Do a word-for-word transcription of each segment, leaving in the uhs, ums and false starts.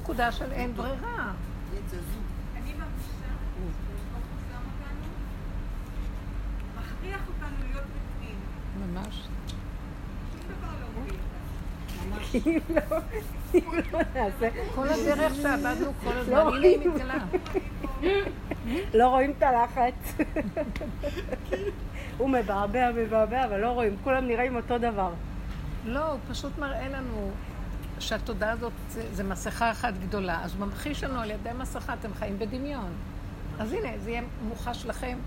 נקודה של אין ברירה. אני מרגישה שבחור שם אותנו, מכריח אותנו להיות בפנים. ממש. שום דבר לא הוביל אותנו. אם לא נעשה. כל הדרך שעבדנו כל הזמן, היא מתגלה. לא רואים את הלחץ. הוא מבעבע, מבעבע, אבל לא רואים. כולם נראים אותו דבר. לא, הוא פשוט מראה לנו שהתודעה הזאת זה, זה מסכה אחת גדולה, אז ממחיש לנו על ידי מסכה, אתם חיים בדמיון. אז הנה, זה יהיה מוחש לכם.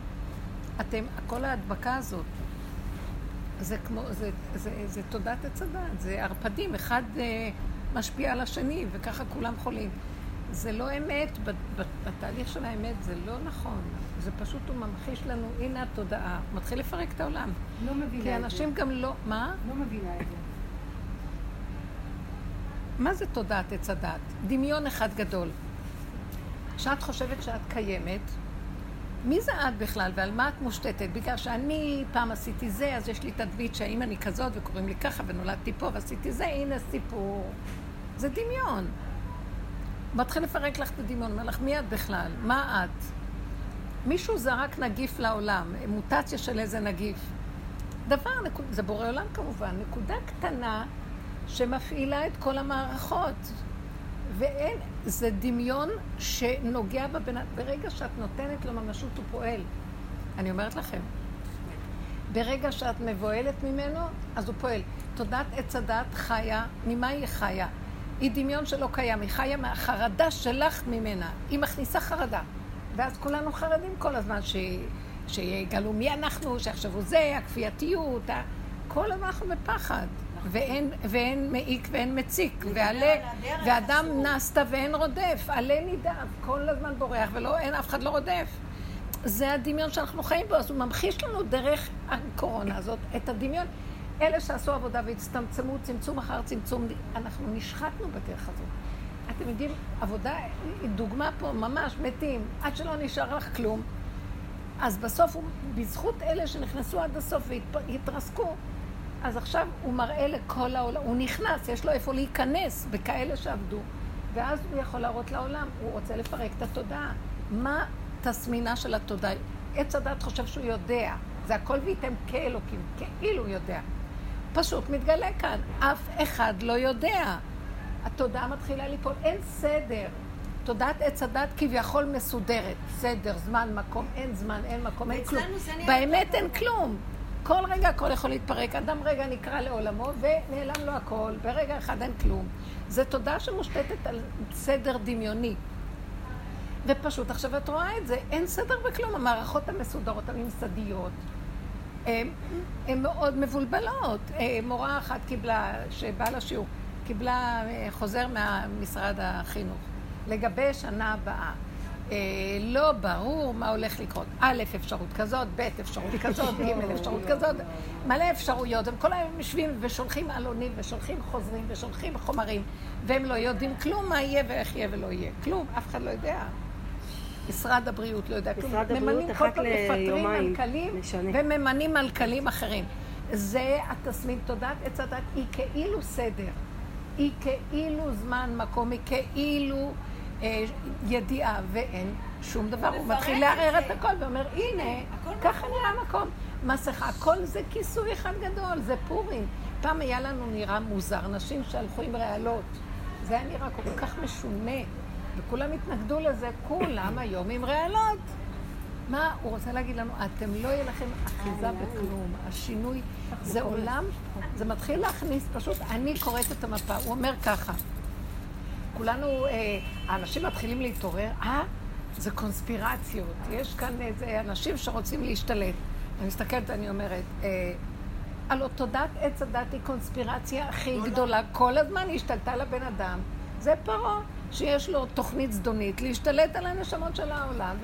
אתם, כל ההדבקה הזאת, זה כמו, זה, זה, זה, זה תודעת הצדת, זה ערפדים, אחד אה, משפיע על השני, וככה כולם חולים. זה לא אמת, בתהליך של האמת זה לא נכון. זה פשוט הוא ממחיש לנו, הנה התודעה, מתחיל לפרק את העולם. לא מבינה את זה. כי אנשים גם לא, מה? לא מבינה את זה. מה זה תודעת עץ הדעת? דמיון אחד גדול. כשאת חושבת שאת קיימת, מי זה את בכלל ועל מה את מושתתת? בגלל שאני פעם עשיתי זה, אז יש לי תדמית שאם אני כזאת וקוראים לי ככה ונולדתי פה ועשיתי זה, הנה סיפור. זה דמיון. מתחיל לפרק לך את הדמיון, אומר לך מי את בכלל? מה את? מישהו זרק נגיף לעולם, מוטציה של איזה נגיף. דבר, זה בורא עולם כמובן, נקודה קטנה, שמפעילה את כל המערכות, ואין, זה דמיון שנוגע בבנ... ברגע שאת נותנת לו ממשות הוא פועל. אני אומרת לכם, ברגע שאת מבועלת ממנו, אז הוא פועל. תודעת עץ הדעת חיה, ממה היא חיה? היא דמיון שלא קיים, היא חיה מהחרדה שלך ממנה, היא מכניסה חרדה, ואז כולנו חרדים כל הזמן ש... שיגלו מי אנחנו, שיחשבו זה, הכפייתיות, ה... כל הזמן אנחנו בפחד. ואין, ואין מעיק ואין מציק, ועלה, ואדם נסת ואין רודף, עלה נידב, כל הזמן בורח, ולא, אין, אף אחד לא רודף. זה הדמיון שאנחנו חיים בו, אז הוא ממחיש לנו דרך הקורונה הזאת, את הדמיון. אלה שעשו עבודה והצטמצמו, צמצום אחר צמצום, אנחנו נשחטנו בדרך הזאת. אתם יודעים, עבודה היא דוגמה פה, ממש מתים, עד שלא נשאר לך כלום. אז בסוף, בזכות אלה שנכנסו עד הסוף והתרסקו, אז עכשיו הוא מראה לכל העולם, הוא נכנס, יש לו איפה להיכנס בכאלה שעבדו, ואז הוא יכול להראות לעולם, הוא רוצה לפרק את התודעה. מה תסמינה של התודעה? עץ הדעת חושב שהוא יודע, זה הכל ואיתם כאלוקים, כאילו יודע. פשוט מתגלה כאן, אף אחד לא יודע. התודעה מתחילה ליפול, אין סדר. תודעת עץ הדעת כביכול מסודרת, סדר, זמן, מקום, אין זמן, אין מקום, אין כלום. באמת אין כלום. כל רגע הכל יכול להתפרק, אדם רגע נקרא לעולמו ונעלם לו הכל, ברגע אחד אין כלום. זה תודעה שמושתתת על סדר דמיוני. ופשוט עכשיו את רואה את זה, אין סדר בכלום, המערכות המסודרות, הממסדיות, הן מאוד מבולבלות. מורה אחת קיבלה, שבאה לשיעור, קיבלה חוזר מהמשרד החינוך, לגבי שנה הבאה. לא ברור מה הולך לקרות. א', אפשרות כזאת, ב', אפשרות כזאת, ג', אפשרות כזאת. מלא אפשרויות. הם כל היום משווים ושולחים אלונים ושולחים חוזרים ושולחים חומרים, והם לא יודעים כלום מה יהיה ואיך יהיה ולא יהיה. כלום, אף אחד לא יודע. משרד הבריאות לא יודע כלום. ממנים כל פעם מפטרים מנכלים וממנים מנכלים אחרים. זה התסמין תודעת עץ הדעת. היא כאילו סדר. היא כאילו זמן מקום. היא כאילו... ידיעה ואין שום דבר, הוא מתחיל להרער את הכל ואומר הנה, ככה נראה המקום מסכה, הכל זה כיסוי אחד גדול, זה פורים. פעם היה לנו נראה מוזר, נשים שהלכו עם רעלות, זה היה נראה כל כך משונה וכולם התנגדו לזה, כולם היום עם רעלות. מה הוא רוצה להגיד לנו? אתם לא יהיה לכם אחיזה בכלום, השינוי זה עולם, זה מתחיל להכניס פשוט, אני קוראת את המפה, הוא אומר ככה כולנו, האנשים מתחילים להתעורר, אה, זה קונספירציות, יש כאן איזה אנשים שרוצים להשתלט. אני מסתכלת, אני אומרת, הלא תודעת עץ הדעת היא קונספירציה הכי גדולה, כל הזמן השתלטה לבן אדם, זה פרעה שיש לו תוכנית זדונית, להשתלט על הנשמות של העולם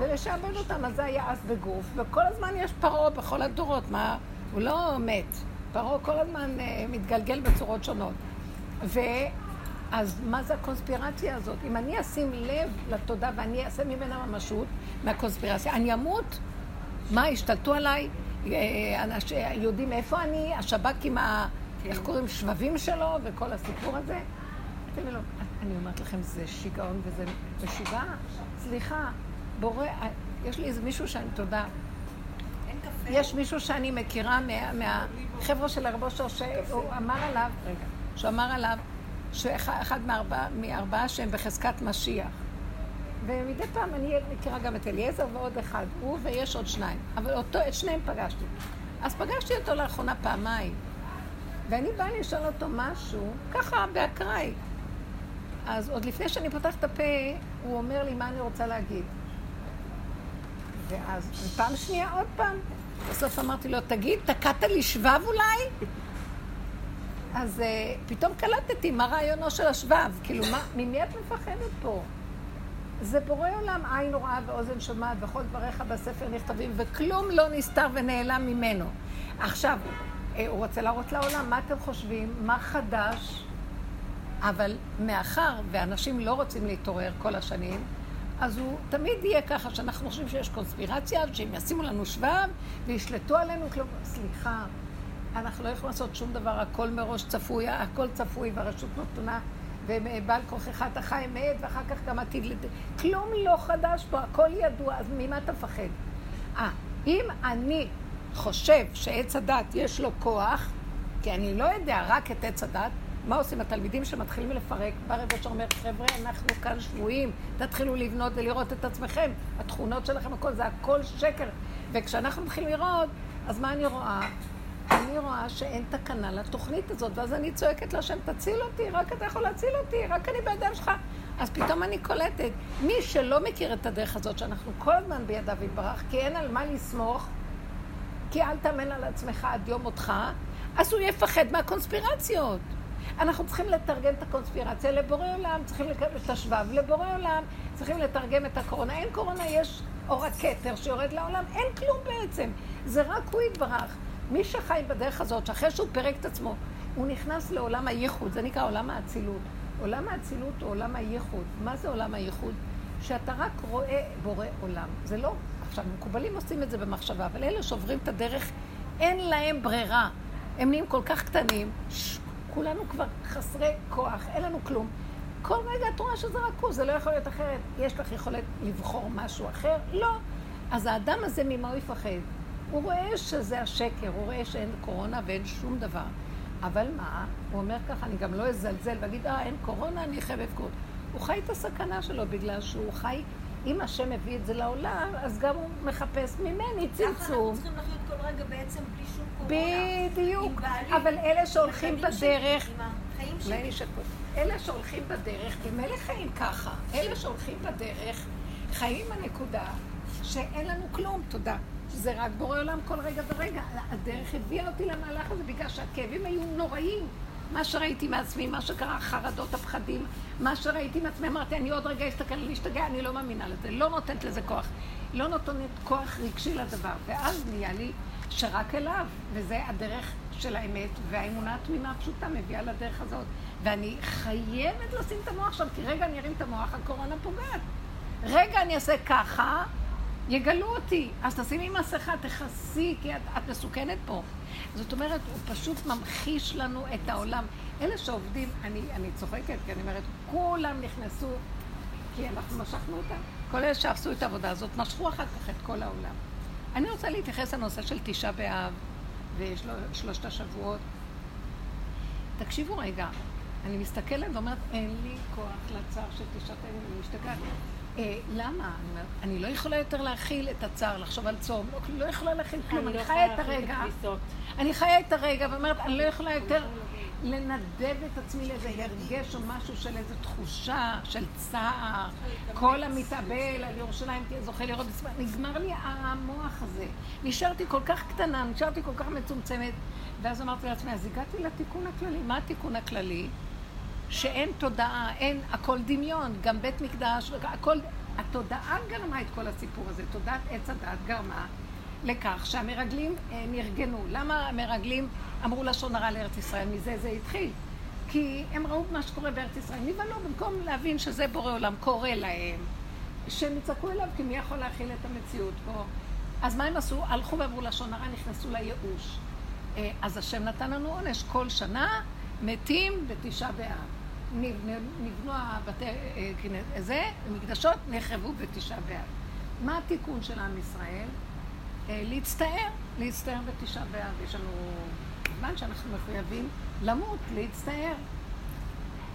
ולשעבד אותם, אז זה יעש בגוף, וכל הזמן יש פרעה בכל הדורות, מה? הוא לא מת, פרעה כל הזמן מתגלגל בצורות שונות. ו... אז מה זה הקונספירציה הזאת? אם אני אשים לב לתודה ואני אעשה ממנה ממשות, מהקונספירציה, אני אמות? מה, השתלטו עליי? אנשים יודעים איפה אני? השב"כ עם ה... איך קוראים? שבבים שלו וכל הסיפור הזה? אתם לא... אני אומרת לכם, זה שיגעון וזה משיבה. סליחה, בורא, יש לי איזה מישהו שאני, תודה. אין קפה. יש מישהו שאני מכירה מהחבר'ה של הרב אושר, שהוא אמר עליו, רגע, שהוא אמר עליו, שאחד מארבעה שהם בחזקת משיח. ומדי פעם אני מכירה גם את אליעזר ועוד אחד, הוא ויש עוד שניים, אבל אותו, את שניהם פגשתי. אז פגשתי אותו לאחרונה פעמיים, ואני באה לשאול אותו משהו, ככה באקראי. אז עוד לפני שאני פותחת את הפה, הוא אומר לי מה אני רוצה להגיד. ואז פעם שנייה, עוד פעם, בסוף אמרתי לו, תגיד, תקעת לי שבב אולי? אז uh, פתאום קלטתי מה רעיונו של השבב, כאילו, מה, ממי את מפחדת פה? זה בורא עולם, עין רואה ואוזן שומעת, וכל דבריך בספר נכתבים, וכלום לא נסתר ונעלם ממנו. עכשיו, הוא רוצה להראות לעולם, מה אתם חושבים, מה חדש, אבל מאחר, ואנשים לא רוצים להתעורר כל השנים, אז הוא תמיד יהיה ככה, שאנחנו חושבים שיש קונספירציה, שהם ישימו לנו שבב, וישלטו עלינו, כלום, סליחה, אנחנו לא יכולים לעשות שום דבר, הכל מראש צפוי, הכל צפוי, והרשות נתונה, ובעל כוחך אתה חי מת, ואחר כך גם עתיד לד... כלום לא חדש פה, הכל ידוע, אז ממה אתה מפחד? אה, אם אני חושב שעץ הדת יש לו כוח, כי אני לא יודע רק את עץ הדת, מה עושים התלמידים שמתחילים לפרק? ברב אושר אומר, חבר'ה, אנחנו כאן שבויים, תתחילו לבנות ולראות את עצמכם, התכונות שלכם, הכל, זה הכל שקר. וכשאנחנו מתחילים לראות, אז מה אני רואה? אני רואה שאין תקנה לתוכנית הזאת, ואז אני צועקת להשם, תציל אותי, רק אתה יכול להציל אותי, רק אני בידיים שלך. אז פתאום אני קולטת, מי שלא מכיר את הדרך הזאת, שאנחנו כל הזמן בידיו יתברך, כי אין על מה לסמוך, כי אל תאמן על עצמך עד יום אותך, אז הוא יפחד מהקונספירציות. אנחנו צריכים לתרגם את הקונספירציה לבורא עולם, צריכים לקבל את השבב לבורא עולם, צריכים לתרגם את הקורונה. אין קורונה, יש אור הכתר שיורד לעולם, אין כלום בעצם, זה רק הוא יתברך. מי שחי בדרך הזאת, שאחרי שהוא פרק את עצמו, הוא נכנס לעולם הייחוד, זה נקרא עולם האצילות. עולם האצילות הוא עולם הייחוד. מה זה עולם הייחוד? שאתה רק רואה בורא עולם. זה לא, עכשיו, מקובלים עושים את זה במחשבה, אבל אלה שעוברים את הדרך, אין להם ברירה. הם נהיים כל כך קטנים, ש... כולנו כבר חסרי כוח, אין לנו כלום. כל רגע את רואה שזה רק הוא, זה לא יכול להיות אחרת. יש לך יכולת לבחור משהו אחר? לא. אז האדם הזה ממה הוא יפחד? הוא רואה שזה השקר, הוא רואה שאין קורונה ואין שום דבר. אבל מה? הוא אומר ככה, אני גם לא אזלזל ואגיד, אה, אין קורונה, אני חייב לבכות. הוא חי את הסכנה שלו בגלל שהוא חי, אם השם הביא את זה לעולם, אז גם הוא מחפש ממני צמצום. ככה אנחנו צריכים לחיות כל רגע בעצם בלי שום קורונה. בדיוק, אבל אלה שהולכים בדרך, אלה שהולכים בדרך, אם אלה חיים ככה, אלה שהולכים בדרך, חיים הנקודה שאין לנו כלום, תודה. זה רק בורא עולם כל רגע ורגע. הדרך הביאה אותי למהלך הזה בגלל שהכאבים היו נוראים. מה שראיתי מעצמי, מה שקרה, חרדות הפחדים, מה שראיתי מעצמי, אמרתי, אני עוד רגע אשתקל, להשתגע, אני לא מאמינה לזה, לא נותנת לזה כוח. לא נותנת כוח רגשי לדבר. ואז נהיה לי שרק אליו, וזה הדרך של האמת, והאמונה התמימה הפשוטה מביאה לדרך הזאת. ואני חייבת לשים את המוח שם, כי רגע אני ארים את המוח, הקורונה פוגעת. רגע אני אעשה ככה, יגלו אותי, אז תשימי מסכה, תחסי, כי את, את מסוכנת פה. זאת אומרת, הוא פשוט ממחיש לנו את העולם. אלה שעובדים, אני, אני צוחקת, כי אני אומרת, כולם נכנסו, כי אנחנו משכנו אותם. כל אלה שעשו את העבודה הזאת, משכו אחר כך את כל העולם. אני רוצה להתייחס לנושא של תשעה באב, ושלושת השבועות. תקשיבו רגע, אני מסתכלת ואומרת, אין לי כוח לצער של תשעת הימים, אני משתגעת. למה? אני לא יכולה יותר להכיל את הצער, לחשוב על צום, לא יכולה להכיל כלום, אני חיה את הרגע, אני חיה את הרגע ואומרת, אני לא יכולה יותר לנדב את עצמי לאיזה הרגש או משהו של איזו תחושה, של צער, כל המתאבל על ירושלים זוכה לראות, נגמר לי המוח הזה, נשארתי כל כך קטנה, נשארתי כל כך מצומצמת, ואז אמרתי לעצמי, אז הגעתי לתיקון הכללי, מה התיקון הכללי? שאין תודעה, אין, הכל דמיון, גם בית מקדש, הכל, התודעה גרמה את כל הסיפור הזה, תודעת עץ הדעת גרמה לכך שהמרגלים נרגנו. למה המרגלים אמרו לשון הרע לארץ ישראל? מזה זה התחיל. כי הם ראו מה שקורה בארץ ישראל, נבלו במקום להבין שזה בורא עולם, קורא להם, שהם יצעקו אליו כי מי יכול להכיל את המציאות פה. אז מה הם עשו? הלכו ואמרו לשון הרע, נכנסו לייאוש. אז השם נתן לנו עונש, כל שנה מתים בתשעה באב. נבנו הבתי כנסת, זה, המקדשות נחרבו בתשעה באב. מה התיקון של עם ישראל? להצטער, להצטער בתשעה באב. יש לנו זמן שאנחנו מחויבים למות, להצטער.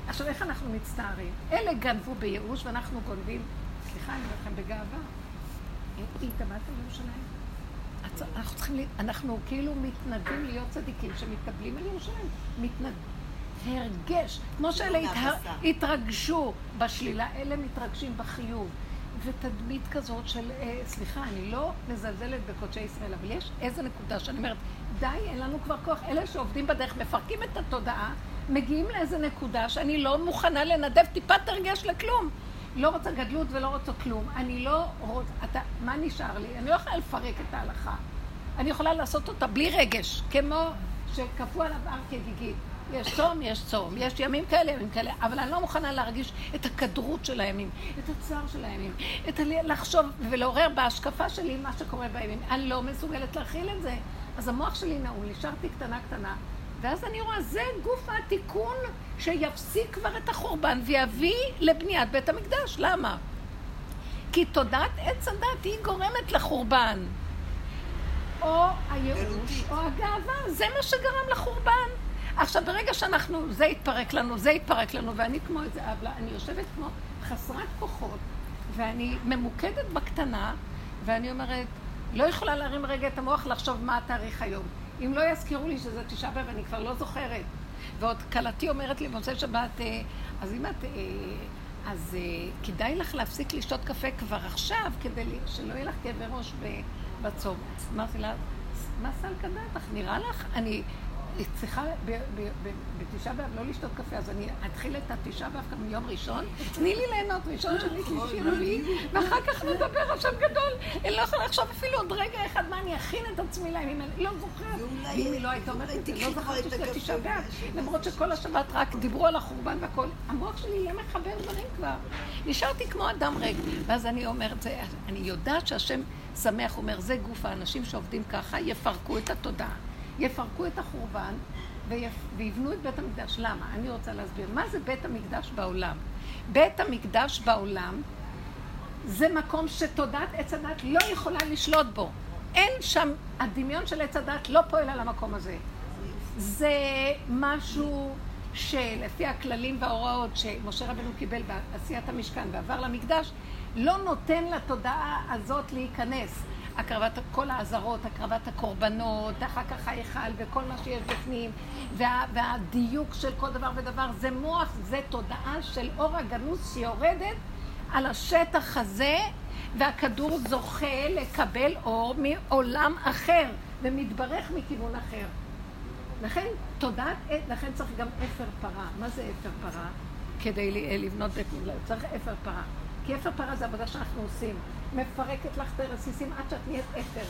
עכשיו, איך אנחנו מצטערים? אלה גנבו בייאוש ואנחנו גונבים, סליחה, אני אומר לכם בגאווה. התאבלת לירושלים? אנחנו צריכים, אנחנו כאילו מתנדבים להיות צדיקים שמתאבלים על ירושלים. מתנדבים. הרגש, כמו שאלה התרגשו בשלילה, אלה מתרגשים בחיוב, ותדמית כזאת של, סליחה, אני לא מזלזלת בקודשי ישראל, אבל יש איזה נקודה שאני אומרת, די, אין לנו כבר כוח, אלה שעובדים בדרך, מפרקים את התודעה, מגיעים לאיזה נקודה שאני לא מוכנה לנדב טיפת הרגש לכלום, לא רוצה גדלות ולא רוצה כלום, אני לא רוצה, אתה, מה נשאר לי? אני לא יכולה לפרק את ההלכה, אני יכולה לעשות אותה בלי רגש, כמו שקפו עליו הר כגיגית, יש צום, יש צום, יש ימים כאלה, ימים כאלה, אבל אני לא מוכנה להרגיש את הכדרות של הימים, את הצער של הימים, את לחשוב ולעורר בהשקפה שלי מה שקורה בימים. אני לא מסוגלת להכיל את זה. אז המוח שלי נעול, נשארתי קטנה קטנה, ואז אני רואה, זה גוף התיקון שיפסיק כבר את החורבן ויביא לבניית בית המקדש. למה? כי תודעת עץ הדת היא גורמת לחורבן. או הייאוש, או הגאווה, זה מה שגרם לחורבן. עכשיו, ברגע שאנחנו, זה יתפרק לנו, זה יתפרק לנו, ואני כמו איזה אבלה, אני יושבת כמו חסרת כוחות, ואני ממוקדת בקטנה, ואני אומרת, לא יכולה להרים רגע את המוח לחשוב מה התאריך היום. אם לא יזכירו לי שזה תשעה באב, אני כבר לא זוכרת. ועוד קלתי אומרת לי, במוצאי שבת, אז אם את, אז כדאי לך להפסיק לשתות קפה כבר עכשיו, כדי שלא יהיה לך כאבי ראש בצום. אמרתי לה, מה סלק הדעתך? נראה לך? אני... צריכה בתשעה באב לא לשתות קפה, אז אני אתחיל את התשעה באב כאן מיום ראשון, תני לי ליהנות ראשון שלי, שלישי רביעי, ואחר כך נדבר עכשיו גדול. אני לא יכולה לחשוב אפילו עוד רגע אחד מה אני אכין את עצמי להם, אם אני לא זוכרת. אם היא לא הייתה אומרת את זה, לא זוכרת שזה תשעה באב, למרות שכל השבת רק דיברו על החורבן והכל. המוח שלי לא מחבר דברים כבר. נשארתי כמו אדם ריק, ואז אני אומרת, אני יודעת שהשם שמח, אומר, זה גוף האנשים שעובדים ככה, יפרקו את התודעה. יפרקו את החורבן ויבנו את בית המקדש. למה? אני רוצה להסביר. מה זה בית המקדש בעולם? בית המקדש בעולם זה מקום שתודעת עץ הדת לא יכולה לשלוט בו. אין שם, הדמיון של עץ הדת לא פועל על המקום הזה. זה משהו שלפי הכללים וההוראות שמשה רבנו קיבל בעשיית המשכן ועבר למקדש, לא נותן לתודעה הזאת להיכנס. הקרבת כל העזרות, הקרבת הקורבנות, אחר כך ההיכל וכל מה שיש בפנים, וה, והדיוק של כל דבר ודבר, זה מוח, זה תודעה של אור הגנוז שיורדת על השטח הזה, והכדור זוכה לקבל אור מעולם אחר, ומתברך מכיוון אחר. לכן, תודעת, לכן צריך גם אפר פרה. מה זה אפר פרה? כדי לבנות בית מקדש, צריך אפר פרה. כי אפר פרה זה עבודה שאנחנו עושים. מפרקת לך תרסיסים עד שאת נהיית אפר.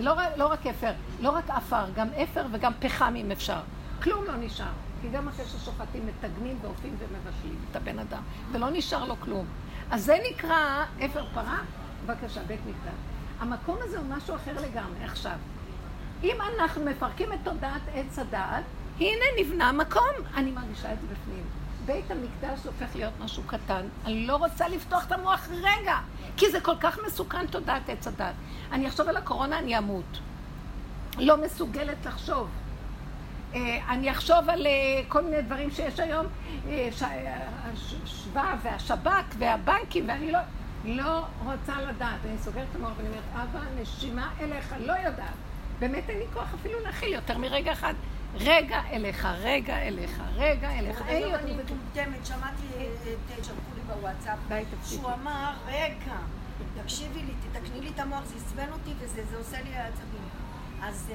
לא, לא רק אפר, לא רק אפר, גם אפר וגם פחם אם אפשר. כלום לא נשאר. כי גם אחרי ששוחטים מתגנים ואופים ומבשלים את הבן אדם. ולא נשאר לו כלום. אז זה נקרא אפר פרה, בבקשה, בית מקדש. המקום הזה הוא משהו אחר לגמרי עכשיו. אם אנחנו מפרקים את תודעת עץ הדעת, הנה נבנה מקום. אני מרגישה את זה בפנים. בית המקדש הופך להיות משהו קטן. אני לא רוצה לפתוח את המוח רגע, כי זה כל כך מסוכן תודעת עץ הדת. אני אחשוב על הקורונה, אני אמות. לא מסוגלת לחשוב. אני אחשוב על כל מיני דברים שיש היום, השב"א והשב"כ והבנקים, ואני לא, לא רוצה לדעת. אני סוגרת את המוח ואני אומרת, אבא, נשימה אליך, לא יודעת. באמת אין לי כוח אפילו להכיל יותר מרגע אחד. רגע אליך, רגע אליך, רגע אליך. היום אני מטומטמת, שמעתי את שלחו לי בוואטסאפ, שהוא אמר, רגע, תקשיבי לי, תתקני לי את המוח, זה הסבן אותי וזה עושה לי עצבים. אז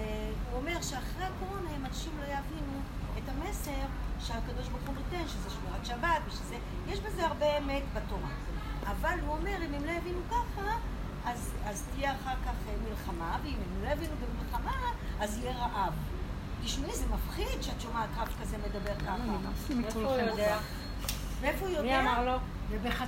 הוא אומר שאחרי הקורונה הם אנשים לא יבינו את המסר שהקדוש ברוך הוא נותן, שזה שמירת שבת, ושזה, יש בזה הרבה אמת בתורה. אבל הוא אומר, אם הם לא יבינו ככה, אז תהיה אחר כך מלחמה, ואם הם לא יבינו במלחמה, אז יהיה רעב. תשמעי, זה מפחיד שאת שומעת רב כזה מדבר ככה. איפה הוא יודע? ואיפה הוא יודע? מי אמר לו?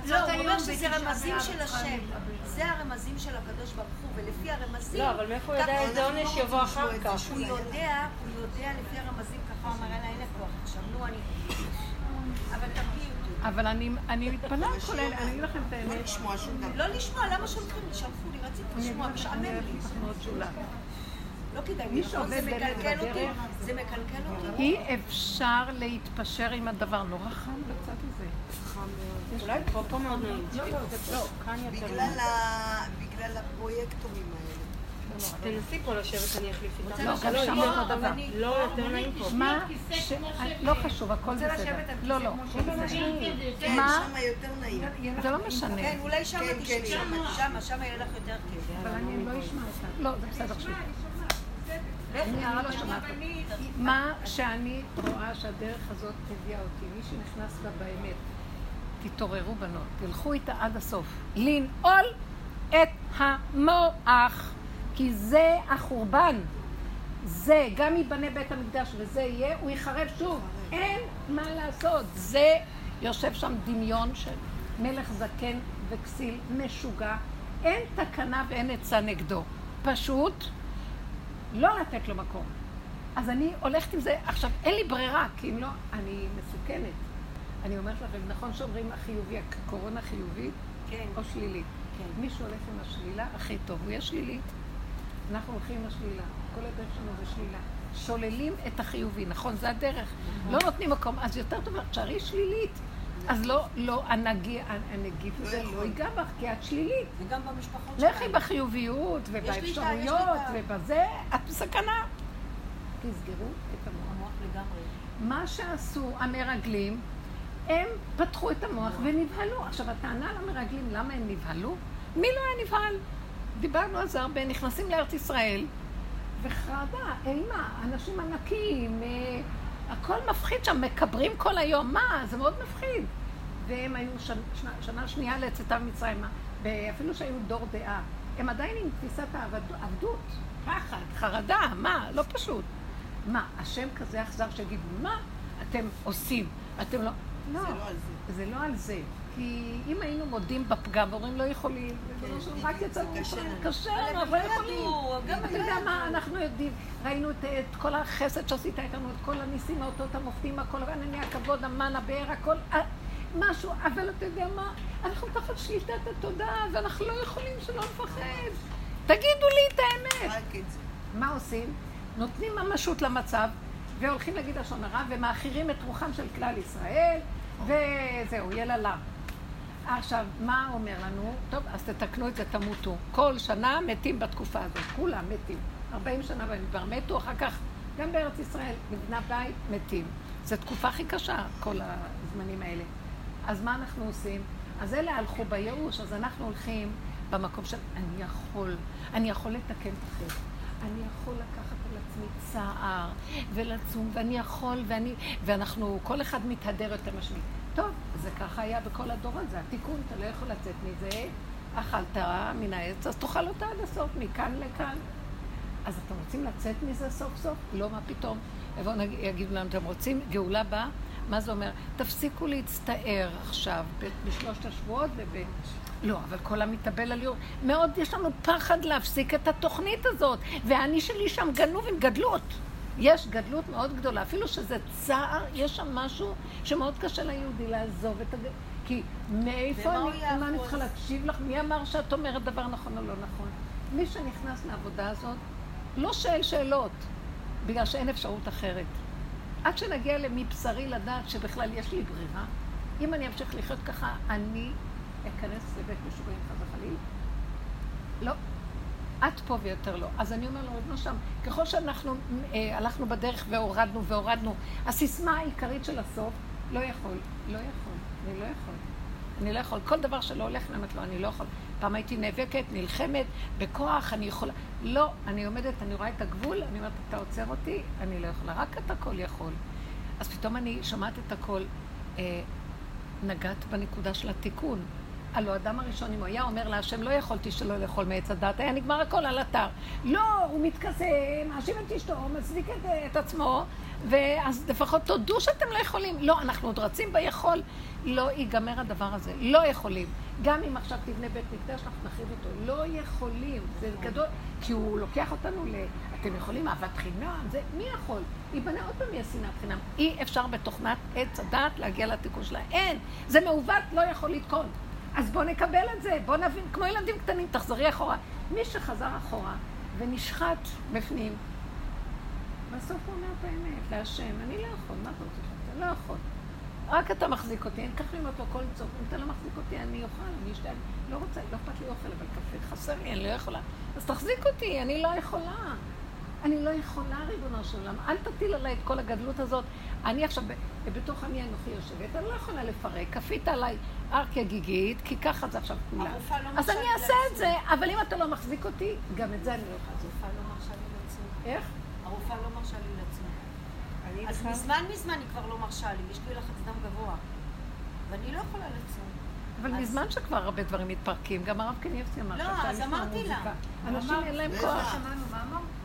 לא, הוא אומר שזה רמזים של השם. זה הרמזים של הקדוש ברוך הוא, ולפי הרמזים... לא, אבל מאיפה הוא יודע איזה עונש יבוא אחר כך? הוא יודע, הוא יודע לפי הרמזים ככה, הוא אמרה לה, אין לך כוח עכשיו, נו, אני... אבל אני מתפלאה כולל, אני אגיד לכם את האמת. לא לשמוע שום דבר. לא לשמוע, למה שולחים? שלחו לי, רציתי לשמוע, משעמם לי. לא כדאי, זה מקלקל אותי, זה מקלקל אותי. אי אפשר להתפשר עם הדבר, נורא חם בצד הזה. חם מאוד. אולי פה, פה מאוד מאוד. לא, לא, לא, כאן יותר. בגלל הפרויקטורים האלה. תנסי פה לשבת, אני אחליף איתם. לא, גם שם לא הדבר. לא, יותר נעים פה. מה? לא חשוב, הכל בסדר. לא, לא. כן, שם יותר נעים. זה לא משנה. כן, אולי שם תשמעי. שם, שם יהיה לך יותר כיף. אבל אני לא אשמע אותה. לא, זה בסדר שלי. אני לא שומעת. מה שאני רואה שהדרך הזאת תביאה אותי, מי שנכנס בה באמת, תתעוררו בנות, תלכו איתה עד הסוף. לנעול את המוח. כי זה החורבן, זה גם ייבנה בית המקדש וזה יהיה, הוא יחרב שוב, אין מה לעשות. זה יושב שם דמיון של מלך זקן וכסיל משוגע, אין תקנה ואין עצה נגדו, פשוט לא לתת לו מקום. אז אני הולכת עם זה, עכשיו אין לי ברירה, כי אם לא, אני מסוכנת. אני אומרת לכם, נכון שאומרים החיובי, הקורונה חיובית כן. או שלילית? כן. מי שהולך עם השלילה הכי טוב, הוא יהיה שלילית. אנחנו הולכים עם השלילה, כל הדרך שלנו זה שלילה. שוללים את החיובי, נכון? זה הדרך. Mm-hmm. לא נותנים מקום, אז יותר טוב, שערי שלילית. Mm-hmm. אז לא, לא, הנגיף הזה לא ייגע בך, כי את שלילית. וגם במשפחות שלנו. לכי בחיוביות ובאפשרויות ובזה, את בסכנה. תסגרו את המוח. המוח לגמרי. מה שעשו המרגלים, הם פתחו את המוח ונבהלו. עכשיו, הטענה על המרגלים, למה הם נבהלו? מי לא היה נבהל? דיברנו על זה הרבה, נכנסים לארץ ישראל, וחרדה, אימה, אנשים ענקים, אה, הכל מפחיד שם, מקברים כל היום, מה? זה מאוד מפחיד. והם היו שנה, שנה, שנה שנייה לצאתה מצרים, ואפילו שהיו דור דעה, הם עדיין עם תפיסת העבדות, פחד, חרדה, מה? לא פשוט. מה, השם כזה אכזר שגידו, מה אתם עושים? אתם לא... לא, זה לא על זה. זה לא על זה. כי אם היינו מודים בפגם, הורים לא יכולים, רק יצאנו מפרים, קשה לנו, אבל יכולים. אתה יודע מה, אנחנו יודעים, ראינו את כל החסד שעשית איתנו, את כל הניסים, האותות המופתים, הכל, הענני הכבוד, המן, הבאר, הכל, משהו, אבל אתה יודע מה, אנחנו תחת שליטת התודעה, ואנחנו לא יכולים שלא נפחד. תגידו לי את האמת. מה עושים? נותנים ממשות למצב, והולכים להגיד לשון הרע, ומאחירים את רוחם של כלל ישראל, וזהו, יללה. עכשיו, מה אומר לנו? טוב, אז תתקנו את זה, תמותו. כל שנה מתים בתקופה הזאת, כולם מתים. ארבעים שנה במדבר מתו, אחר כך גם בארץ ישראל, מבנה בית, מתים. זו תקופה הכי קשה, כל הזמנים האלה. אז מה אנחנו עושים? אז אלה הלכו בייאוש, אז אנחנו הולכים במקום של אני יכול, אני יכול לתקן את החיים. אני יכול לקחת על עצמי צער ולצום, ואני יכול, ואני, ואנחנו, כל אחד מתהדר יותר משמי. טוב, זה ככה היה בכל הדור הזה, התיקון, אתה לא יכול לצאת מזה, אכלת מן העץ, אז תאכל אותה עד הסוף, מכאן לכאן. אז אתם רוצים לצאת מזה סוף סוף? לא, מה פתאום? יגידו לנו, אתם רוצים גאולה באה? מה זה אומר? תפסיקו להצטער עכשיו, בשלושת השבועות וב... לא, אבל כל המתאבל על יור... מאוד יש לנו פחד להפסיק את התוכנית הזאת, ואני שלי שם גנו עם גדלות. יש גדלות מאוד גדולה, אפילו שזה צער, יש שם משהו שמאוד קשה ליהודי לעזוב את הגדלות. כי מאיפה אני, מה אני צריכה להקשיב לך? מי אמר שאת אומרת דבר נכון או לא נכון? מי שנכנס לעבודה הזאת לא שאל שאלות, בגלל שאין אפשרות אחרת. עד שנגיע למבשרי לדעת שבכלל יש לי ברירה, אם אני אמשיך לחיות ככה, אני אכנס לבית משוגעים חזר חליל. לא. את פה ויותר לא. אז אני אומר לו, רבנו שם, ככל שאנחנו אה, הלכנו בדרך והורדנו והורדנו, הסיסמה העיקרית של הסוף, לא יכול, לא יכול, אני לא יכול. אני לא יכול. כל דבר שלא הולך למת לא, אני לא יכול. פעם הייתי נאבקת, נלחמת, בכוח, אני יכולה. לא, אני עומדת, אני רואה את הגבול, אני אומרת, אתה עוצר אותי, אני לא יכולה. רק את הכל יכול. אז פתאום אני שומעת את הכל, אה, נגעת בנקודה של התיקון. הלו, האדם הראשון, אם הוא היה אומר לה, השם לא יכולתי שלא לאכול מעץ הדת, היה נגמר הכל על אתר. לא, הוא מתכסה, מאשים את אשתו, מצדיק את, את עצמו, ואז לפחות תודו שאתם לא יכולים. לא, אנחנו עוד רצים ביכול. לא ייגמר הדבר הזה, לא יכולים. גם אם עכשיו תבנה בית מקדש, אנחנו נחריב אותו. לא יכולים, זה גדול, כי הוא לוקח אותנו ל... אתם יכולים, אהבת חינם, זה, מי יכול? ייבנה עוד פעם שנאת חינם. אי אפשר בתוכנת עץ הדעת להגיע לתיקון שלה. אין, זה מעוות, לא יכול לתקון. אז בואו נקבל את זה, בואו נבין, כמו ילדים קטנים, תחזרי אחורה. מי שחזר אחורה ונשחט בפנים, בסוף הוא אומר את האמת, להשם, אני לא יכול, מה אתה רוצה שאתה? לא יכול. רק אתה מחזיק אותי, אין כך לימות לו כל צוף, אם אתה לא מחזיק אותי, אני אוכל, אני אשתה, לא רוצה, לא אכפת לי אוכל, אבל קפה חסר לי, אני לא יכולה. אז תחזיק אותי, אני לא יכולה. אני לא יכולה, ריבונו של עולם, אל תטיל עליי את כל הגדלות הזאת. אני עכשיו, בתוך עמי אנוכי יושבת, אני לא יכולה לפרק, כפית עליי ארקיה גיגית, כי ככה זה עכשיו כולה. אז אני אעשה את זה, אבל אם אתה לא מחזיק אותי, גם את זה אני לא יכולה. הרופאה לא מרשה לי לעצמי. איך? הרופאה לא מרשה לי לעצמי. אז מזמן מזמן היא כבר לא מרשה לי, יש לי לחץ דם גבוה, ואני לא יכולה לעצמי. אבל מזמן שכבר הרבה דברים מתפרקים, גם הרב קניאבסקי אמר שאתה לשמוע מוזיקה. לא, אז אמרתי לה. אנשים אין להם כוח.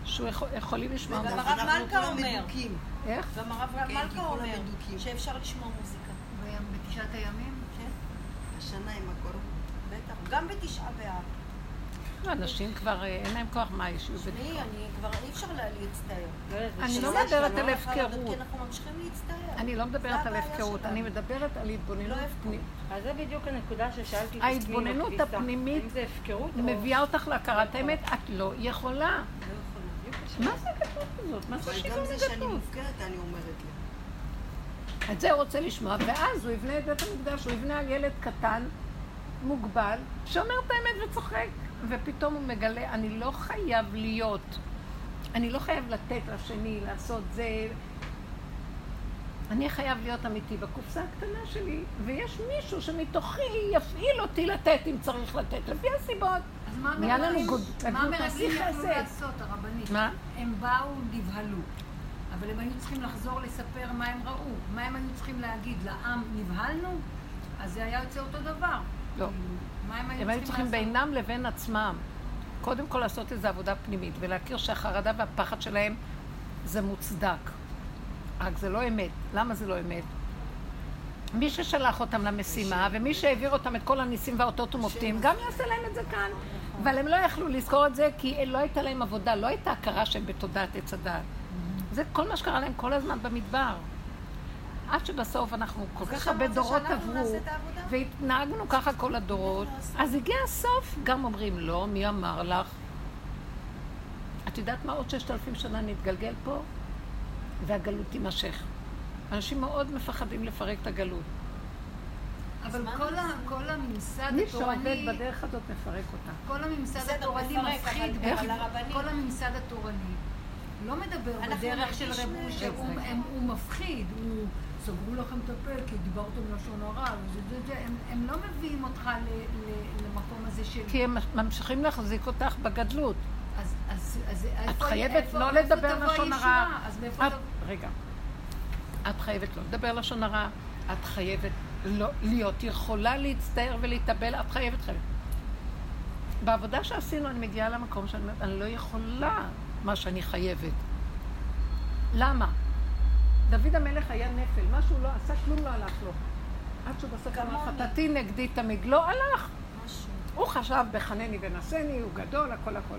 שהוא יכולים לשמוע מוזיקה. וגם הרב מלכה אומר. איך? גם הרב מלכה אומר שאפשר לשמוע מוזיקה. בתשעת הימים? כן. השנה עם הקורונה. בטח. גם בתשעה באב. אנשים כבר אין להם כוח מה יש. שמי, אני כבר אי אפשר להצטער. אני לא מדברת על הפקרות. אני לא מדברת על הפקרות, אני מדברת על התבוננות. אז זה בדיוק הנקודה ששאלתי. ההתבוננות הפנימית מביאה אותך להכרת האמת, את לא יכולה. מה זה הגדלות הזאת? מה זה שיגון הגדלות? שאני מופקרת, אני אומרת לה. את זה הוא רוצה לשמוע, ואז הוא יבנה את בית המקדש, הוא יבנה על ילד קטן, מוגבל, שאומר את האמת וצוחק, ופתאום הוא מגלה, אני לא חייב להיות, אני לא חייב לתת לשני, לעשות זה, אני חייב להיות אמיתי בקופסה הקטנה שלי, ויש מישהו שמתוכי יפעיל אותי לתת אם צריך לתת, לפי הסיבות. אז מה המרגלים יכלו לעשות, הרבנית? מה? הם באו, נבהלו, אבל הם היו צריכים לחזור לספר מה הם ראו, מה הם היו צריכים להגיד, לעם נבהלנו? אז זה היה יוצא אותו דבר. לא, הם היו צריכים בינם לבין עצמם, קודם כל לעשות איזו עבודה פנימית, ולהכיר שהחרדה והפחד שלהם זה מוצדק. רק זה לא אמת. למה זה לא אמת? מי ששלח אותם למשימה, ומי שהעביר אותם את כל הניסים והאותות ומופתים, גם יעשה להם את זה כאן. אבל הם לא יכלו לזכור את זה, כי לא הייתה להם עבודה, לא הייתה הכרה שהם בתודעת עץ הדעת. זה כל מה שקרה להם כל הזמן במדבר. עד שבסוף אנחנו כל כך הרבה דורות עברו, והתנהגנו ככה כל הדורות, אז הגיע הסוף, גם אומרים לא, מי אמר לך? את יודעת מה עוד ששת אלפים שנה נתגלגל פה? והגלות תימשך. אנשים מאוד מפחדים לפרק את הגלות. אבל כל הממסד התורני... מי שעובד בדרך הזאת מפרק אותה. כל הממסד התורני מפחיד. כל הממסד התורני לא מדבר בדרך של רבו שהוא מפחיד. סגרו לכם את הפה כי דיברתם לשון הרע. הם לא מביאים אותך למקום הזה של... כי הם ממשיכים להחזיק אותך בגדלות. את חייבת לא לדבר לשון הרע. רגע, את חייבת לא לדבר לשון הרע, את חייבת להיות יכולה להצטער ולהתאבל, את חייבת חייבת. בעבודה שעשינו אני מגיעה למקום שאני לא יכולה מה שאני חייבת. למה? דוד המלך היה נפל, מה שהוא לא עשה, כלום לא הלך לו. עד שבסוף חטאתי נגדי תמיד, לא הלך. הוא חשב בחנני ונשני, הוא גדול, הכל הכל.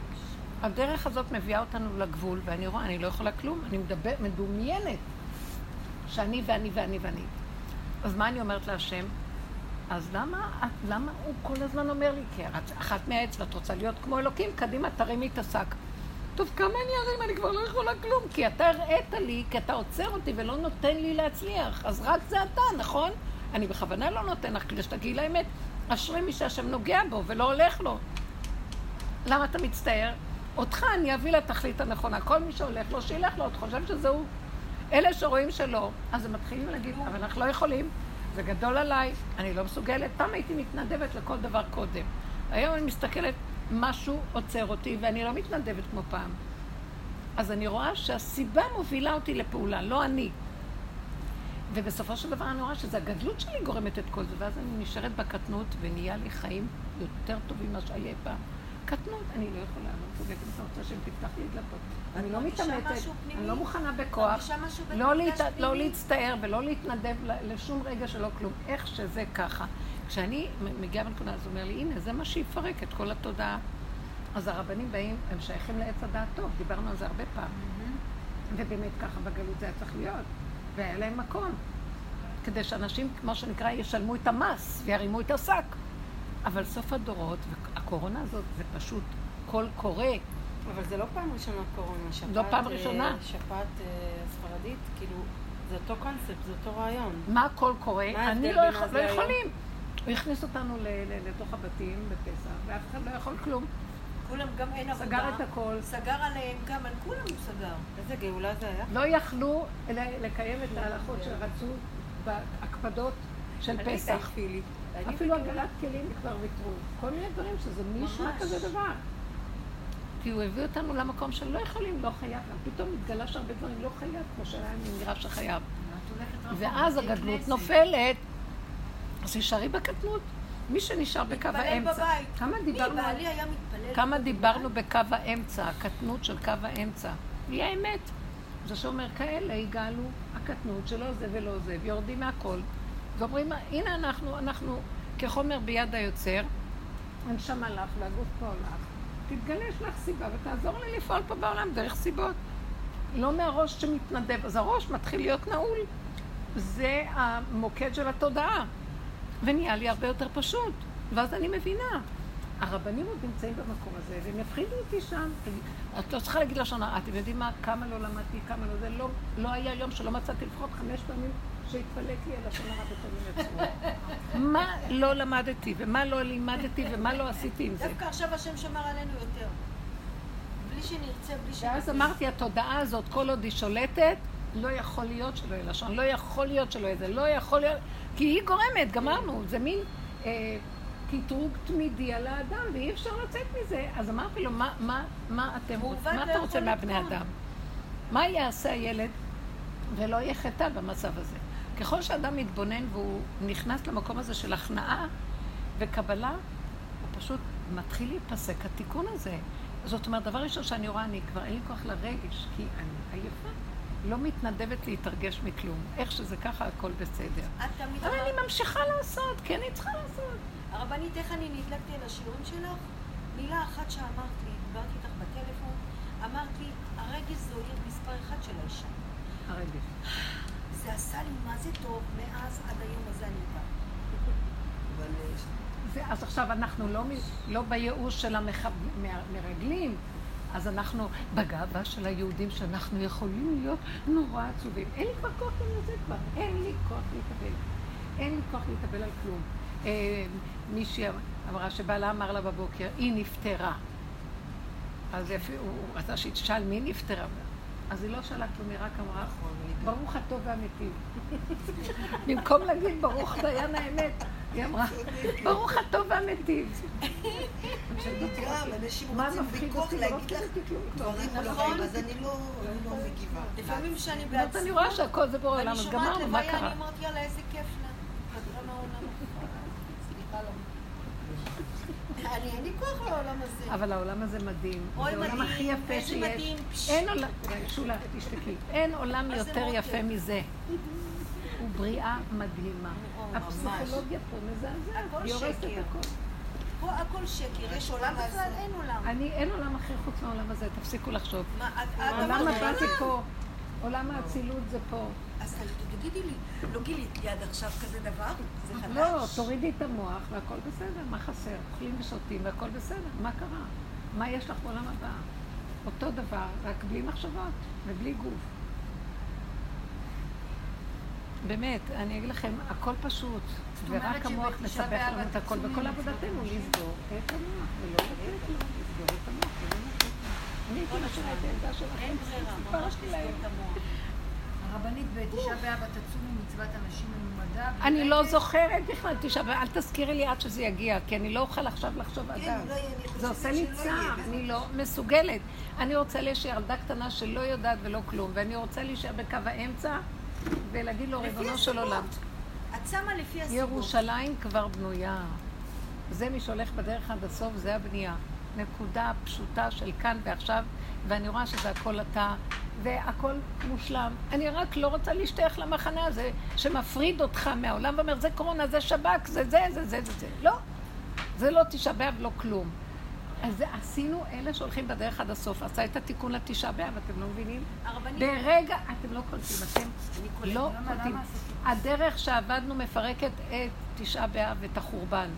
הדרך הזאת מביאה אותנו לגבול, ואני רואה, אני לא יכולה כלום, אני מדבר, מדומיינת, שאני ואני ואני ואני. אז מה אני אומרת להשם? אז למה, למה הוא כל הזמן אומר לי, כי אחת מהעץ ואת רוצה להיות כמו אלוקים, קדימה תרימי את השק. טוב, כמה אני ארים, אני כבר לא יכולה כלום, כי אתה הראית לי, כי אתה עוצר אותי ולא נותן לי להצליח, אז רק זה אתה, נכון? אני בכוונה לא נותן לך, כדי שתגיעי לאמת, אשרי מי שהשם נוגע בו ולא הולך לו. למה אתה מצטער? אותך אני אביא לתכלית הנכונה, כל מי שהולך לו, שילך לו, את חושב שזהו. אלה שרואים שלא, אז הם מתחילים להגיד, אבל אנחנו לא יכולים, זה גדול עליי, אני לא מסוגלת, פעם הייתי מתנדבת לכל דבר קודם. היום אני מסתכלת, משהו עוצר אותי ואני לא מתנדבת כמו פעם. אז אני רואה שהסיבה מובילה אותי לפעולה, לא אני. ובסופו של דבר אני רואה שזה הגדלות שלי גורמת את כל זה, ואז אני נשארת בקטנות ונהיה לי חיים יותר טובים מה שהיה פעם. קטנות, אני לא יכולה, אני חוגגת את הרצה שהם תפתח לי דלפות. אני לא מתאמצת, אני לא מוכנה בכוח, לא להצטער ולא להתנדב לשום רגע שלא כלום, איך שזה ככה. כשאני מגיעה בנקודה, אז הוא אומר לי, הנה, זה מה שיפרק את כל התודעה. אז הרבנים באים, הם שייכים לעץ הדעת טוב, דיברנו על זה הרבה פעם. ובאמת ככה בגלות זה היה צריך להיות, והיה להם מקום. כדי שאנשים, כמו שנקרא, ישלמו את המס וירימו את השק. אבל סוף הדורות, והקורונה הזאת, זה פשוט קול קורא. אבל זה לא פעם ראשונה קורונה, שפעת... לא פעם ראשונה. שפעת ספרדית, כאילו, זה אותו קונספט, זה אותו רעיון. מה קול קורא? אני לא יכולים. הוא הכניס אותנו לתוך הבתים בפסח, ואף אחד לא יכול כלום. כולם גם אין עבודה. סגר את הכל. סגר עליהם גם, על כולם הוא סגר. איזה גאולה זה היה. לא יכלו לקיים את ההלכות שרצו בהקפדות של פסח. אפילו הגלת כלים כבר ויתרו. כל מיני דברים שזה מישהו כזה דבר. כי הוא הביא אותנו למקום שלא יכולים, לא חייב. פתאום מתגלה שהרבה דברים לא חייב, כמו שלהם נראה שחייב. ואז הגדלות נופלת. אז נשארי בקטנות. מי שנשאר בקו האמצע. כמה דיברנו, כמה דיברנו בקו האמצע, הקטנות של קו האמצע. היא האמת. זה שאומר, כאלה יגאלו הקטנות שלא זה ולא זה, ויורדים מהכל. ואומרים, הנה אנחנו, אנחנו כחומר ביד היוצר, הנשמה לך והגוף פה הולך. תתגלה שלך סיבה ותעזור לי לפעול פה בעולם דרך סיבות. לא מהראש שמתנדב, אז הראש מתחיל להיות נעול. זה המוקד של התודעה. ונהיה לי הרבה יותר פשוט, ואז אני מבינה. הרבנים עוד נמצאים במקום הזה, והם יפחידו אותי שם. את לא צריכה להגיד לשנה, אתם יודעים מה, כמה לא למדתי, כמה לא זה, לא, לא היה יום שלא מצאתי לפחות חמש פעמים שהתפלק לי על השנה הרבה פעמים עצמו. מה לא למדתי, ומה לא לימדתי, ומה לא עשיתי עם זה. דווקא עכשיו השם שמר עלינו יותר. בלי שנרצה, בלי שנרצה. ואז אמרתי, התודעה הזאת, כל עוד היא שולטת, לא יכול להיות שלא יהיה לשון, לא יכול להיות שלא יהיה זה, לא יכול להיות, כי היא גורמת, גמרנו, זה מין אה, קטרוג תמידי על האדם, ואי אפשר לצאת מזה. אז אמרתי לו, מה, מה, מה אתם רוצים, מה אתה רוצה מהבני אדם? מה יעשה הילד ולא יהיה חטא במצב הזה? ככל שאדם מתבונן והוא נכנס למקום הזה של הכנעה וקבלה, הוא פשוט מתחיל להיפסק התיקון הזה. זאת אומרת, דבר ראשון שאני רואה, אני כבר אין לי כוח לרגש, כי אני עייפה. לא מתנדבת להתרגש מכלום. איך שזה ככה, הכל בסדר. אבל אני ממשיכה לעשות, כי אני צריכה לעשות. הרבנית, איך אני נדלקתי על השיעורים שלך? מילה אחת שאמרת לי, דיברתי איתך בטלפון, אמרת לי, הרגש זו עיר מספר אחד של האישה. הרגש. זה עשה לי מה זה טוב, מאז עד היום הזה אני איתה. אז עכשיו אנחנו לא בייאוש של המרגלים, אז אנחנו בגאווה של היהודים שאנחנו יכולים להיות נורא עצובים. אין לי כבר כוח לזה כבר, אין לי כוח להתאבל. אין לי כוח להתאבל על כלום. אה, מישהי אמרה שבעלה אמר לה בבוקר, היא נפטרה. אז יפה, הוא רצה שתשאל מי נפטרה. אז היא לא שאלה כלום, היא רק אמרה, ברוך הטוב והמיטיב. במקום להגיד ברוך דיין האמת, היא אמרה, ברוך הטוב והמיטיב. אנשים רוצים ויכוח להגיד לך דברים נכון, אז אני לא מגיבה. לפעמים שאני בעצמי, אני רואה שהכל זה בעולם, אז גמרנו, מה קרה? אני אומרת, יאללה, איזה כיף לה. חדרה מהעולם. סליחה, לא. אני אין לי כוח לעולם הזה. אבל העולם הזה מדהים. זה העולם הכי יפה שיש. אין עולם, שולה, תשתקי. אין עולם יותר יפה מזה. הוא בריאה מדהימה. הפסיכולוגיה פה מזעזעת, יורסת הכל. פה הכל שקר, יש עולם בכלל, אין עולם. אני, אין עולם אחר חוץ מהעולם הזה, תפסיקו לחשוב. עולם הבא זה פה, עולם האצילות זה פה. אז תגידי לי, לא גילית לי עד עכשיו כזה דבר? זה חדש? לא, תורידי את המוח והכל בסדר, מה חסר? אוכלים ושותים והכל בסדר, מה קרה? מה יש לך בעולם הבא? אותו דבר, רק בלי מחשבות ובלי גוף. באמת, אני אגיד לכם, הכל פשוט, ורק המוח מסבך לנו את הכל, וכל עבודתנו לסגור את המוח, ולא לתת לנו לסגור את המוח, ולא לתת לנו. אני הייתי משנה את העמדה שלכם, סיפרתי להם. הרבנית, בתשעה באב תצומו מצוות אנשים מלומדה. אני לא זוכרת בכלל, תשעה באב, אל תזכירי לי עד שזה יגיע, כי אני לא אוכל עכשיו לחשוב אדם. זה עושה לי צער, אני לא מסוגלת. אני רוצה להישאר ילדה קטנה שלא יודעת ולא כלום, ואני רוצה להישאר בקו האמצע, ולהגיד לו ריבונו של עולם. את שמה לפי הסיבות. ירושלים כבר בנויה. זה מי שהולך בדרך עד הסוף, זה הבנייה. נקודה פשוטה של כאן ועכשיו, ואני רואה שזה הכל אתה, והכל מושלם. אני רק לא רוצה להשתייך למחנה הזה, שמפריד אותך מהעולם, ואומר, זה קורונה, זה שבק, זה זה, זה זה, זה זה. לא, זה לא תשבע ולא כלום. אז עשינו אלה שהולכים בדרך עד הסוף. עשה את התיקון לתשעה באב, אתם לא מבינים? ברגע, אתם לא קולטים, אתם לא קולטים. הדרך שעבדנו מפרקת את תשעה באב ואת החורבן.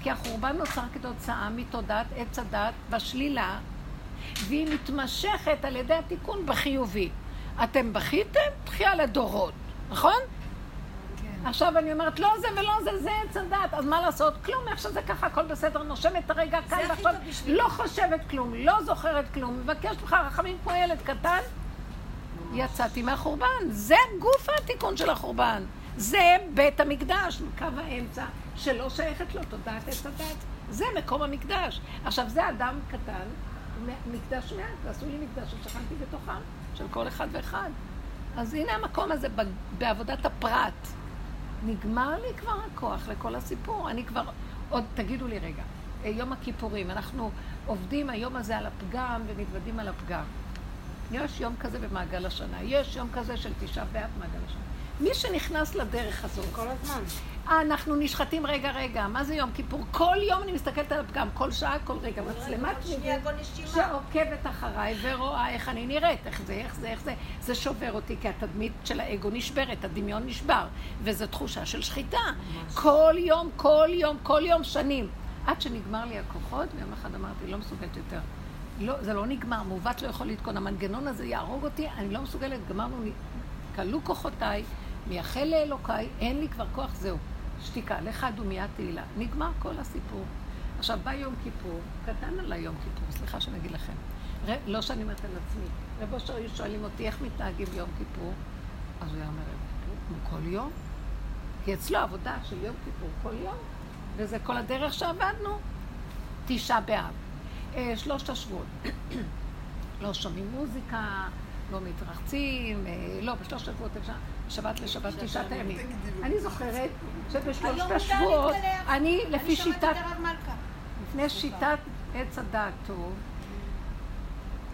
כי החורבן נוצר כתוצאה מתודעת עץ הדעת בשלילה, והיא מתמשכת על ידי התיקון בחיובי. אתם בכיתם? תחייה לדורות, נכון? עכשיו אני אומרת, לא זה ולא זה, זה עץ הדעת, אז מה לעשות? כלום, איך שזה ככה, הכל בסדר, נושמת הרגע כאן ועכשיו, לא חושבת כלום, לא זוכרת כלום, מבקשת לך רחמים כמו ילד קטן, יצאתי מהחורבן, זה גוף התיקון של החורבן, זה בית המקדש, קו האמצע, שלא שייכת לו תודעת עץ הדעת, זה מקום המקדש. עכשיו זה אדם קטן, מקדש מעט, ועשו לי מקדש ששכנתי בתוכם, של כל אחד ואחד. אז הנה המקום הזה בעבודת הפרט. נגמר לי כבר הכוח לכל הסיפור. אני כבר, עוד תגידו לי רגע, יום הכיפורים, אנחנו עובדים היום הזה על הפגם ומתוודים על הפגם. יש יום כזה במעגל השנה, יש יום כזה של תשעה באב מעגל השנה. מי שנכנס לדרך הזאת, כל הזמן. אנחנו נשחטים רגע רגע, מה זה יום כיפור? כל יום אני מסתכלת על הפגם, כל שעה, כל רגע, מצלמת שנייה שעוקבת אחריי ורואה איך אני נראית, איך זה, איך זה, איך זה. זה שובר אותי, כי התדמית של האגו נשברת, הדמיון נשבר, וזו תחושה של שחיטה. כל יום, כל יום, כל יום, שנים. עד שנגמר לי הכוחות, ויום אחד אמרתי, לא מסוגלת יותר. לא, זה לא נגמר, מעוות לא יכול לתקון, המנגנון הזה יהרוג אותי, אני לא מסוגלת, גמרנו, קלו כוחותיי, מייחל לאלוקיי, אין לי כבר כוח, זהו. שתיקה, לך דומיית תהילה. נגמר כל הסיפור. עכשיו, בא יום כיפור, קטן עליי יום כיפור, סליחה שנגיד לכם. ר... לא שאני אומרת על עצמי. רב אושר היו שואלים אותי, איך מתנהגים יום כיפור? אז הוא היה אומר, הוא כל יום? כי אצלו עבודה של יום כיפור כל יום, וזה כל הדרך שעבדנו. תשעה באב. אה, שלושת השבועות. לא שומעים מוזיקה, לא מתרחצים, לא, בשלושת השבועות, שבת לשבת, תשעת הימים. אני זוכרת שבשלושת השבועות, אני לפי שיטת, לפני שיטת עץ הדעת טוב,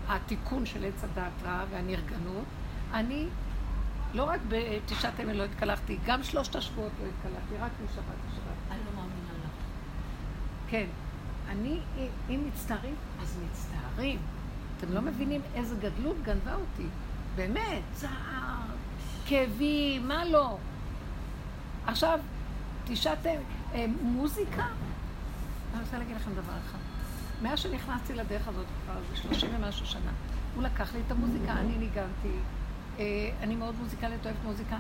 התיקון של עץ הדעת רע והנרגנות, אני לא רק בתשעת הימים לא התקלחתי, גם שלושת השבועות לא התקלחתי, רק משבת לשבת. אני לא מאמינה לך. כן, אני, אם מצטערים, אז מצטערים. אתם לא מבינים איזה גדלות גנבה אותי. באמת, צער, כאבי, מה לא? עכשיו, תשעתם, אה, מוזיקה? אני רוצה להגיד לכם דבר אחד. מאה שנכנסתי לדרך הזאת כבר, זה שלושים ומשהו שנה, הוא לקח לי את המוזיקה, אני ניגנתי, אה, אני מאוד מוזיקלית, אוהבת מוזיקה.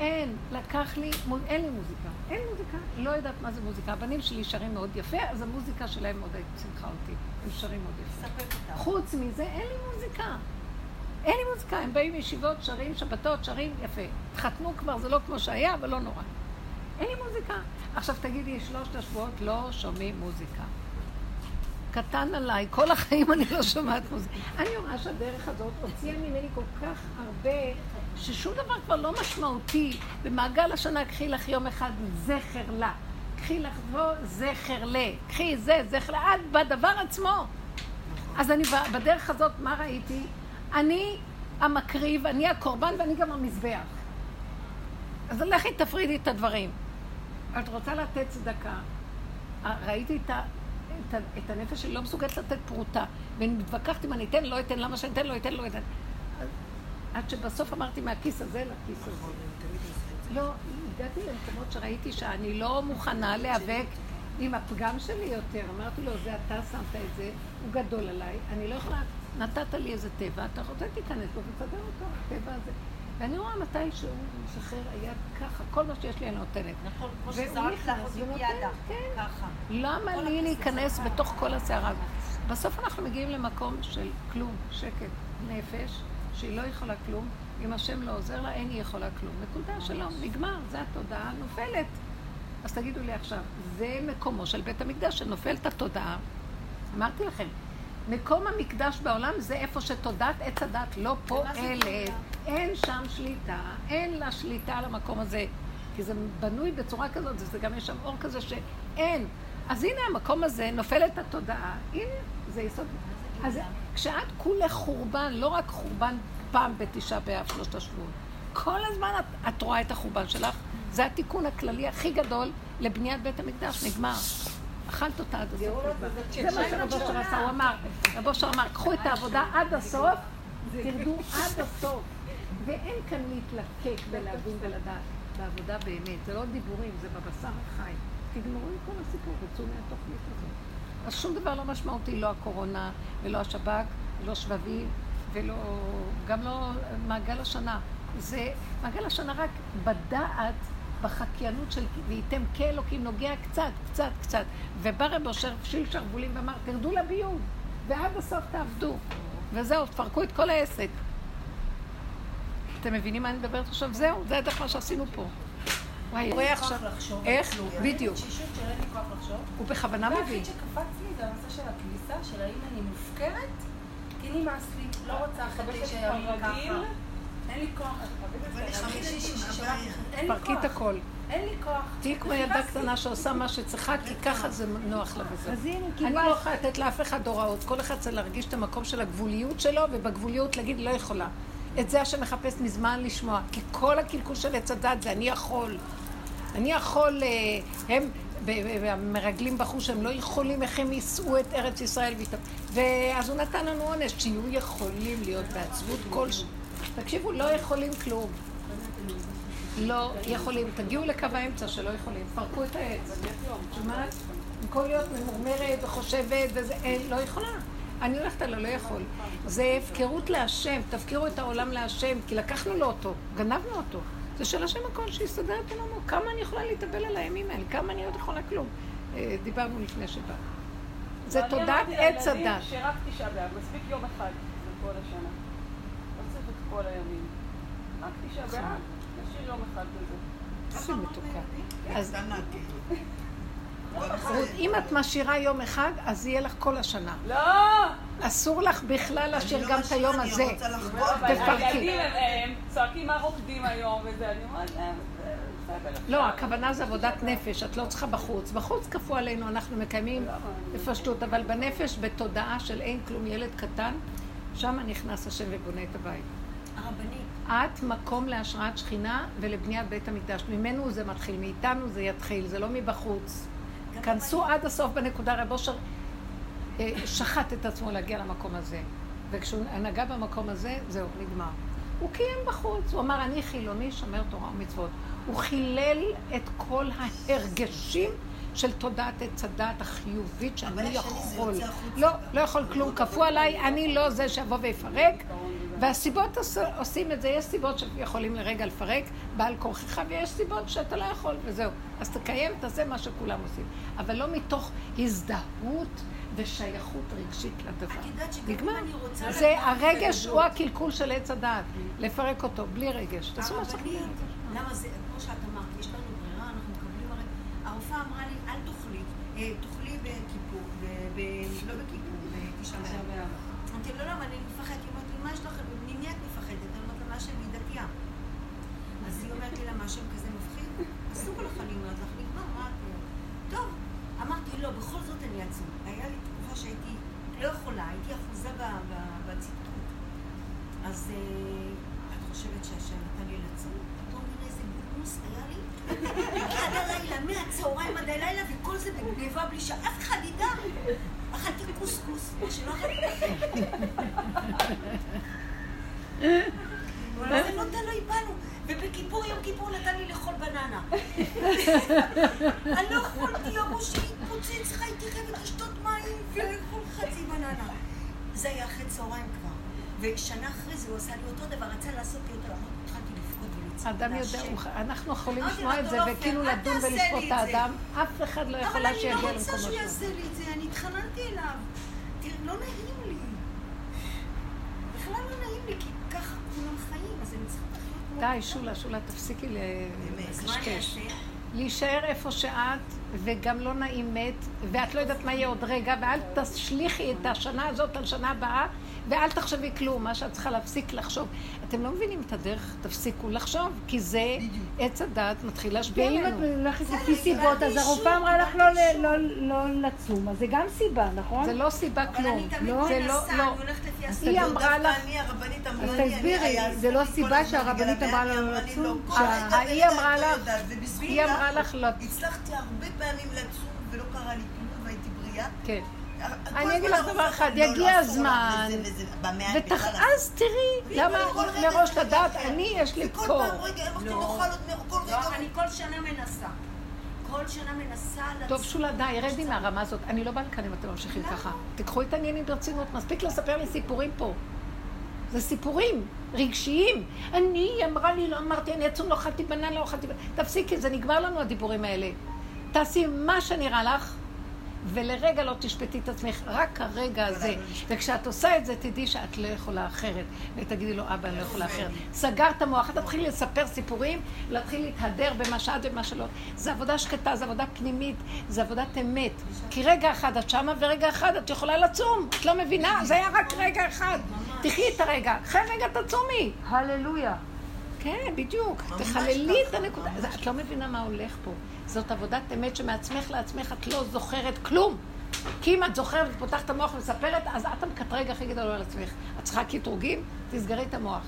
אין, לקח לי, אין לי מוזיקה, אין מוזיקה, לא יודעת מה זה מוזיקה. הבנים שלי שרים מאוד יפה, אז המוזיקה שלהם מאוד שמחה אותי, הם שרים מאוד יפה. חוץ מזה, אין לי מוזיקה, אין לי מוזיקה, הם באים מישיבות, שרים, שבתות, שרים, יפה. התחתנו כבר, זה לא כמו שהיה, אבל לא נורא. אין לי מוזיקה. עכשיו תגידי, שלושת השבועות לא שומעים מוזיקה. קטן עליי, כל החיים אני לא שומעת מוזיקה. אני רואה שהדרך הזאת הוציאה ממני כל כך הרבה, ששום דבר כבר לא משמעותי. במעגל השנה, קחי לך יום אחד זכר לה. קחי לך בו זכר לה. קחי זה, זכר לה, עד בדבר עצמו. אז אני בדרך הזאת, מה ראיתי? אני המקריב, אני הקורבן ואני גם המזבח. אז לכי תפרידי את הדברים. את רוצה לתת צדקה. ראיתי את ה... את הנפש שלי לא מסוגלת לתת פרוטה, ואני מתווכחת אם אני אתן, לא אתן, למה שאני אתן, לא אתן, לא אתן. עד שבסוף אמרתי מהכיס הזה לכיס הזה. לא, הגעתי למקומות שראיתי שאני לא מוכנה להיאבק עם הפגם שלי יותר. אמרתי לו, זה אתה שמת את זה, הוא גדול עליי, אני לא יכולה, נתת לי איזה טבע, אתה רוצה תיכנס לו ותסדר אותו, הטבע הזה. ואני רואה מתי שהוא משחרר היד ככה, כל מה שיש לי אני נותנת. נכון, כמו שזרקת להחזיק ידה, ככה. למה לי להיכנס בתוך כל הסערה? בסוף אנחנו מגיעים למקום של כלום, שקט, נפש, שהיא לא יכולה כלום, אם השם לא עוזר לה, אין היא יכולה כלום. נקודה שלום, נגמר, זה התודעה נופלת. אז תגידו לי עכשיו, זה מקומו של בית המקדש שנופלת התודעה. אמרתי לכם. מקום המקדש בעולם זה איפה שתודעת עץ הדת לא פועלת, אין שם שליטה, אין לה שליטה על המקום הזה, כי זה בנוי בצורה כזאת, וזה גם יש שם אור כזה שאין. אז הנה המקום הזה נופלת התודעה, הנה זה יסוד. אז כשאת כולה חורבן, לא רק חורבן פעם בתשעה באב שלושת השבועות, כל הזמן את, את רואה את החורבן שלך, זה התיקון הכללי הכי גדול לבניית בית המקדש, נגמר. אכלת אותה עד הסוף. זה מה שרבושר עשה, הוא אמר, רבושר אמר, קחו את העבודה עד הסוף, תרדו עד הסוף. ואין כאן להתלקק ולהבין ולדעת. בעבודה באמת, זה לא דיבורים, זה בבשר החי. תגמרו עם כל הסיפור, רצו מהתוכנית הזאת. אז שום דבר לא משמעותי, לא הקורונה, ולא השב"כ, ולא שבבים, וגם לא מעגל השנה. זה מעגל השנה רק בדעת, בחקיינות של ואיתם כאלוקים נוגע קצת, קצת, קצת. ובא רב אושר שיל שרבולים ואמר, תרדו לביוב, ועד הסוף תעבדו. וזהו, תפרקו את כל העסק. אתם מבינים מה אני מדברת עכשיו? זהו, זה הדרך מה שעשינו פה. וואי, איך עכשיו? איך? בדיוק. שישות שאין לי כוח לחשוב. הוא בכוונה מביא. והיחיד שקפץ לי זה הנושא של הכניסה, של האם אני מופקרת, כי נמאס לי, לא רוצה חדש הימים ככה. אין לי כוח. פרקי את הכל. אין לי כוח. תהי כמו ילדה קטנה שעושה מה שצריכה, כי ככה זה נוח לה בזה. אני לא יכולה לתת לאף אחד הוראות. כל אחד צריך להרגיש את המקום של הגבוליות שלו, ובגבוליות להגיד לא יכולה. את זה השם מחפש מזמן לשמוע, כי כל הקלקוש של הצדת זה אני יכול. אני יכול, הם מרגלים בחוש, הם לא יכולים, איך הם יישאו את ארץ ישראל. ואז הוא נתן לנו עונש, שיהיו יכולים להיות בעצבות כלשהו. תקשיבו, לא יכולים כלום. לא יכולים. תגיעו לקו האמצע שלא יכולים. פרקו את העץ. תשמעת? כל להיות ממורמרת וחושבת וזה, לא יכולה. אני הולכת עליה, לא יכול. זה הפקרות להשם, תפקירו את העולם להשם, כי לקחנו לו אותו, גנבנו אותו. זה של השם הכל שיסדר את עולמו. כמה אני יכולה להתאבל על הימים האלה? כמה אני עוד יכולה כלום? דיברנו לפני שבא. זה תודעת עץ הדת. אני אמרתי שרק תשעה באב, מספיק יום אחד בכל השנה. לא צריך את כל הימים. רק תשעה באב, נשאיר יום אחד בזה. איזה מתוקה. אז דנתי. אם את משאירה יום אחד, אז יהיה לך כל השנה. לא! אסור לך בכלל להשאיר גם את היום הזה. אני רוצה לחגוג. הילדים הם צועקים מה רוקדים היום וזה, אני אומרת להם, זה... לא, הכוונה זה עבודת נפש, את לא צריכה בחוץ. בחוץ כפו עלינו, אנחנו מקיימים לפשטות, אבל בנפש, בתודעה של אין כלום ילד קטן, שם נכנס השם ובונה את הבית. הרבנית. את מקום להשראת שכינה ולבניית בית המקדש. ממנו זה מתחיל, מאיתנו זה יתחיל, זה לא מבחוץ. כנסו עד הסוף בנקודה, רב אושר שחט את עצמו להגיע למקום הזה. וכשהוא נגע במקום הזה, זהו, נגמר. הוא קיים בחוץ, הוא אמר, אני חילוני, שמר תורה ומצוות. הוא חילל את כל ההרגשים של תודעת הצדת החיובית שאני יכול. לא, לא יכול כלום, כפו עליי, אני לא זה שיבוא ויפרק. והסיבות עושים את זה, יש סיבות שיכולים לרגע לפרק בעל כורחך, ויש סיבות שאתה לא יכול, וזהו. אז תקיים, תעשה מה שכולם עושים. אבל לא מתוך הזדהות ושייכות רגשית לדבר. נגמר? זה הרגש הוא הקלקול של עץ הדעת, לפרק אותו, בלי רגש. תעשו מה שכולם. למה זה, כמו שאת אמרת, יש לנו ברירה, אנחנו מקבלים הרגש. הרופאה אמרה לי, אל תאכלי, תאכלי בכיפור, לא בכיפור, תשעה בעבר. אמרתי, לא, לא, אני מפחדת, מה יש לך? נמנית מפחדת, אני אומרת למה שם היא דתיה. אז היא אומרת לי למה שם כזה מפחיד? אסור לך, אני אומרת לך, נגמר, מה את אומרת? טוב, אמרתי, לא, בכל זאת אני עצום. היה לי תקופה שהייתי לא יכולה, הייתי אחוזה בציטוט. אז את חושבת שהשם נתן לי לעצום? פתאום הנה איזה גנוס היה לי. עד הלילה, מהצהריים עד הלילה, וכל זה בגניבה בלי שאף אחד ידע. אכלתי קוסקוס, או שלא אכלתי לכם. אבל זה נותן לו איבנו, ובכיפור יום כיפור נתן לי לאכול בננה. אני לא יכולתי, ירוש התפוצץ, חייתי חייבת לשתות מים ולאכול חצי בננה. זה היה אחרי צהריים כבר. ושנה אחרי זה הוא עשה לי אותו דבר, רצה לעשות לי אותו, אמרתי, התחלתי לפקוד ולצפות. האדם יודע, אנחנו יכולים לשמוע את זה, וכאילו לדון ולשפוט את האדם, אף אחד לא יכולה שיגיע למקום השם. אבל אני לא רוצה שהוא יעשה לי את זה, אני התחננתי אליו. תראה, לא נעים לי. בכלל לא נעים לי, כי ככה כולם חיים, אז אני צריכה לחיות כמו... די, שולה, שולה, תפסיקי לקשקש. להישאר איפה שאת, וגם לא נעים מת, ואת לא יודעת מה יהיה עוד רגע, ואל תשליכי את השנה הזאת על שנה הבאה, ואל תחשבי כלום, מה שאת צריכה להפסיק לחשוב. אתם לא מבינים את הדרך, תפסיקו לחשוב, כי זה עץ הדעת מתחיל להשביע לנו. ואם את מלכת לפי סיבות, אז הרופאה אמרה לך לא לצום, אז זה גם סיבה, נכון? זה לא סיבה כלום. אבל אני תמיד מנסה, אני הולכת לפי הסתגלות, דווקא אני, הרבנית אמרה לי, אז תסבירי, זה לא סיבה שהרבנית אמרה לה לא לצום. היא אמרה לך, היא אמרה לך לא. הצלחתי הרבה פעמים לצום ולא קרה לי כלום. כן. אני אגיד לך דבר אחד, יגיע הזמן, אז תראי, למה מראש לדעת, אני יש לי קור. אני כל שנה מנסה. כל שנה מנסה... טוב שולה, די, ירדי מהרמה הזאת. אני לא באה לכאן אם אתם ממשיכים ככה. תקחו את העניינים ברצינות, מספיק לספר לי סיפורים פה. זה סיפורים רגשיים. אני אמרה לי, לא אמרתי, אני עצום, לא אכלתי בנן, לא אכלתי בנן. תפסיקי, זה נגמר לנו הדיבורים האלה. תעשי מה שנראה לך, ולרגע לא תשפטי את עצמך, רק הרגע הזה. וכשאת עושה את זה, תדעי שאת לא יכולה אחרת. ותגידי לו, אבא, אני לא יכולה אחרת. סגרת המוח, אתה תתחיל לספר סיפורים, להתחיל להתהדר במה שאת ומה שלא. זה עבודה שקטה, זה עבודה פנימית, זה עבודת אמת. כי רגע אחד את שמה, ורגע אחד את יכולה לצום. את לא מבינה? זה היה רק רגע אחד. תחי את הרגע, אחרי רגע תצומי. הללויה. כן, בדיוק. תחללי את הנקודה. את לא מבינה מה הולך פה. זאת עבודת אמת שמעצמך לעצמך את לא זוכרת כלום. כי אם את זוכרת ופותחת את המוח ומספרת, אז את המקטרג הכי גדול על עצמך. את צריכה כתרוגים, תסגרי את המוח.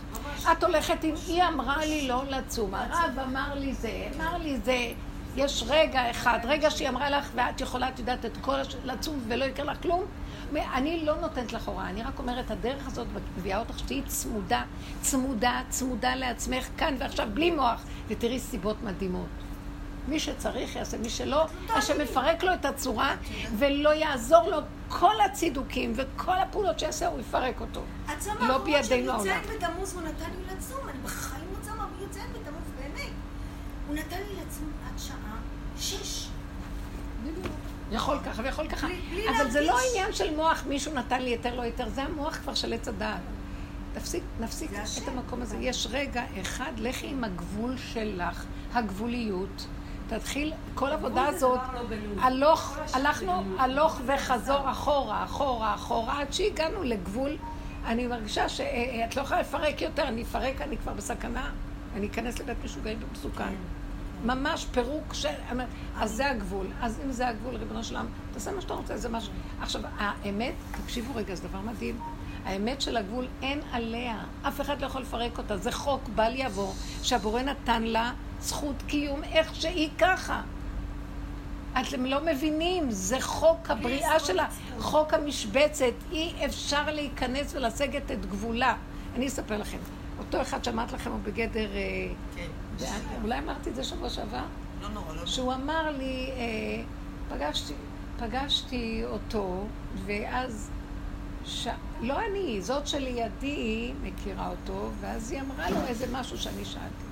את הולכת עם, היא אמרה לי לא לצום, הרב אמר לי זה, אמר לי זה. יש רגע אחד, רגע שהיא אמרה לך ואת יכולה, את יודעת, את כל לצום ולא יקרה לך כלום. אני לא נותנת לך הוראה, אני רק אומרת, הדרך הזאת מביאה אותך שתהיי צמודה, צמודה, צמודה לעצמך כאן ועכשיו בלי מוח, ותראי סיבות מדהימות. מי שצריך יעשה, מי שלא, אשר מפרק לו את הצורה ולא יעזור לו כל הצידוקים וכל הפעולות שיעשה, הוא יפרק אותו. לא בידינו העולם. הצמא אחרות בתמוז הוא נתן לי לצום, אני בחיים לא צמא, הוא יוצא בתמוז באמת. הוא נתן לי לצום עד שעה שש. יכול ככה ויכול ככה. אבל זה לא עניין של מוח, מישהו נתן לי יותר לא יותר, זה המוח כבר של עץ הדעת. נפסיק את המקום הזה. יש רגע אחד, לכי עם הגבול שלך, הגבוליות. תתחיל, כל עבודה הזאת, הלכנו הלוך וחזור אחורה, אחורה, אחורה, עד שהגענו לגבול, אני מרגישה שאת לא יכולה לפרק יותר, אני אפרק, אני כבר בסכנה, אני אכנס לבית משוגעים ומסוכן. ממש פירוק של... אז זה הגבול, אז אם זה הגבול, ריבונו של עולם, תעשה מה שאתה רוצה, זה משהו... עכשיו, האמת, תקשיבו רגע, זה דבר מדהים, האמת של הגבול אין עליה, אף אחד לא יכול לפרק אותה, זה חוק, בל יעבור, שהבורא נתן לה זכות קיום איך שהיא ככה. אתם לא מבינים, זה חוק הבריאה שלה, חוק המשבצת, אי אפשר להיכנס ולסגת את גבולה. אני אספר לכם, אותו אחד שמעת לכם הוא בגדר... אולי אמרתי את זה שבוע שעבר? לא נורא, לא. שהוא אמר לי, פגשתי אותו, ואז... לא אני, זאת שלידי מכירה אותו, ואז היא אמרה לו איזה משהו שאני שאלתי.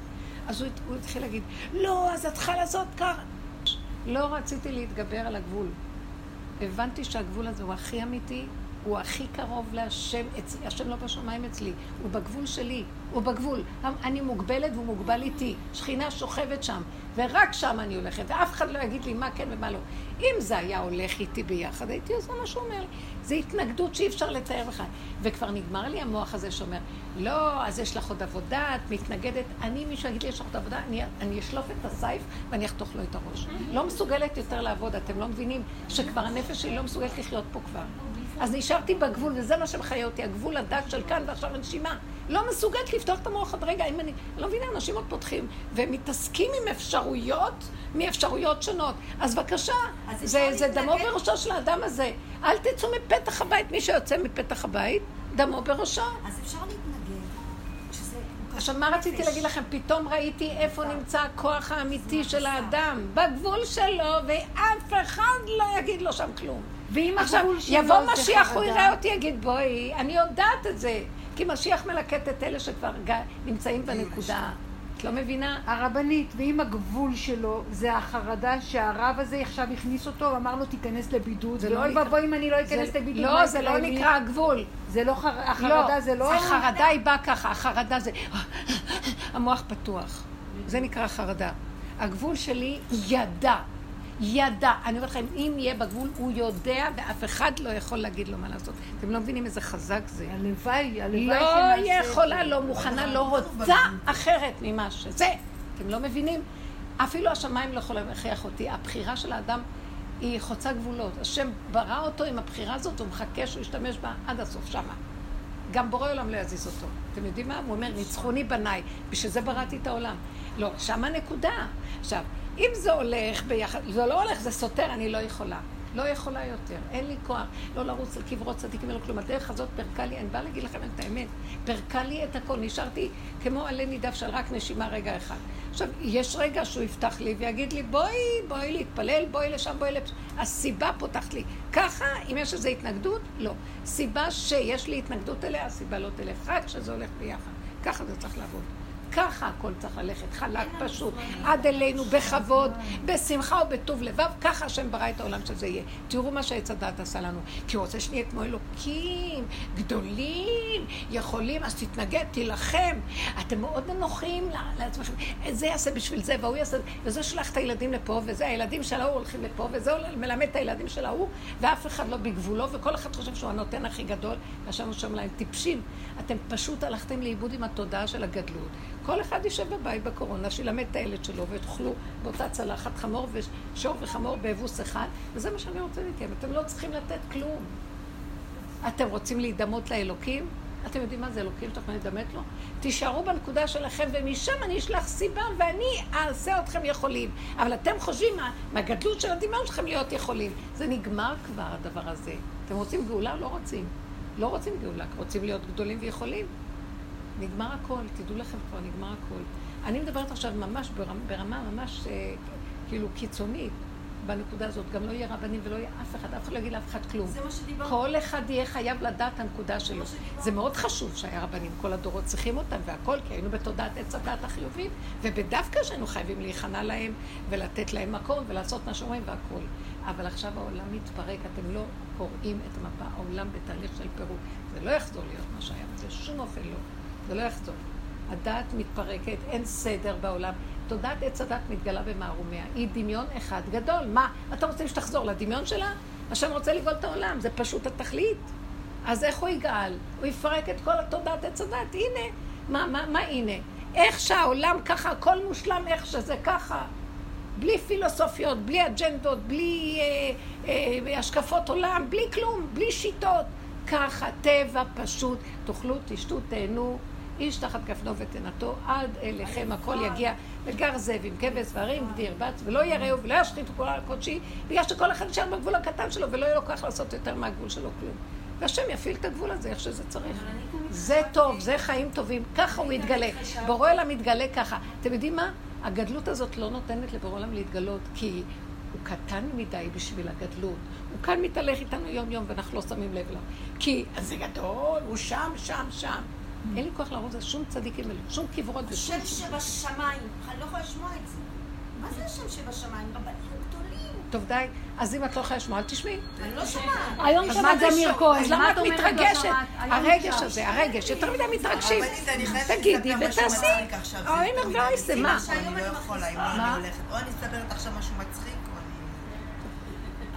אז הוא התחיל להגיד, לא, אז את צריכה לעשות ככה. לא רציתי להתגבר על הגבול. הבנתי שהגבול הזה הוא הכי אמיתי, הוא הכי קרוב להשם, השם לא בשמיים אצלי, הוא בגבול שלי, הוא בגבול. אני מוגבלת והוא מוגבל איתי, שכינה שוכבת שם, ורק שם אני הולכת, ואף אחד לא יגיד לי מה כן ומה לא. אם זה היה הולך איתי ביחד, הייתי עושה מה שהוא אומר לי. זו התנגדות שאי אפשר לתאר בכלל. וכבר נגמר לי המוח הזה שאומר, לא, אז יש לך עוד עבודה, את מתנגדת, אני מישהו אגיד לי, יש לך עוד עבודה, אני, אני אשלוף את הסייף ואני אחתוך לו את הראש. לא מסוגלת יותר לעבוד, אתם לא מבינים שכבר הנפש שלי לא מסוגלת לחיות פה כבר. אז נשארתי בגבול, וזה מה שמחיה אותי, הגבול הדק של כאן ועכשיו הנשימה. לא מסוגלת לפתוח את המוח עוד רגע, אם אני... לא מבינה, אנשים עוד פותחים, והם מתעסקים עם אפשרויות, מאפשרויות שונות. אז בבקשה, אז זה, זה דמו בראשו של האדם הזה. אל תצאו מפתח הבית, מי שיוצא מפתח הבית, דמו בראשו. אז אפשר להתנגד. שזה... עכשיו, מה רציתי להגיד לכם? פתאום ראיתי איפה נמצא הכוח האמיתי של האדם, בגבול שלו, ואף אחד לא יגיד לו שם כלום. ואם עכשיו יבוא משיח, הוא יראה אותי, יגיד בואי, אני יודעת את זה, כי משיח מלקט את אלה שכבר נמצאים בנקודה. את לא מבינה? הרבנית, ואם הגבול שלו זה החרדה שהרב הזה עכשיו הכניס אותו, אמר לו תיכנס לבידוד, ואוי בבואי אם אני לא אכנס לבידוד. לא, זה לא נקרא הגבול. זה לא חרדה, זה לא... החרדה היא באה ככה, החרדה זה... המוח פתוח. זה נקרא חרדה. הגבול שלי ידע. ידע, אני אומר לכם, אם יהיה בגבול, הוא יודע ואף אחד לא יכול להגיד לו מה לעשות. אתם לא מבינים איזה חזק זה. הלוואי, הלוואי. לא יכולה, לא מוכנה, לא רוצה אחרת ממה שזה. אתם לא מבינים? אפילו השמיים לא יכולים להכריח אותי. הבחירה של האדם היא חוצה גבולות. השם ברא אותו עם הבחירה הזאת, הוא מחכה שהוא ישתמש בה עד הסוף שמה. גם בורא עולם לא יזיז אותו. אתם יודעים מה? הוא אומר, ניצחוני בניי, בשביל זה בראתי את העולם. לא, שמה נקודה. עכשיו, אם זה הולך ביחד, זה לא הולך, זה סותר, אני לא יכולה. לא יכולה יותר, אין לי כוח, לא לרוץ על קברות צדיקים ולא כלום. הדרך הזאת פרקה לי, אני באה להגיד לכם את האמת, פרקה לי את הכל, נשארתי כמו עלה נידף של רק נשימה רגע אחד. עכשיו, יש רגע שהוא יפתח לי ויגיד לי, בואי, בואי להתפלל, בואי לשם, בואי לפשם. הסיבה פותחת לי. ככה, אם יש איזו התנגדות, לא. סיבה שיש לי התנגדות אליה, הסיבה לא תלך, רק שזה הולך ביחד. ככה זה צריך לעבוד. ככה הכל צריך ללכת, חלק פשוט, עד אלינו, בכבוד, בשמחה ובטוב לבב, ככה השם ברא את העולם שזה יהיה. תראו מה שעץ הדעת עשה לנו, כי הוא רוצה שנהיה כמו אלוקים, גדולים, יכולים, אז תתנגד, תילחם, אתם מאוד נוחים לעצמכם, זה יעשה בשביל זה והוא יעשה, וזה שלח את הילדים לפה, וזה הילדים של ההוא הולכים לפה, וזה מלמד את הילדים של ההוא, ואף אחד לא בגבולו, וכל אחד חושב שהוא הנותן הכי גדול, והשם שם להם טיפשים, אתם פשוט הלכתם לאיבוד עם התודעה של הגדלות. כל אחד יישב בבית בקורונה, שילמד את הילד שלו ותאכלו באותה צלחת חמור ושור וחמור באבוס אחד, וזה מה שאני רוצה להתקיים. אתם לא צריכים לתת כלום. אתם רוצים להידמות לאלוקים? אתם יודעים מה זה אלוקים שאתם נדמת לו? תישארו בנקודה שלכם ומשם אני אשלח סיבה ואני אעשה אתכם יכולים. אבל אתם חושבים מהגדלות של הדמיון שלכם להיות יכולים. זה נגמר כבר הדבר הזה. אתם רוצים גאולה? לא רוצים. לא רוצים גאולה, רוצים להיות גדולים ויכולים. נגמר הכל, תדעו לכם כבר, נגמר הכל. אני מדברת עכשיו ממש ברמה, ברמה ממש אה, כאילו קיצונית בנקודה הזאת. גם לא יהיה רבנים ולא יהיה אף אחד, אף אחד לא יגיד לאף אחד כלום. כל אחד יהיה חייב לדעת הנקודה שלו. זה מאוד חשוב שהיה רבנים, כל הדורות צריכים אותם והכל, כי היינו בתודעת עץ הדעת החיובית, ובדווקא שהיינו חייבים להיכנע להם ולתת להם מקום ולעשות מה שאומרים והכל. אבל עכשיו העולם מתפרק, אתם לא קוראים את המפה, העולם בתהליך של פירוק. זה לא יחזור להיות מה שהיה, זה שום אופן לא. זה לא יחזור. הדעת מתפרקת, אין סדר בעולם. תודעת עץ הדעת מתגלה במערומיה. היא דמיון אחד גדול. מה? אתה רוצה שתחזור לדמיון שלה? השם רוצה לגאול את העולם. זה פשוט התכלית. אז איך הוא יגאל? הוא יפרק את כל התודעת עץ הדעת. הנה. מה, מה, מה הנה? איך שהעולם ככה, הכל מושלם, איך שזה ככה. בלי פילוסופיות, בלי אג'נדות, בלי אה, אה, השקפות עולם, בלי כלום, בלי שיטות. ככה, טבע פשוט, תאכלו, תשתו, תהנו, איש תחת כפנו ותנתו, עד אליכם הכל יגיע. וגר זאבים, כבש וערים, גדיר, בץ, ולא יראו ולא ישחיתו כל הקודשי, בגלל שכל אחד נשאר בגבול הקטן שלו, ולא יהיה לו כוח לעשות יותר מהגבול שלו כלום. והשם יפעיל את הגבול הזה, איך שזה צריך. זה טוב, זה חיים טובים, ככה הוא יתגלה. בורא עולם מתגלה ככה. אתם יודעים מה? הגדלות הזאת לא נותנת לבורא עולם להתגלות, כי הוא קטן מדי בשביל הגדלות. הוא כאן מתהלך איתנו יום יום ואנחנו לא שמים לב לה. כי זה גדול, הוא שם, שם, שם. אין לי כוח להראות את זה, שום צדיקים, שום קברות. השם שבשמיים, אני לא יכולה לשמוע את זה. מה זה השם שבשמיים? רבנים גדולים. טוב די, אז אם את לא יכולה לשמוע, אל תשמעי. אני לא שומעת. היום שמעת זה מרקוי, אז למה את מתרגשת? הרגש הזה, הרגש, יותר מדי מתרגשים. תגידי ותעשי. או אם הרבה עושה, מה? אני לא יכולה, אם אני הולכת. או אני אסתברת עכשיו משהו מצחיק.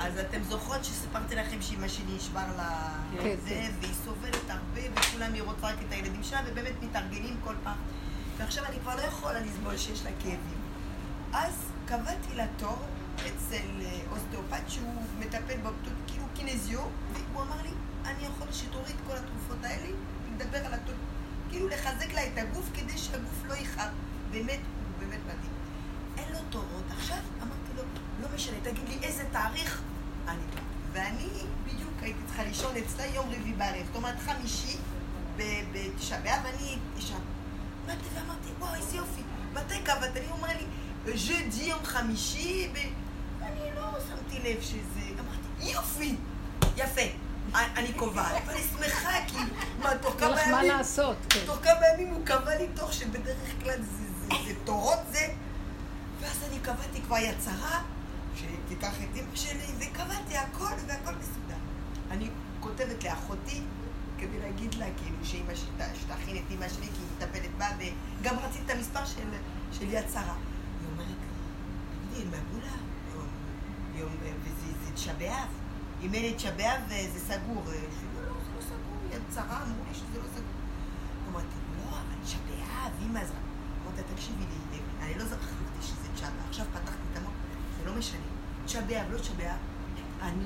אז אתם זוכרות שסיפרתי לכם שאמא שלי נשבר לה זה, והיא סובלת הרבה, וכולם לראות רק את הילדים שלה, ובאמת מתארגנים כל פעם. ועכשיו אני כבר לא יכולה לסבול שיש לה כאבים. אז קבעתי לה תור אצל אוסטאופת שהוא מטפל בפתות, כאילו קינזיו, והוא אמר לי, אני יכול שתוריד כל התרופות האלה, נדבר על התור, כאילו לחזק לה את הגוף כדי שהגוף לא יחד. באמת, הוא באמת מדהים. אין לו תורות. עכשיו אמרתי לו, לא משנה, תגיד לי איזה תאריך אני בא. ואני בדיוק הייתי צריכה לישון אצלה יום רביעי בערב, זאת אומרת חמישי בתשעה באב, ואני אישה. באתי ואמרתי, וואו, איזה יופי. מתי קבעת? אני אומר לי, ז'די יום חמישי, ואני לא שמתי לב שזה. אמרתי, יופי, יפה, אני קובעת. ואני שמחה, כי מה, תוך כמה ימים, תוך כמה ימים הוא קבע לי תוך שבדרך כלל זה תורות זה. ואז אני קבעתי כבר יצרה, שתיקח את אמא שלי, וקבעתי הכל והכל מסודר. אני כותבת לאחותי כדי להגיד לה כאילו שאמא שתכין את אמא שלי, כי היא מטפלת בה, וגם רציתי את המספר של, של יצרה. היא אומרת, תגידי, אין מבולה, וזה תשבאב. אם אין תשבאב זה סגור. לא, לא, זה לא סגור, יצרה אמרו לי שזה לא סגור. היא אומרת, לא, אבל תשבאב, אמא זה... אמרת, תקשיבי לי, אני לא זכרתי שזה תשבא, עכשיו פתחתי את המון, זה לא משנה. תשבא, אבל לא תשבא, אני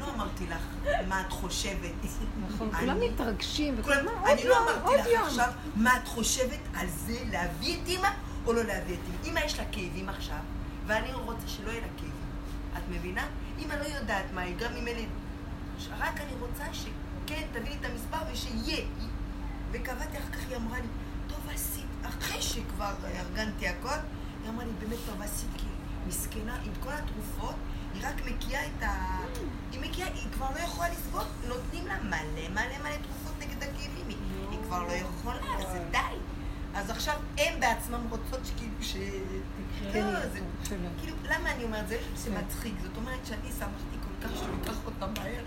לא אמרתי לך מה את חושבת. נכון, כולם מתרגשים. אני לא אמרתי לך עכשיו מה את חושבת על זה, להביא את אמא או לא להביא את אמא. אמא יש לה כאבים עכשיו, ואני רוצה שלא יהיה לה כאבים. את מבינה? אם אני לא יודעת מה היא, גם אם אני... רק אני רוצה שכן, תביא לי את המספר ושיהיה. וקבעתי, אחר כך היא אמרה לי, טוב עשית, אחרי שכבר ארגנתי הכל, היא אמרה לי, באמת טוב עשית, כי מסכנה עם כל התרופות, היא רק מקיעה את ה... היא מקיעה, היא כבר לא יכולה לסבור, נותנים לה מלא מלא מלא תרופות נגד הכאבים, היא כבר לא יכולה, אז די. אז עכשיו הם בעצמם רוצות שכאילו ש... לא, זה... כאילו, למה אני אומרת זה? זה מצחיק, זאת אומרת שאני שמחתי כל כך שלא ייקח אותה מהר,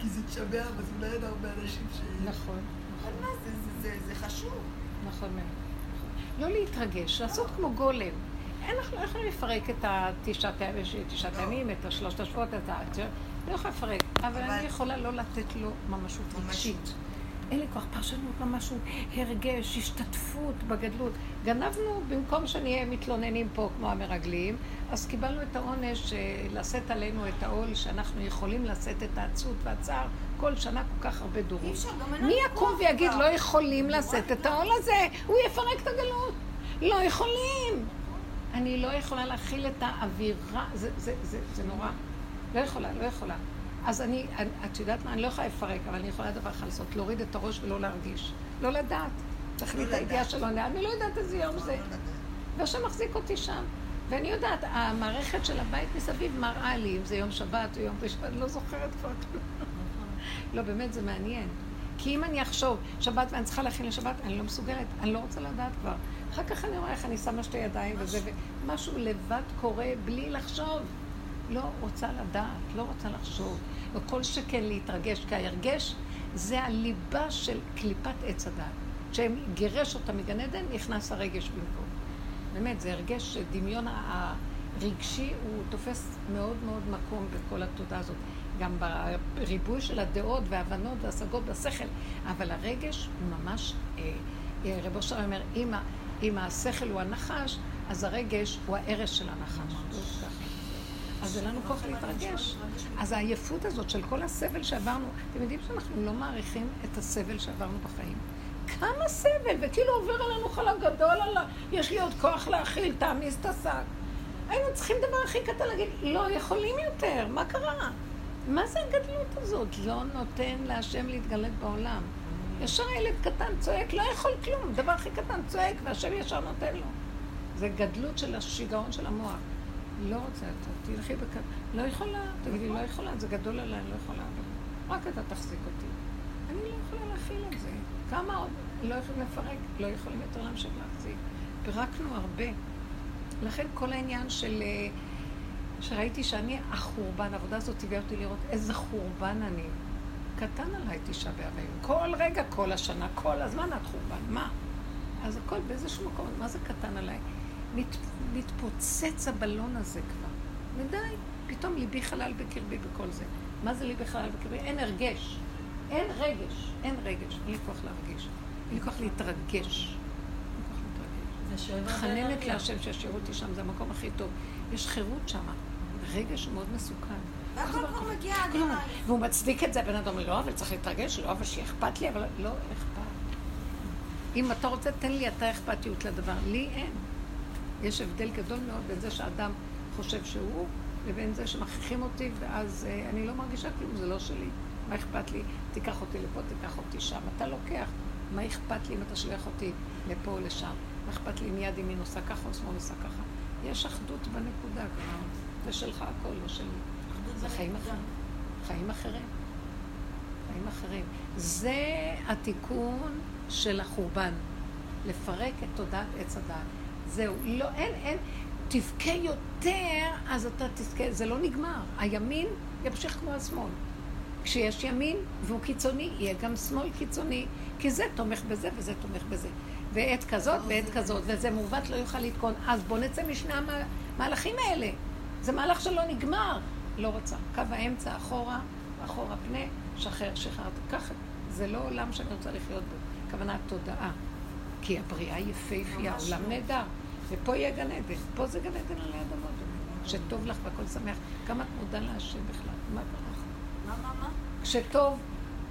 כי זה תשמע, אז אולי אין הרבה אנשים ש... נכון. אבל מה, זה חשוב. נכון מאוד. לא להתרגש, לעשות כמו גולם. אנחנו לא יכולים לפרק את התשעת הימים, את השלושת השבועות, את האקציה, לא יכולה לפרק, אבל אני יכולה לא לתת לו ממשות רגשית. אין לי כוח פרשנות ממשות, הרגש, השתתפות בגדלות. גנבנו, במקום שנהיה מתלוננים פה כמו המרגלים, אז קיבלנו את העונש לשאת עלינו את העול, שאנחנו יכולים לשאת את העצות והצער כל שנה כל כך הרבה דורות. מי יקום ויגיד לא יכולים לשאת את העול הזה? הוא יפרק את הגלות. לא יכולים. אני לא יכולה להכיל את האווירה, זה, זה, זה, זה נורא. לא יכולה, לא יכולה. אז אני, את יודעת מה, אני לא יכולה לפרק, אבל אני יכולה דבר אחד לעשות, להוריד את הראש ולא להרגיש. לא לדעת. תחליט הידיעה שלו, אני לא יודעת איזה יום זה. והשם מחזיק אותי שם. ואני יודעת, המערכת של הבית מסביב מראה לי, אם זה יום שבת או יום ראשון, אני לא זוכרת כבר. לא, באמת זה מעניין. כי אם אני אחשוב שבת ואני צריכה להכין לשבת, אני לא מסוגלת, אני לא רוצה לדעת כבר. אחר כך אני רואה איך אני שמה שתי ידיים וזה, ומשהו לבד קורה בלי לחשוב. לא רוצה לדעת, לא רוצה לחשוב. וכל שכן להתרגש, כי ההרגש זה הליבה של קליפת עץ הדעת. כשהם גירש אותה מגן עדן, נכנס הרגש במקום. באמת, זה הרגש שדמיון הרגשי הוא תופס מאוד מאוד מקום בכל התודעה הזאת. גם בריבוי של הדעות וההבנות וההשגות בשכל, אבל הרגש הוא ממש, רב אושר אומר, אמא, אם השכל הוא הנחש, אז הרגש הוא הערש של הנחש. אז אין לנו כוח להתרגש. אז העייפות הזאת של כל הסבל שעברנו, אתם יודעים שאנחנו לא מעריכים את הסבל שעברנו בחיים. כמה סבל, וכאילו עובר עלינו חלק גדול, יש לי עוד כוח להכיל, תעמיס את השק. היינו צריכים דבר הכי קטן להגיד, לא יכולים יותר, מה קרה? מה זה הגדלות הזאת? לא נותן להשם להתגלת בעולם. ישר הילד קטן צועק, לא יכול כלום, דבר הכי קטן צועק, והשם ישר נותן לו. זה גדלות של השיגעון של המוח. לא רוצה אתה, תלכי בקטן, לא יכולה, תגידי, לא יכולה, זה גדול עליי, לא יכולה, רק אתה תחזיק אותי. אני לא יכולה להכיל את זה. כמה עוד? לא יכולים לפרק, לא יכולים יותר להמשיך להחזיק. פרקנו הרבה. לכן כל העניין של... שראיתי שאני החורבן, העבודה הזאת תביאה אותי לראות איזה חורבן אני. קטן עליי תשעה בעבים. כל רגע, כל השנה, כל הזמן את חורבן. מה? אז הכל באיזשהו מקום, מה זה קטן עליי? נת, נתפוצץ הבלון הזה כבר. ודי, פתאום ליבי חלל בקרבי בכל זה. מה זה ליבי חלל בקרבי? אין הרגש. אין רגש. אין רגש. אין לי כוח להרגיש. אין לי כוח להתרגש. חננת להשם שישאירו אותי שם, זה המקום הכי טוב. יש חירות שם, רגש מאוד מסוכן. והכל כבר מגיע אדמה. והוא מצדיק את זה, הבן אדם, לא, אבל צריך להתרגש, לא, אבל שאכפת לי, אבל לא אכפת. אם אתה רוצה, תן לי אתה אכפתיות לדבר. לי אין. יש הבדל גדול מאוד בין זה שאדם חושב שהוא, לבין זה שמכריחים אותי, ואז אני לא מרגישה כלום, זה לא שלי. מה אכפת לי? תיקח אותי לפה, תיקח אותי שם. אתה לוקח. מה אכפת לי אם אתה שלח אותי לפה או לשם? מה אכפת לי מיד אם היא נוסע ככה או שמאל נוסע ככה? יש אחדות בנקודה כבר, זה שלך הכל, לא שלי. זה חיים אחרים. חיים אחרים. חיים אחרים. זה התיקון של החורבן. לפרק את תודעת עץ הדעת. זהו, לא, אין, אין. תבכה יותר, אז אתה תזכה. זה לא נגמר. הימין ימשיך כמו השמאל. כשיש ימין והוא קיצוני, יהיה גם שמאל קיצוני, כי זה תומך בזה וזה תומך בזה. ועת כזאת ועת כזאת, וזה מעוות לא יוכל לתקון. אז בוא נצא משני המהלכים האלה. זה מהלך שלא נגמר. לא רוצה. קו האמצע, אחורה, אחורה פנה, שחרר, שחרר. ככה, זה לא עולם שאני רוצה לחיות בו. כוונה תודעה. כי הבריאה יפהפייה, עולם נהדר. ופה יהיה גן עדן. פה זה גן עדן עלי אדמות. שטוב לך והכל שמח. כמה את מודה להשם בכלל. מה ברח? מה, מה, מה? כשטוב...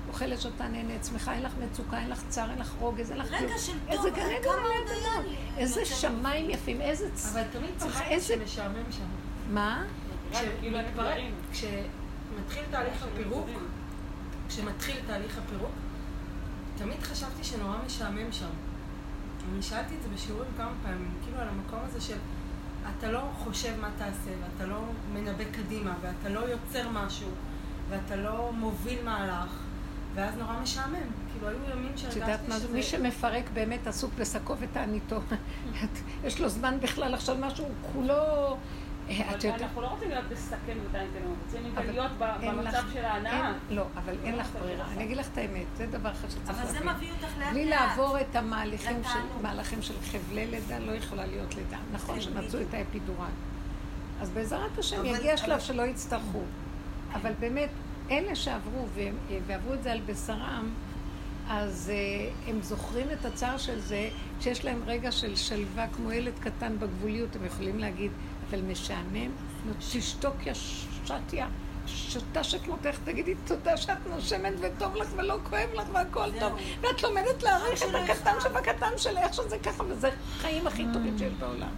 אוכלת שאתה נהנית, שמחה, אין לך מצוקה, אין לך צער, אין לך רוגז, אין לך דיוק. רגע של טוב, כמה עוד היה לי. איזה שמיים יפים, איזה... אבל תמיד פחד שמשעמם שם. מה? כשמתחיל תהליך הפירוק, כשמתחיל תהליך הפירוק, תמיד חשבתי שנורא משעמם שם. אני שאלתי את זה בשיעורים כמה פעמים, כאילו על המקום הזה של אתה לא חושב מה תעשה, ואתה לא מנבא קדימה, ואתה לא יוצר משהו, ואתה לא מוביל מהלך, ואז נורא משעמם. כאילו היו ימים שהרגשתי שזה... מי שמפרק באמת עסוק לסקוב את העניתו. יש לו זמן בכלל עכשיו משהו, כולו... אנחנו לא רוצים להיות לסכן אותה, אנחנו רוצים להיות במצב של ההנאה. לא, אבל אין לך ברירה. אני אגיד לך את האמת, זה דבר אחד שצריך להבין. אבל זה מביא אותך לאט לאט. בלי לעבור את המהלכים של חבלי לידה, לא יכולה להיות לידה. נכון, שמצאו את האפידורל. אז בעזרת השם יגיע שלב שלא יצטרכו. אבל באמת, אלה שעברו ועברו את זה על בשרם, אז הם זוכרים את הצער של זה, שיש להם רגע של שלווה כמו ילד קטן בגבוליות, הם יכולים להגיד, אבל משעמם, תשתוק ישתיה, שותה שכמותך, תגידי תודה שאת נושמת וטוב לך ולא כואב לך והכל טוב, ואת לומדת להעריך את הקטן שבקטן של איך שזה ככה, וזה חיים הכי טובים שיש בעולם.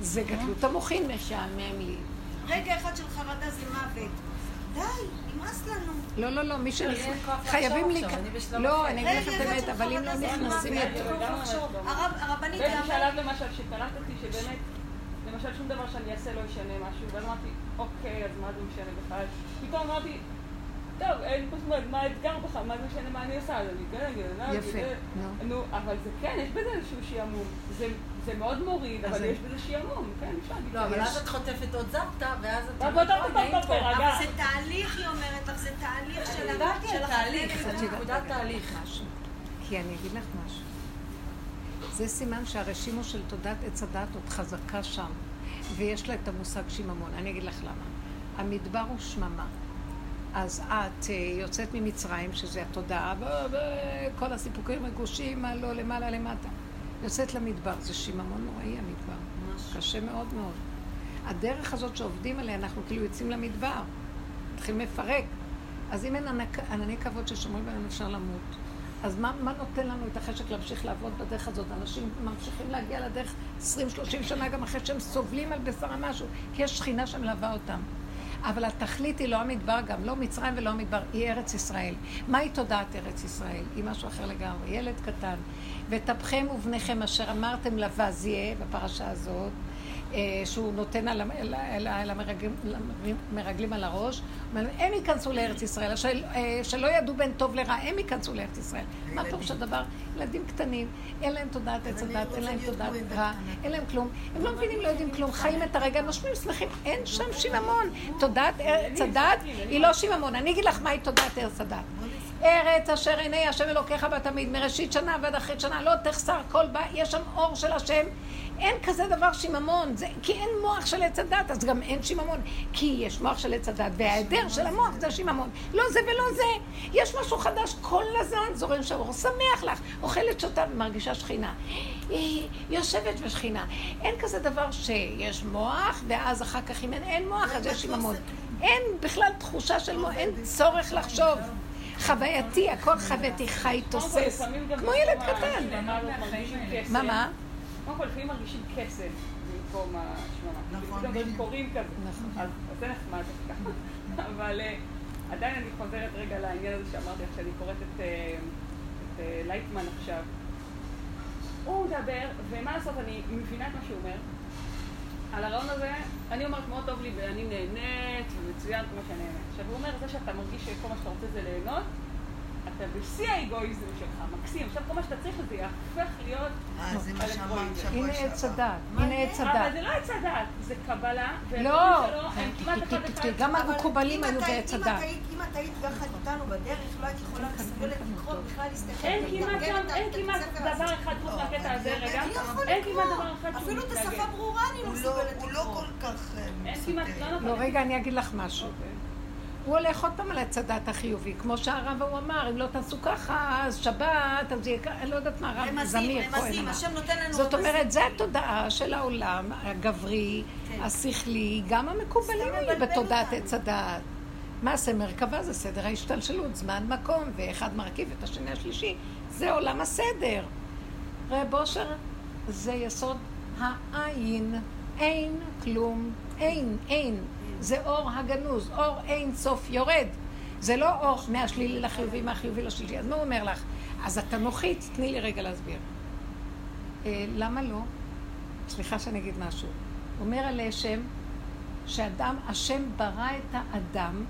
זה גדלות המוחין, משעמם לי. רגע אחד של חרדה זה מוות. די, נמאס לנו. לא, לא, לא, מי שנכנסים, חייבים לי... לא, אני אגיד לך באמת, אבל אם לא נכנסים... הרבנית... באיזה שלב למשל שקלטתי שבאמת... למשל, שום דבר שאני אעשה לא ישנה משהו, ואני אמרתי, אוקיי, אז מה זה משנה בכלל? פתאום אמרתי, טוב, אין פה שמוד, מה האתגר בך? מה זה משנה, מה אני עושה? אז אני גאה, גאה, גאה, אבל זה כן, יש בזה איזשהו שיעמום. זה מאוד מוריד, אבל יש בזה שיעמום, כן, אפשר. לא, אבל אז את חוטפת עוד זפתה, ואז את... אבל זה תהליך, היא אומרת לך, זה תהליך של... אני יודעת, זה תהליך, זה נקודת תהליך. כי אני אגיד לך משהו. זה סימן שהרשימו של תודעת עץ הדעת עוד חזקה שם, ויש לה את המושג שיממון. אני אגיד לך למה. המדבר הוא שממה. אז את יוצאת ממצרים, שזה התודעה, כל הסיפוקים רגושים, מה לא, למעלה, למטה. יוצאת למדבר, זה שיממון נוראי המדבר. קשה מאוד מאוד. הדרך הזאת שעובדים עליה, אנחנו כאילו יוצאים למדבר. מתחילים לפרק. אז אם אין ענני כבוד ששומרים בהם, אפשר למות. אז מה, מה נותן לנו את החשק להמשיך לעבוד בדרך הזאת? אנשים ממשיכים להגיע לדרך עשרים שלושים שנה גם אחרי שהם סובלים על בשרה משהו, כי יש שכינה שמלווה אותם. אבל התכלית היא לא המדבר גם, לא מצרים ולא המדבר, היא ארץ ישראל. מהי תודעת ארץ ישראל? היא משהו אחר לגמרי, ילד קטן. וטפכם ובניכם אשר אמרתם לבז יהיה בפרשה הזאת, שהוא נותן על, על, על, על המרגלים, המרגלים על הראש, הם ייכנסו לארץ ישראל, של, שלא ידעו בין טוב לרע, הם ייכנסו לארץ ישראל. מה פרוש הדבר? ילדים קטנים, אין להם תודעת עץ הדת, אין להם תודעת רע, אין להם כלום, הם לא מבינים, לא יודעים כלום, חיים את הרגע, נושמים שמחים, אין שם שיממון. תודעת עץ הדת היא לא שיממון, אני אגיד לך מהי תודעת עץ הדת. ארץ אשר עיני השם אלוקיך בתמיד, מראשית שנה ועד אחרית שנה, לא תחסר כל בה, יש שם אור של השם. אין כזה דבר שיממון, זה, כי אין מוח של עץ הדת, אז גם אין שיממון, כי יש מוח של עץ הדת, וההיעדר של המוח זה שיממון. לא זה ולא זה, יש משהו חדש, כל הזמן זורם שאור, שמח לך, אוכלת שותה ומרגישה שכינה, היא יושבת בשכינה. אין כזה דבר שיש מוח, ואז אחר כך אם אין, אין מוח, אז יש שיממון. אין בכלל תחושה של מוח, אין צורך לחשוב. חווייתי, הכל חווייתי, חי תוסס, כמו ילד קטן. מה מה? קודם כל, לפעמים מרגישים כסף במקום השממה. גם דברים קוראים כזה, אז זה נחמד דווקא. אבל עדיין אני חוזרת רגע לעניין הזה שאמרתי, כשאני קוראת את לייטמן עכשיו. הוא מדבר, ומה לעשות, אני מבינה את מה שהוא אומר. על הרעיון הזה, אני אומרת מאוד טוב לי, ואני נהנית, ומצוין כמו שאני נהנית. עכשיו, הוא אומר, זה שאתה מרגיש שכל מה שאתה רוצה זה ליהנות, אתה בשיא האגואיזם שלך, מקסים. עכשיו, כל מה שאתה צריך לזה, יהפך להיות... אה, זה מה שאמרת שבוע שעבר. הנה עץ הדת, הנה עץ הדת. אבל זה לא עץ הדת, זה קבלה, והדברים שלו הם כמעט אחד אחד. גם המקובלים היו בעץ הדת. אם את היית יחד אותנו בדרך, לא היית יכולה לסבולת לקרוא, בכלל להסתכל. אין כמעט גם, אין כמעט דבר אחד חוץ מהקטע הזה, רגע. אין כמעט דבר אחד חוץ מהקטע הזה. אפילו את השפה ברורה אני לא סבולת לקרוא. הוא לא כל כך... הוא הולך עוד פעם על הצדת החיובי, כמו שהרב הוא אמר, אם לא תעשו ככה, אז שבת, אז יהיה ככה, אני לא יודעת מה, הרב זמיר, כהן אמר. זאת אומרת, זו התודעה של העולם הגברי, השכלי, גם המקובלים היו בתודעת הצדת. מה זה מרכבה? זה סדר ההשתלשלות, זמן מקום, ואחד מרכיב את השני השלישי. זה עולם הסדר. ראה בושר, זה יסוד העין, אין כלום, אין, אין. זה אור הגנוז, אור אין סוף יורד. זה לא אור מהשלילי לחיובי, מהחיובי לשלילי. אז מה הוא אומר לך? אז אתה מוחית, תני לי רגע להסביר. למה לא? סליחה שאני אגיד משהו. אומר עלי שם, שאדם, השם ברא את האדם,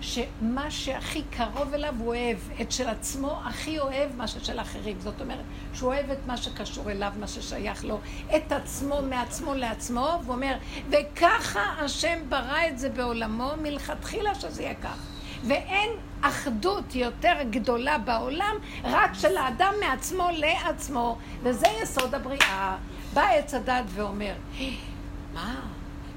שמה שהכי קרוב אליו הוא אוהב, את של עצמו הכי אוהב מה ששל אחרים. זאת אומרת, שהוא אוהב את מה שקשור אליו, מה ששייך לו, את עצמו, מעצמו לעצמו, והוא אומר, וככה השם ברא את זה בעולמו, מלכתחילה שזה יהיה כך. ואין אחדות יותר גדולה בעולם, רק של האדם מעצמו לעצמו, וזה יסוד הבריאה. בא עץ הדת ואומר, מה?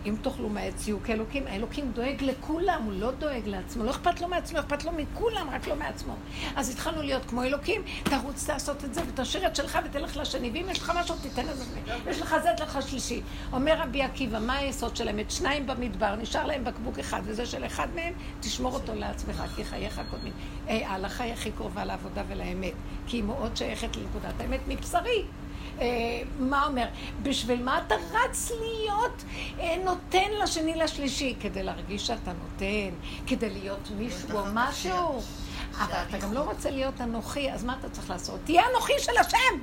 אם תאכלו מהעץ יהיו כאלוקים, האלוקים דואג לכולם, הוא לא דואג לעצמו, לא אכפת לו מעצמו, אכפת לו מכולם, רק לא מעצמו. אז התחלנו להיות כמו אלוקים, תרוץ לעשות את זה ותשאיר את שלך ותלך לשני, ואם יש לך משהו תיתן את זה, יש לך זה, את לך שלישי. אומר רבי עקיבא, מה היסוד שלהם? את שניים במדבר, נשאר להם בקבוק אחד, וזה של אחד מהם, תשמור אותו לעצמך, כי חייך קודמים. ההלכה היא הכי קרובה לעבודה ולאמת, כי היא מאוד שייכת לנקודת האמת מבשרי. מה אומר? בשביל מה אתה רץ להיות נותן לשני לשלישי? כדי להרגיש שאתה נותן, כדי להיות מישהו או משהו. אבל אתה גם לא רוצה להיות אנוכי, אז מה אתה צריך לעשות? תהיה אנוכי של השם!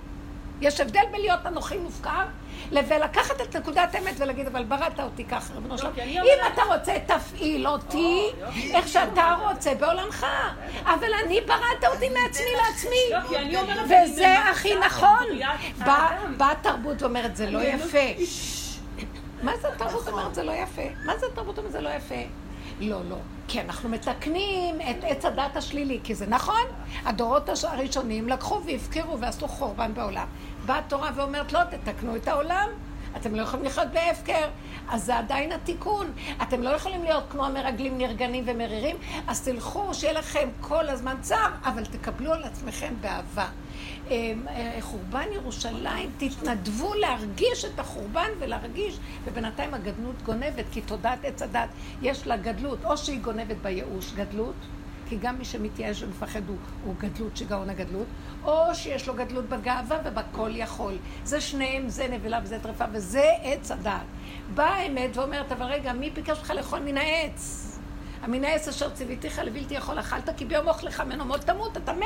יש הבדל בלהיות אנוכי מופקר, ולקחת את נקודת האמת ולהגיד, אבל בראת אותי כך, רבנו שלום. אם אתה רוצה, תפעיל אותי איך שאתה רוצה בעולמך. אבל אני בראת אותי מעצמי לעצמי. וזה הכי נכון. באה התרבות ואומרת, זה לא יפה. מה זה התרבות אומרת, זה לא יפה? מה זה התרבות אומרת, זה לא יפה? לא, לא. כי אנחנו מתקנים את עץ הדת השלילי, כי זה נכון. הדורות הראשונים לקחו והבקירו ועשו חורבן בעולם. באה התורה ואומרת, לא, תתקנו את העולם. אתם לא יכולים לחיות בהפקר. אז זה עדיין התיקון. אתם לא יכולים להיות כמו המרגלים נרגנים ומרירים. אז תלכו שיהיה לכם כל הזמן צער, אבל תקבלו על עצמכם באהבה. חורבן ירושלים, תתנדבו להרגיש את החורבן ולהרגיש, ובינתיים הגדלות גונבת, כי תודעת עץ הדת יש לה גדלות, או שהיא גונבת בייאוש גדלות, כי גם מי שמתייאש ומפחד הוא, הוא גדלות, שגאון הגדלות, או שיש לו גדלות בגאווה ובכל יכול. זה שניהם, זה נבלה וזה טרפה, וזה עץ הדת. באה האמת ואומרת, אבל רגע, מי ביקש לך לאכול מן העץ? המין העץ אשר ציוויתיך לבלתי יכול אכלת, כי ביום אוכלך ממנו מות תמות, אתה מת.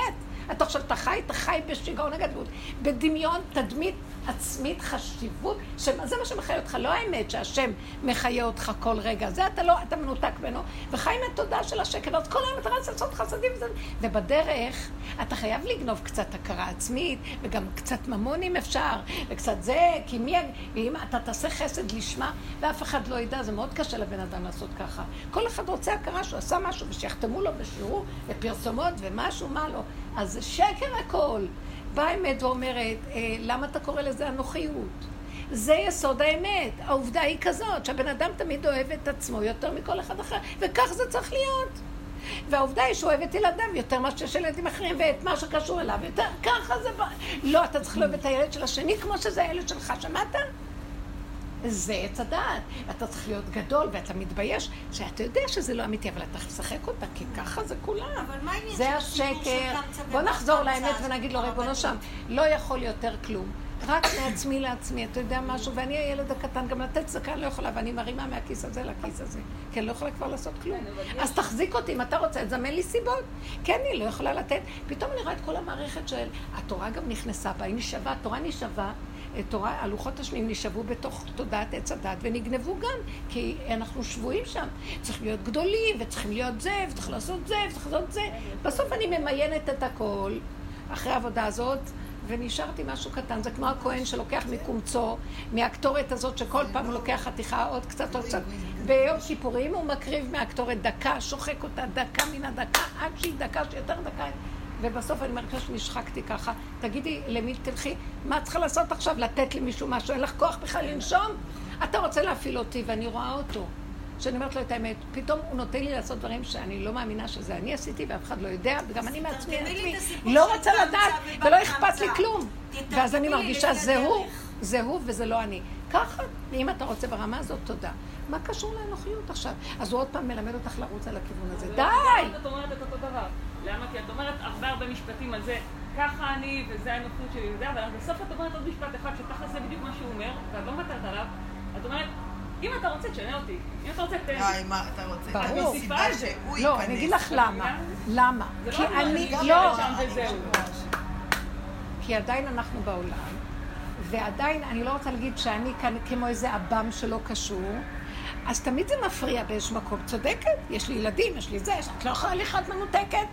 אתה חושב, אתה חי, אתה חי בשיגעון הגדלות. בדמיון, תדמית עצמית, חשיבות, שזה מה שמחיה אותך, לא האמת שהשם מחיה אותך כל רגע. זה אתה לא, אתה מנותק בנו, וחיים את תודה של השקל, אז כל היום אתה רץ לעשות חסדים, ובדרך אתה חייב לגנוב קצת הכרה עצמית, וגם קצת ממון אם אפשר, וקצת זה, כי מי, אם אתה תעשה חסד לשמה, ואף אחד לא ידע, זה מאוד קשה לבן אדם לעשות ככה. כל אחד רוצה הכרה שהוא עשה משהו, ושיחתמו לו בשיעור, ופרסומות ומשהו, מה לא. אז זה שקר הכל. באה האמת ואומרת, למה אתה קורא לזה אנוכיות? זה יסוד האמת. העובדה היא כזאת, שהבן אדם תמיד אוהב את עצמו יותר מכל אחד אחר, וכך זה צריך להיות. והעובדה היא שהוא אוהב את ילדיו יותר מה שיש ילדים אחרים, ואת מה שקשור אליו יותר. ככה זה בא. לא, אתה צריך לאהוב את הילד של השני כמו שזה הילד שלך, שמעת? זה עץ הדעת. אתה צריך להיות גדול ואתה מתבייש, שאתה יודע שזה לא אמיתי, אבל אתה משחק אותה, כי ככה זה כולם. זה השקר. בוא נחזור לאמת ונגיד לו, רגענו שם, לא יכול יותר כלום. רק מעצמי לעצמי, אתה יודע משהו, ואני הילד הקטן, גם לתת צדקה לא יכולה, ואני מרימה מהכיס הזה לכיס הזה, כי אני לא יכולה כבר לעשות כלום. אז תחזיק אותי, אם אתה רוצה, תזמן לי סיבות. כן, אני לא יכולה לתת. פתאום אני רואה את כל המערכת של... התורה גם נכנסה בה, היא נשווה, התורה נשווה, התורה, הלוחות השניים נשבו בתוך תודעת עץ הדת ונגנבו גם, כי אנחנו שבויים שם. צריכים להיות גדולים, וצריכים להיות זה, וצריך לעשות זה, וצריך לעשות זה. בסוף אני ממיינת את הכל אחרי העבודה הזאת, ונשארתי משהו קטן. זה כמו הכהן שלוקח מקומצו, מהקטורת הזאת שכל פעם הוא לוקח חתיכה עוד קצת עוד קצת. ביום כיפורים הוא מקריב מהקטורת דקה, שוחק אותה דקה מן הדקה, עד שהיא דקה, שיותר דקה. ובסוף אני מרגישה שנשחקתי ככה, תגידי למי תלכי, מה צריכה לעשות עכשיו? לתת למישהו משהו, אין לך כוח בכלל לנשום? אתה רוצה להפעיל אותי, ואני רואה אותו. כשאני אומרת לו את האמת, פתאום הוא נותן לי לעשות דברים שאני לא מאמינה שזה אני עשיתי, ואף אחד לא יודע, וגם אני מעצמי עצמי, לא רוצה לדעת, ולא אכפת לי כלום. ואז אני מרגישה, זה הוא, זה הוא וזה לא אני. ככה, אם אתה רוצה ברמה הזאת, תודה. מה קשור לאנוכיות עכשיו? אז הוא עוד פעם מלמד אותך לרוץ על הכיוון הזה. די! למה? כי את אומרת הרבה הרבה משפטים על זה, ככה אני וזה הנוכחות שלי וזה, אבל בסוף את אומרת עוד משפט אחד שתכף זה בדיוק מה שהוא אומר, ואת לא מתרת עליו, את אומרת, אם אתה רוצה, תשנה אותי. אם אתה רוצה, תן. די, מה אתה רוצה? ברור. לא, אני אגיד לך למה. למה? כי אני לא... כי עדיין אנחנו בעולם, ועדיין אני לא רוצה להגיד שאני כאן כמו איזה אבם שלא קשור, אז תמיד זה מפריע באיזשהו מקום. צודקת? יש לי ילדים, יש לי זה, את לא יכולה לחיות מנותקת.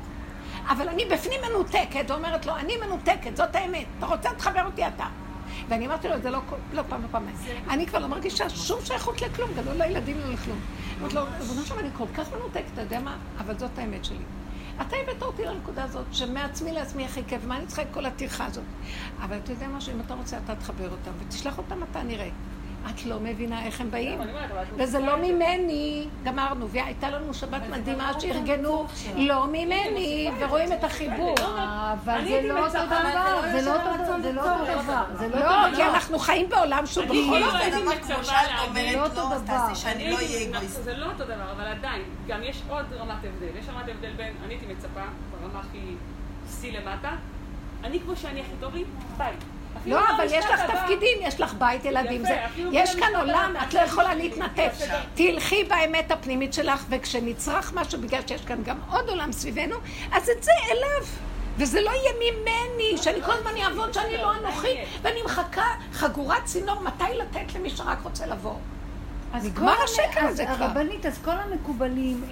אבל אני בפנים מנותקת, ואומרת לו, אני מנותקת, זאת האמת. אתה רוצה, תחבר אותי אתה. ואני אמרתי לו, זה לא, לא פעם, לא פעם. אני כבר לא מרגישה שום שייכות לכלום, גם לא לילדים, לא לכלום. אמרתי לו, בוא נשאר, אני כל כך מנותקת, אתה יודע מה? אבל זאת האמת שלי. אתה הבאת אותי לנקודה הזאת, שמעצמי לעצמי הכי כיף, מה אני צריכה את כל התרחה הזאת? אבל אתה יודע משהו, אם אתה רוצה, אתה תחבר אותם, ותשלח אותם, אתה נראה. את לא מבינה איך הם באים. וזה לא ממני, גמרנו, והייתה לנו שבת מדהימה שארגנו, לא ממני, ורואים את החיבור. אבל זה לא אותו דבר, זה לא אותו דבר, זה לא אותו דבר. לא, כי אנחנו חיים בעולם שהוא בכל אופן. אני לא אותו דבר. זה לא אותו דבר, אבל עדיין, גם יש עוד רמת הבדל. יש רמת הבדל בין, אני הייתי מצפה, ברמה הכי סי למטה, אני כמו שאני הכי טוב לי, ביי. לא, אבל יש לך תפקידים, יש לך בית ילדים, יש כאן עולם, את לא יכולה להתנתק. תלכי באמת הפנימית שלך, וכשנצרח משהו, בגלל שיש כאן גם עוד עולם סביבנו, אז את זה אליו, וזה לא יהיה ממני, שאני כל הזמן אעבוד שאני לא אנוכי, ואני מחכה חגורת צינור, מתי לתת למי שרק רוצה לבוא. נגמר השקר הזה כבר. הרבנית, אז כל המקובלים,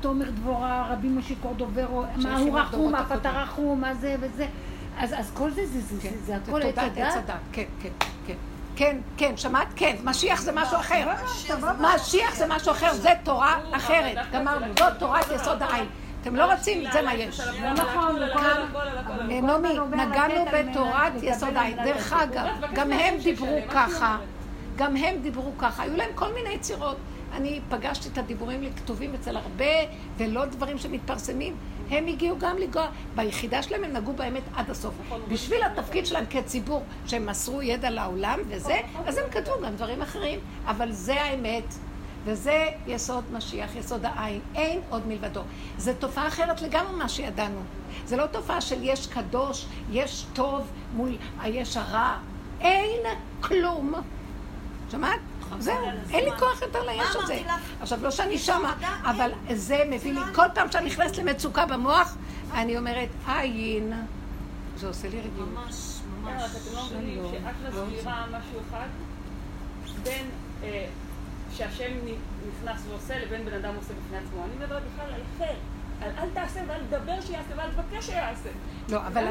תומר דבורה, רבי משה קורדוברו, מה הוא רחום, מה פתח רחום, מה זה וזה, אז, אז כל זה, זה, זה, זה הכל עץ הדת? כן, כן, כן. כן, כן, שמעת? כן. משיח זה משהו אחר. משיח זה משהו אחר, זה תורה אחרת. גמרנו, זאת תורת יסוד העין. אתם לא רוצים, זה מה יש. לא נכון, כאן, נעמי, נגענו בתורת יסוד העין. דרך אגב, גם הם דיברו ככה. גם הם דיברו ככה. היו להם כל מיני יצירות. אני פגשתי את הדיבורים לכתובים אצל הרבה, ולא דברים שמתפרסמים. הם הגיעו גם לגוע, ביחידה שלהם הם נגעו באמת עד הסוף. בשביל התפקיד שלהם כציבור, שהם מסרו ידע לעולם וזה, אז הם כתבו גם דברים אחרים, אבל זה האמת, וזה יסוד משיח, יסוד העין, אין עוד מלבדו. זו תופעה אחרת לגמרי מה שידענו. זו לא תופעה של יש קדוש, יש טוב מול היש הרע, אין כלום. שמעת? זהו, אין לי כוח יותר ליש הזה. עכשיו, לא שאני שמה, אבל זה מביא לי, כל פעם שאני נכנסת למצוקה במוח, אני אומרת, עין, זה עושה לי רגיל. ממש, ממש. אתם לא מבינים שאת מסבירה משהו אחד, בין שהשם נכנס ועושה, לבין בן אדם עושה בפני עצמו. אני מדברת בכלל על אחר. אל תעשה ואל תדבר שיעשה ואל תבקש שיעשה. לא, אבל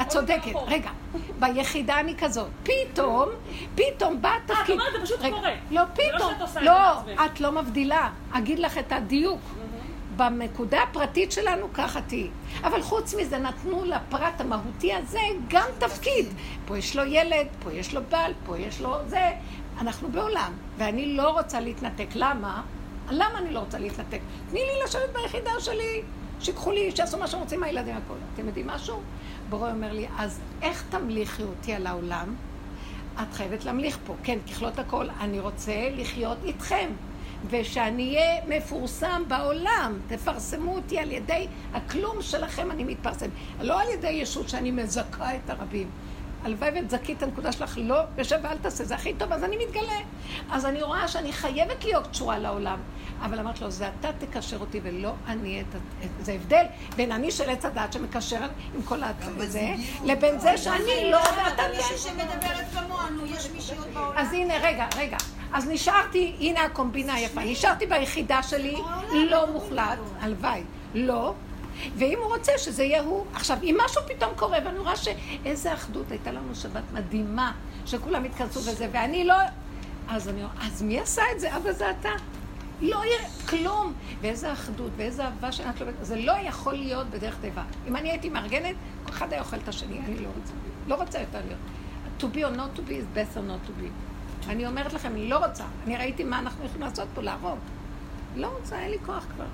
את צודקת. רגע, ביחידה אני כזאת. פתאום, פתאום בא תפקיד. את אומרת, זה פשוט קורה. לא, פתאום. לא, את לא מבדילה. אגיד לך את הדיוק. בנקודה הפרטית שלנו ככה תהי. אבל חוץ מזה נתנו לפרט המהותי הזה גם תפקיד. פה יש לו ילד, פה יש לו בעל, פה יש לו זה. אנחנו בעולם. ואני לא רוצה להתנתק. למה? למה אני לא רוצה להתנתק? תני לי לשבת ביחידה שלי, שיקחו לי, שעשו מה שרוצים מהילדים הכל. אתם יודעים משהו? בורא אומר לי, אז איך תמליכי אותי על העולם? את חייבת להמליך פה. כן, ככלות הכל, אני רוצה לחיות איתכם. ושאני אהיה מפורסם בעולם. תפרסמו אותי על ידי הכלום שלכם, אני מתפרסם. לא על ידי ישות שאני מזכה את הרבים. הלוואי ותזכי את הנקודה שלך, לא, יושב ואל תעשה, זה הכי טוב, אז אני מתגלה. אז אני רואה שאני חייבת להיות קשורה לעולם. אבל אמרת לו, זה אתה תקשר אותי ולא אני את... זה הבדל בין אני של עץ הדעת שמקשר עם כל הזה, לבין זה שאני לא ואתה כן. מישהו שמדברת כמונו, יש מישהיות בעולם. אז הנה, רגע, רגע. אז נשארתי, הנה הקומבינה היפה, נשארתי ביחידה שלי, לא מוחלט, הלוואי, לא. ואם הוא רוצה שזה יהיה הוא, עכשיו, אם משהו פתאום קורה, ואני רואה שאיזה אחדות, הייתה לנו שבת מדהימה, שכולם התכנסו בזה, ואני לא... אז אני אומר, אז מי עשה את זה? אבא זה אתה? לא יראה כלום. ואיזה אחדות, ואיזה אהבה שאת לא... זה לא יכול להיות בדרך טבע. אם אני הייתי מארגנת, אחד היה אוכל את השני, אני לא רוצה. לא רוצה יותר להיות. To be or not to be is better not to be. אני אומרת לכם, אני לא רוצה. אני ראיתי מה אנחנו יכולים לעשות פה, להרוג. לא רוצה, אין לי כוח כבר.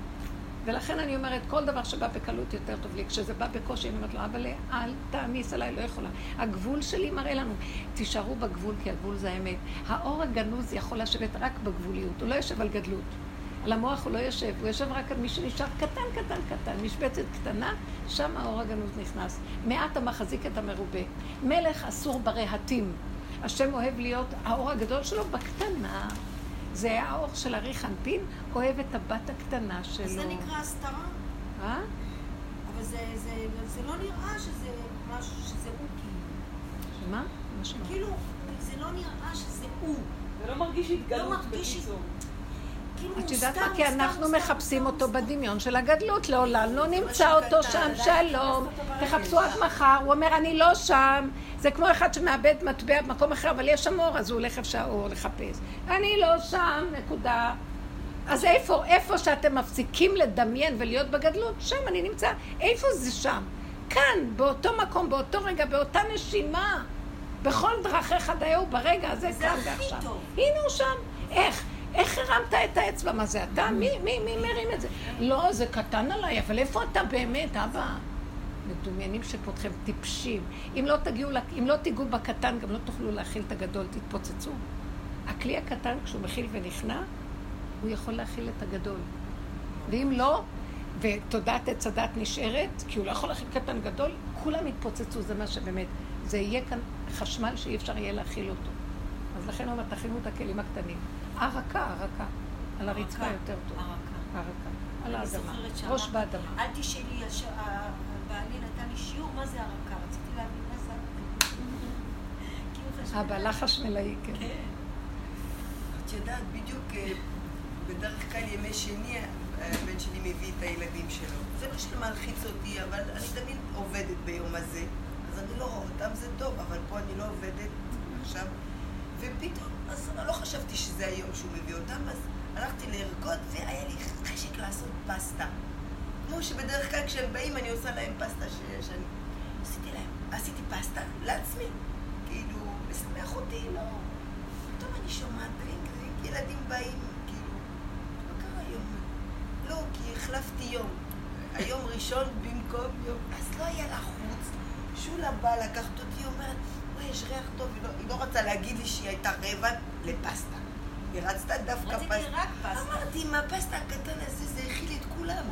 ולכן אני אומרת, כל דבר שבא בקלות יותר טוב לי, כשזה בא בקושי, אני אומרת לו, אבל אל תעמיס עליי, לא יכולה. הגבול שלי מראה לנו, תישארו בגבול, כי הגבול זה האמת. האור הגנוז יכול לשבת רק בגבוליות, הוא לא יושב על גדלות. על המוח הוא לא יושב, הוא יושב רק על מי שנשאר קטן, קטן, קטן, משבצת קטנה, שם האור הגנוז נכנס. מעט המחזיק את המרובה. מלך אסור ברהטים. השם אוהב להיות, האור הגדול שלו בקטנה. זה האור של ארי חנפין, אוהב את הבת הקטנה שלו. זה נקרא הסתרה? אה? אבל זה, זה, זה לא נראה שזה משהו, שזה הוא כאילו. שמה? משהו. כאילו, זה לא נראה שזה הוא. זה לא מרגיש התגלות בקיצור. את יודעת מה? כי אנחנו מחפשים אותו בדמיון של הגדלות, לעולם לא נמצא אותו שם. שלום, תחפשו עד מחר. הוא אומר אני לא שם. זה כמו אחד שמאבד מטבע במקום אחר, אבל יש שם אור, אז הוא הולך אפשר אור לחפש. אני לא שם, נקודה. אז איפה, איפה שאתם מפסיקים לדמיין ולהיות בגדלות, שם אני נמצא. איפה זה שם? כאן, באותו מקום, באותו רגע, באותה נשימה, בכל דרכיך דיו ברגע הזה, כאן ועכשיו. הנה הוא שם. איך? איך הרמת את האצבע? מה זה אתה? מי, מי, מי מרים את זה? לא, זה קטן עליי, אבל איפה אתה באמת, אבא? מדומיינים שפותכם טיפשים. אם לא תגיעו, אם לא תיגעו בקטן, גם לא תוכלו להכיל את הגדול, תתפוצצו. הכלי הקטן, כשהוא מכיל ונכנע, הוא יכול להכיל את הגדול. ואם לא, ותודעת עץ הדעת נשארת, כי הוא לא יכול להכיל קטן גדול, כולם יתפוצצו, זה מה שבאמת. זה יהיה כאן חשמל שאי אפשר יהיה להכיל אותו. אז לכן הוא מתחינו את הכלים הקטנים. ערקה, ערקה. על הרצפה יותר טוב. ערקה. ערקה. על האדמה. ראש באדמה. אל תשאלי, הבעלי נתן לי שיעור, מה זה ערקה? רציתי להבין מה זה ערקה. הבעלה חשמלאי, כן. כן. את יודעת, בדיוק בדרך כלל ימי שני, הבן שלי מביא את הילדים שלו. זה לא של מלחיץ אותי, אבל אני תמיד עובדת ביום הזה. אז אני לא רואה אותם, זה טוב, אבל פה אני לא עובדת עכשיו. ופתאום, אז לא חשבתי שזה היום שהוא מביא אותם, אז הלכתי לרקוד והיה לי חשק לעשות פסטה. כמו שבדרך כלל כשהם באים אני עושה להם פסטה שאני... עשיתי להם, עשיתי פסטה לעצמי, כאילו, לשמח אותי, לא. פתאום אני שומעת דרינג, דרינג, ילדים באים, כאילו, מה קרה היום? לא, כי החלפתי יום. היום ראשון במקום יום, אז לא היה לחוץ. שולה באה לקחת אותי, אומרת, יש ריח טוב, היא לא, היא לא רצה להגיד לי שהיא הייתה רבע לפסטה. היא רצתה דווקא פסטה. רציתי רק פסטה. אמרתי, מה הפסטה הקטן הזה, זה הכיל לי את כולם.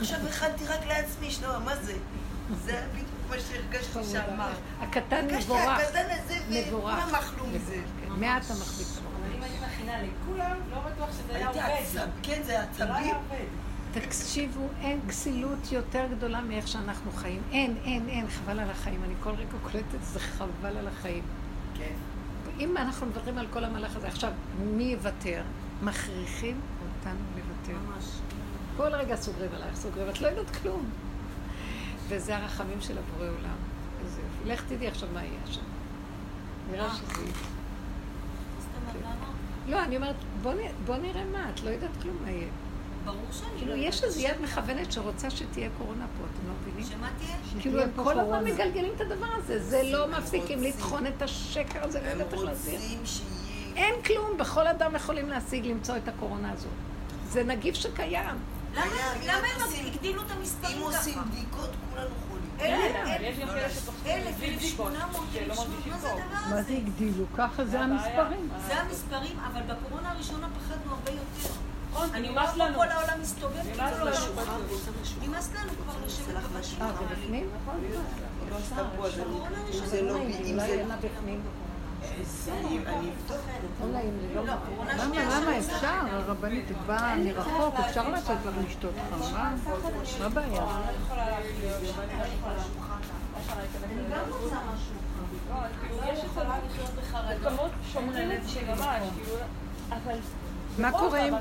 עכשיו הכנתי רק לעצמי, שלא, מה זה? זה בדיוק מה שהרגשתי שאמר. הקטן מבורך. הקטן הזה, ומה מחלום זה? מה אתה מחביק? אבל אם הייתי מכינה לכולם, לא בטוח שזה היה עובד. כן, זה עצבים. תקשיבו, אין כסילות יותר גדולה מאיך שאנחנו חיים. אין, אין, אין, חבל על החיים. אני כל רגע קולטת, זה חבל על החיים. כן. אם אנחנו מדברים על כל המהלך הזה, עכשיו, מי יוותר? מכריחים אותנו לוותר. ממש. כל רגע סוגרים עלייך, סוגרים, את לא יודעת כלום. וזה הרחמים של הבורא עולם. אז יופי. לך תדעי עכשיו מה יהיה שם. נראה שזה יהיה. אז אתה מלמה? לא, אני אומרת, בוא נראה מה, את לא יודעת כלום מה יהיה. ברור שאני... כאילו, יש איזו יד מכוונת שרוצה שתהיה קורונה פה, אתם לא מבינים? שמה תהיה? כאילו, הם כל הזמן מגלגלים את הדבר הזה, זה לא מפסיקים לטחון את השקר הזה, הם רוצים שיהיה... אין כלום, בכל אדם יכולים להשיג למצוא את הקורונה הזאת. זה נגיף שקיים. למה הם הגדילו את המספרים ככה? אם עושים בדיקות, כולנו חולים. אלף ושמונה מאות, מה זה הדבר הזה? מה זה הגדילו? ככה זה המספרים. זה המספרים, אבל בקורונה הראשונה פחדנו הרבה יותר. אני ממש לנו. כל העולם מסתובב, כאילו לשולחן. ממש לנו כבר לשבת חבשים. אה, זה בפנים? נכון. לא הסתברו על זה. זה לא בידים, זה לא בפנים. אני אבטוחת. אולי אם זה לא... למה, למה אפשר? הרבנית, תקבע מרחוק, אפשר לעשות כבר לשתות חמה? מה בעיה? אני יכולה להכיר. אני יכולה לשולחן. אני גם רוצה משהו. לא, יש יכולה לחיות בחרדות. כמות שומרנת שממש, כאילו... אבל... מה קורה עם...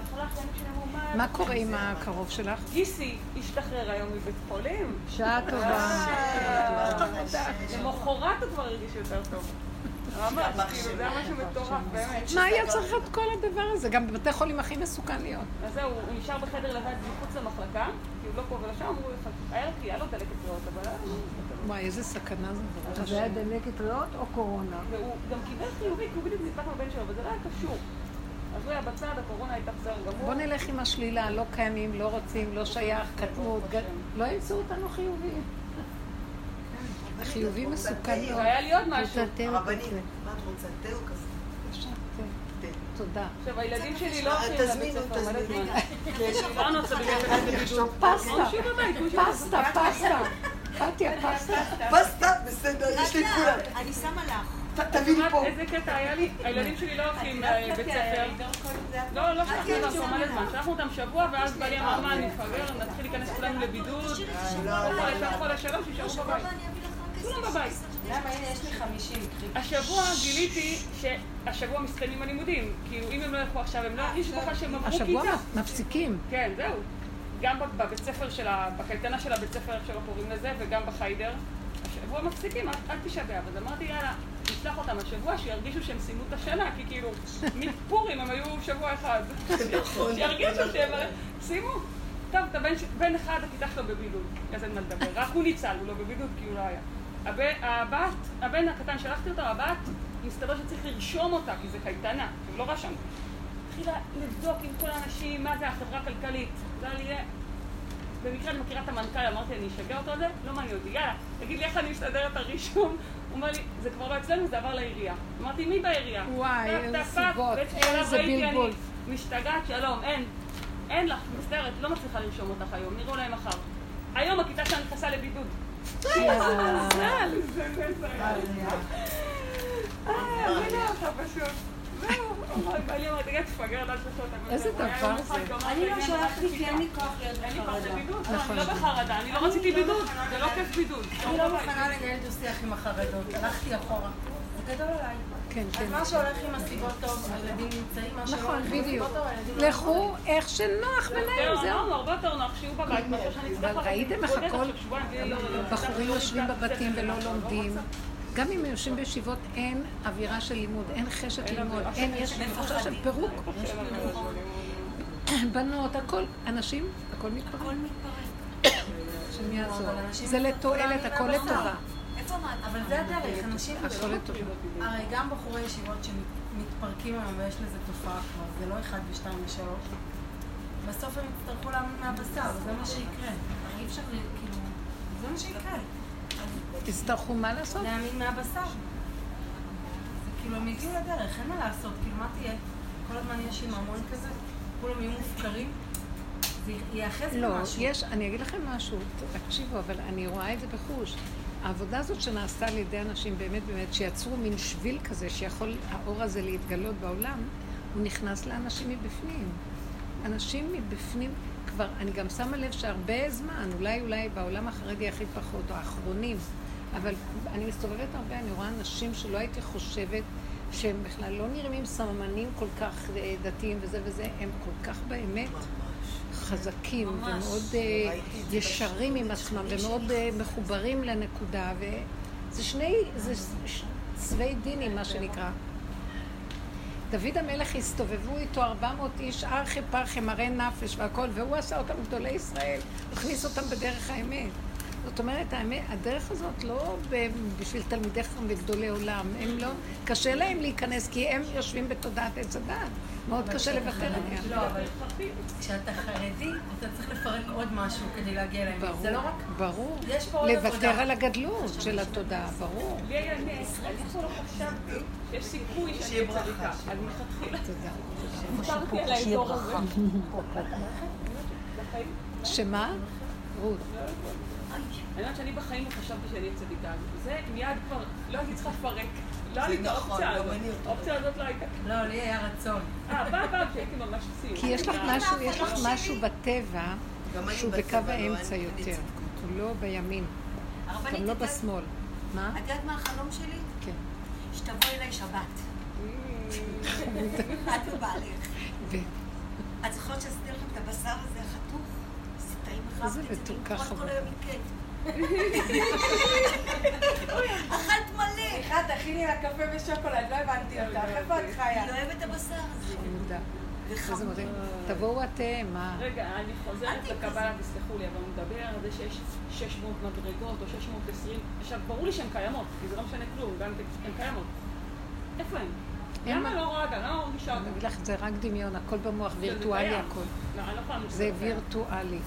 מה קורה עם הקרוב שלך? גיסי השתחרר היום מבית חולים. שעה טובה. למחרת הוא כבר הרגיש יותר טוב. רמה, כאילו זה משהו מטורף, באמת. מה היה צריך את כל הדבר הזה? גם בבתי חולים הכי מסוכן להיות. אז זהו, הוא נשאר בחדר לבד מחוץ למחלקה, כי הוא לא פה ולשם, אמרו לך, הערך היה לו דלקת ריאות, אבל... וואי, איזה סכנה זה. זה היה דלקת ריאות או קורונה? והוא גם קיבל חיובי, כי הוא בדיוק נדבק מהבן שלו, אבל זה לא היה קשור. אז רואה, בצד, הקורונה הייתה חזר גמור. בוא נלך עם השלילה, לא קיימים, לא רוצים, לא שייך, קטנות, לא ימצאו אותנו חיובים. חיובים מסוכנים. היה לי עוד משהו. הרבנית, מה את רוצה? תאו כזה? אפשר תאו. תודה. עכשיו, הילדים שלי לא הולכים לבית ספר, מלא זמן. לא נוצא בגלל בגלל בגלל. פסטה, פסטה, פסטה. פתיה, פסטה. פסטה, בסדר, יש לי כולה. אני שמה לך. תביא לי פה. איזה קטע היה לי? הילדים שלי לא הולכים בית ספר. לא, לא שאנחנו לא עושים מלא זמן. שאנחנו אותם שבוע, ואז בעלי אמר מה, נתפגר, נתחיל להיכנס כולנו לבידוד. לא. הייתה כל השלום שישארו בבית. כולם בבית. למה? הנה, יש לי חמישים. השבוע גיליתי שהשבוע מסתיימים הלימודים. כאילו, אם הם לא ילכו עכשיו, הם לא יש בוכה שהם עברו כיתה. השבוע מפסיקים. כן, זהו. גם בבית ספר של ה... בקייטנה של הבית ספר שלא קוראים לזה, וגם בחיידר. השבוע מפסיקים, אל תשבע. אז אמרתי, יאללה, נשלח אותם השבוע שירגישו שהם סיימו את השנה, כי כאילו, מפורים הם היו שבוע אחד. שירגישו שהם סיימו. טוב, את הבן אחד הכיתה שלו בבידוד. אז אין מה לדבר. רק הוא ניצל, הוא לא בבידוד, כי הוא לא היה. הבת, הבן הקטן, שלחתי אותה, הבת, מסתבר שצריך לרשום אותה, כי זה קייטנה, כי לא רשמנו. התחילה לבדוק עם כל האנשים, מה זה החברה הכלכלית. זה היה לי... במקרה אני מכירה את המנכ"ל, אמרתי, אני אשגע אותו על זה? לא מעניין אותי, יאללה, תגיד לי איך אני מסתדר את הרישום. הוא אומר לי, זה כבר לא אצלנו, זה עבר לעירייה. אמרתי, מי בעירייה? וואי, איזה סיבות, איזה בלבול. משתגעת, שלום, אין, אין לך, מסתרת, לא מצליחה לרשום אותך היום, נראה אולי מחר. היום הכיתה שלה נכנסה לבידוד. איזה מזל, זה מזל. אה, הנה אותה פשוט. אני אמרת, תגיד, תפגר, לא שלחו אותם. איזה דבר זה. אני לא שלחתי, כי אין לי כוח להיות בחרדה. אני לא בחרדה, אני לא רציתי בידוד, זה לא כיף בידוד. אני לא מוכנה לגלל דו-שיח עם החרדות, הלכתי אחורה. זה גדול עליי. כן, כן. אז מה שהולך עם הסיבות טוב, הילדים נמצאים, מה שהולך עם הסיבות טוב, הילדים נמצאים. לכו איך שנוח ביניהם, זהו. הרבה יותר נוח שיהיו בבית, מה שאני אצטרך... אבל ראיתם איך הכל, בחורים יושבים בבתים ולא לומדים. גם אם יושבים בישיבות, אין אווירה של לימוד, אין חשת לימוד, אין, יש חשת של פירוק. בנות, הכל, אנשים, הכל מתפרק. הכל מתפרק. שמי יעזור. זה לתועלת, הכל לטובה. איפה מה? אבל זה הדרך, אנשים... הכל לטובה. הרי גם בחורי ישיבות שמתפרקים היום ויש לזה תופעה כבר, זה לא אחד ושתיים ושלוש, בסוף הם יצטרכו לעמוד מהבשר, זה מה שיקרה. אי אפשר, כאילו, זה מה שיקרה. תצטרכו מה לעשות? להאמין מהבשר. זה כאילו, הם הגיעו לדרך, אין מה לעשות, כאילו, מה תהיה? כל הזמן יש עם המון כזה, כולם יהיו מופקרים, זה ייאחז במשהו. לא, יש, אני אגיד לכם משהו, תקשיבו, אבל אני רואה את זה בחוש. העבודה הזאת שנעשתה על ידי אנשים באמת באמת, שיצרו מין שביל כזה, שיכול האור הזה להתגלות בעולם, הוא נכנס לאנשים מבפנים. אנשים מבפנים... כבר, אני גם שמה לב שהרבה זמן, אולי אולי בעולם החרדי הכי פחות, או האחרונים, אבל אני מסתובבת הרבה, אני רואה אנשים שלא הייתי חושבת שהם בכלל לא נראים עם סממנים כל כך דתיים וזה וזה, הם כל כך באמת חזקים ומאוד ישרים עם עצמם ומאוד מחוברים לנקודה, וזה שני, זה צווי דינים מה שנקרא. דוד המלך הסתובבו איתו ארבע מאות איש, ארכי פרחי, מראה נפש והכל, והוא עשה אותם גדולי ישראל, הכניס אותם בדרך האמת. זאת אומרת, האמת, הדרך הזאת לא בשביל תלמידי חכם וגדולי עולם, הם לא, קשה להם להיכנס, כי הם יושבים בתודעת עץ הדת, מאוד קשה לוותר עליה. לא, אבל כשאתה חרדי, אתה צריך לפרק עוד משהו כדי להגיע להם. זה לא רק... ברור, לוותר על הגדלות של התודעה, ברור. לי היה נס, איפה לא חשבתי שיש סיכוי שאני צדיקה, אז מתחילה. תודה. מותרתי על האזור הזה. שמה? רות. אני אומרת שאני בחיים לא חשבתי שאני צדיקה, זה מיד כבר, לא הייתי צריכה לפרק, לא הייתי את האופציה הזאת, האופציה הזאת לא הייתה. לא, לי היה רצון. אה, בא, בא, שהייתי ממש סיום. כי יש לך משהו, יש לך משהו בטבע, שהוא בקו האמצע יותר, הוא לא בימין, גם לא בשמאל. מה? את יודעת מה החלום שלי? כן. שתבואי אליי שבת. את ובעלך. ו? את זוכרת שעשיתי לכם את הבשר הזה החתוך? איזה בטור ככה. אחת מלא. אחת, תכיני לה קפה ושוקולד, לא הבנתי אותך. איפה את חיה? אני אוהבת הבשר הזה. חמודה. איזה מדהים. תבואו אתם, מה? רגע, אני חוזרת לקבלה, תסלחו לי, אבל הוא מדבר על זה שיש שש מאות מדרגות או שש מאות עשרים. עכשיו, ברור לי שהן קיימות, כי זה לא משנה כלום, גם הן קיימות. איפה הן? למה לא רגע? למה לא מרגישה אותה? אני אגיד לך, זה רק דמיון, הכל במוח, וירטואלי הכל. זה וירטואלי.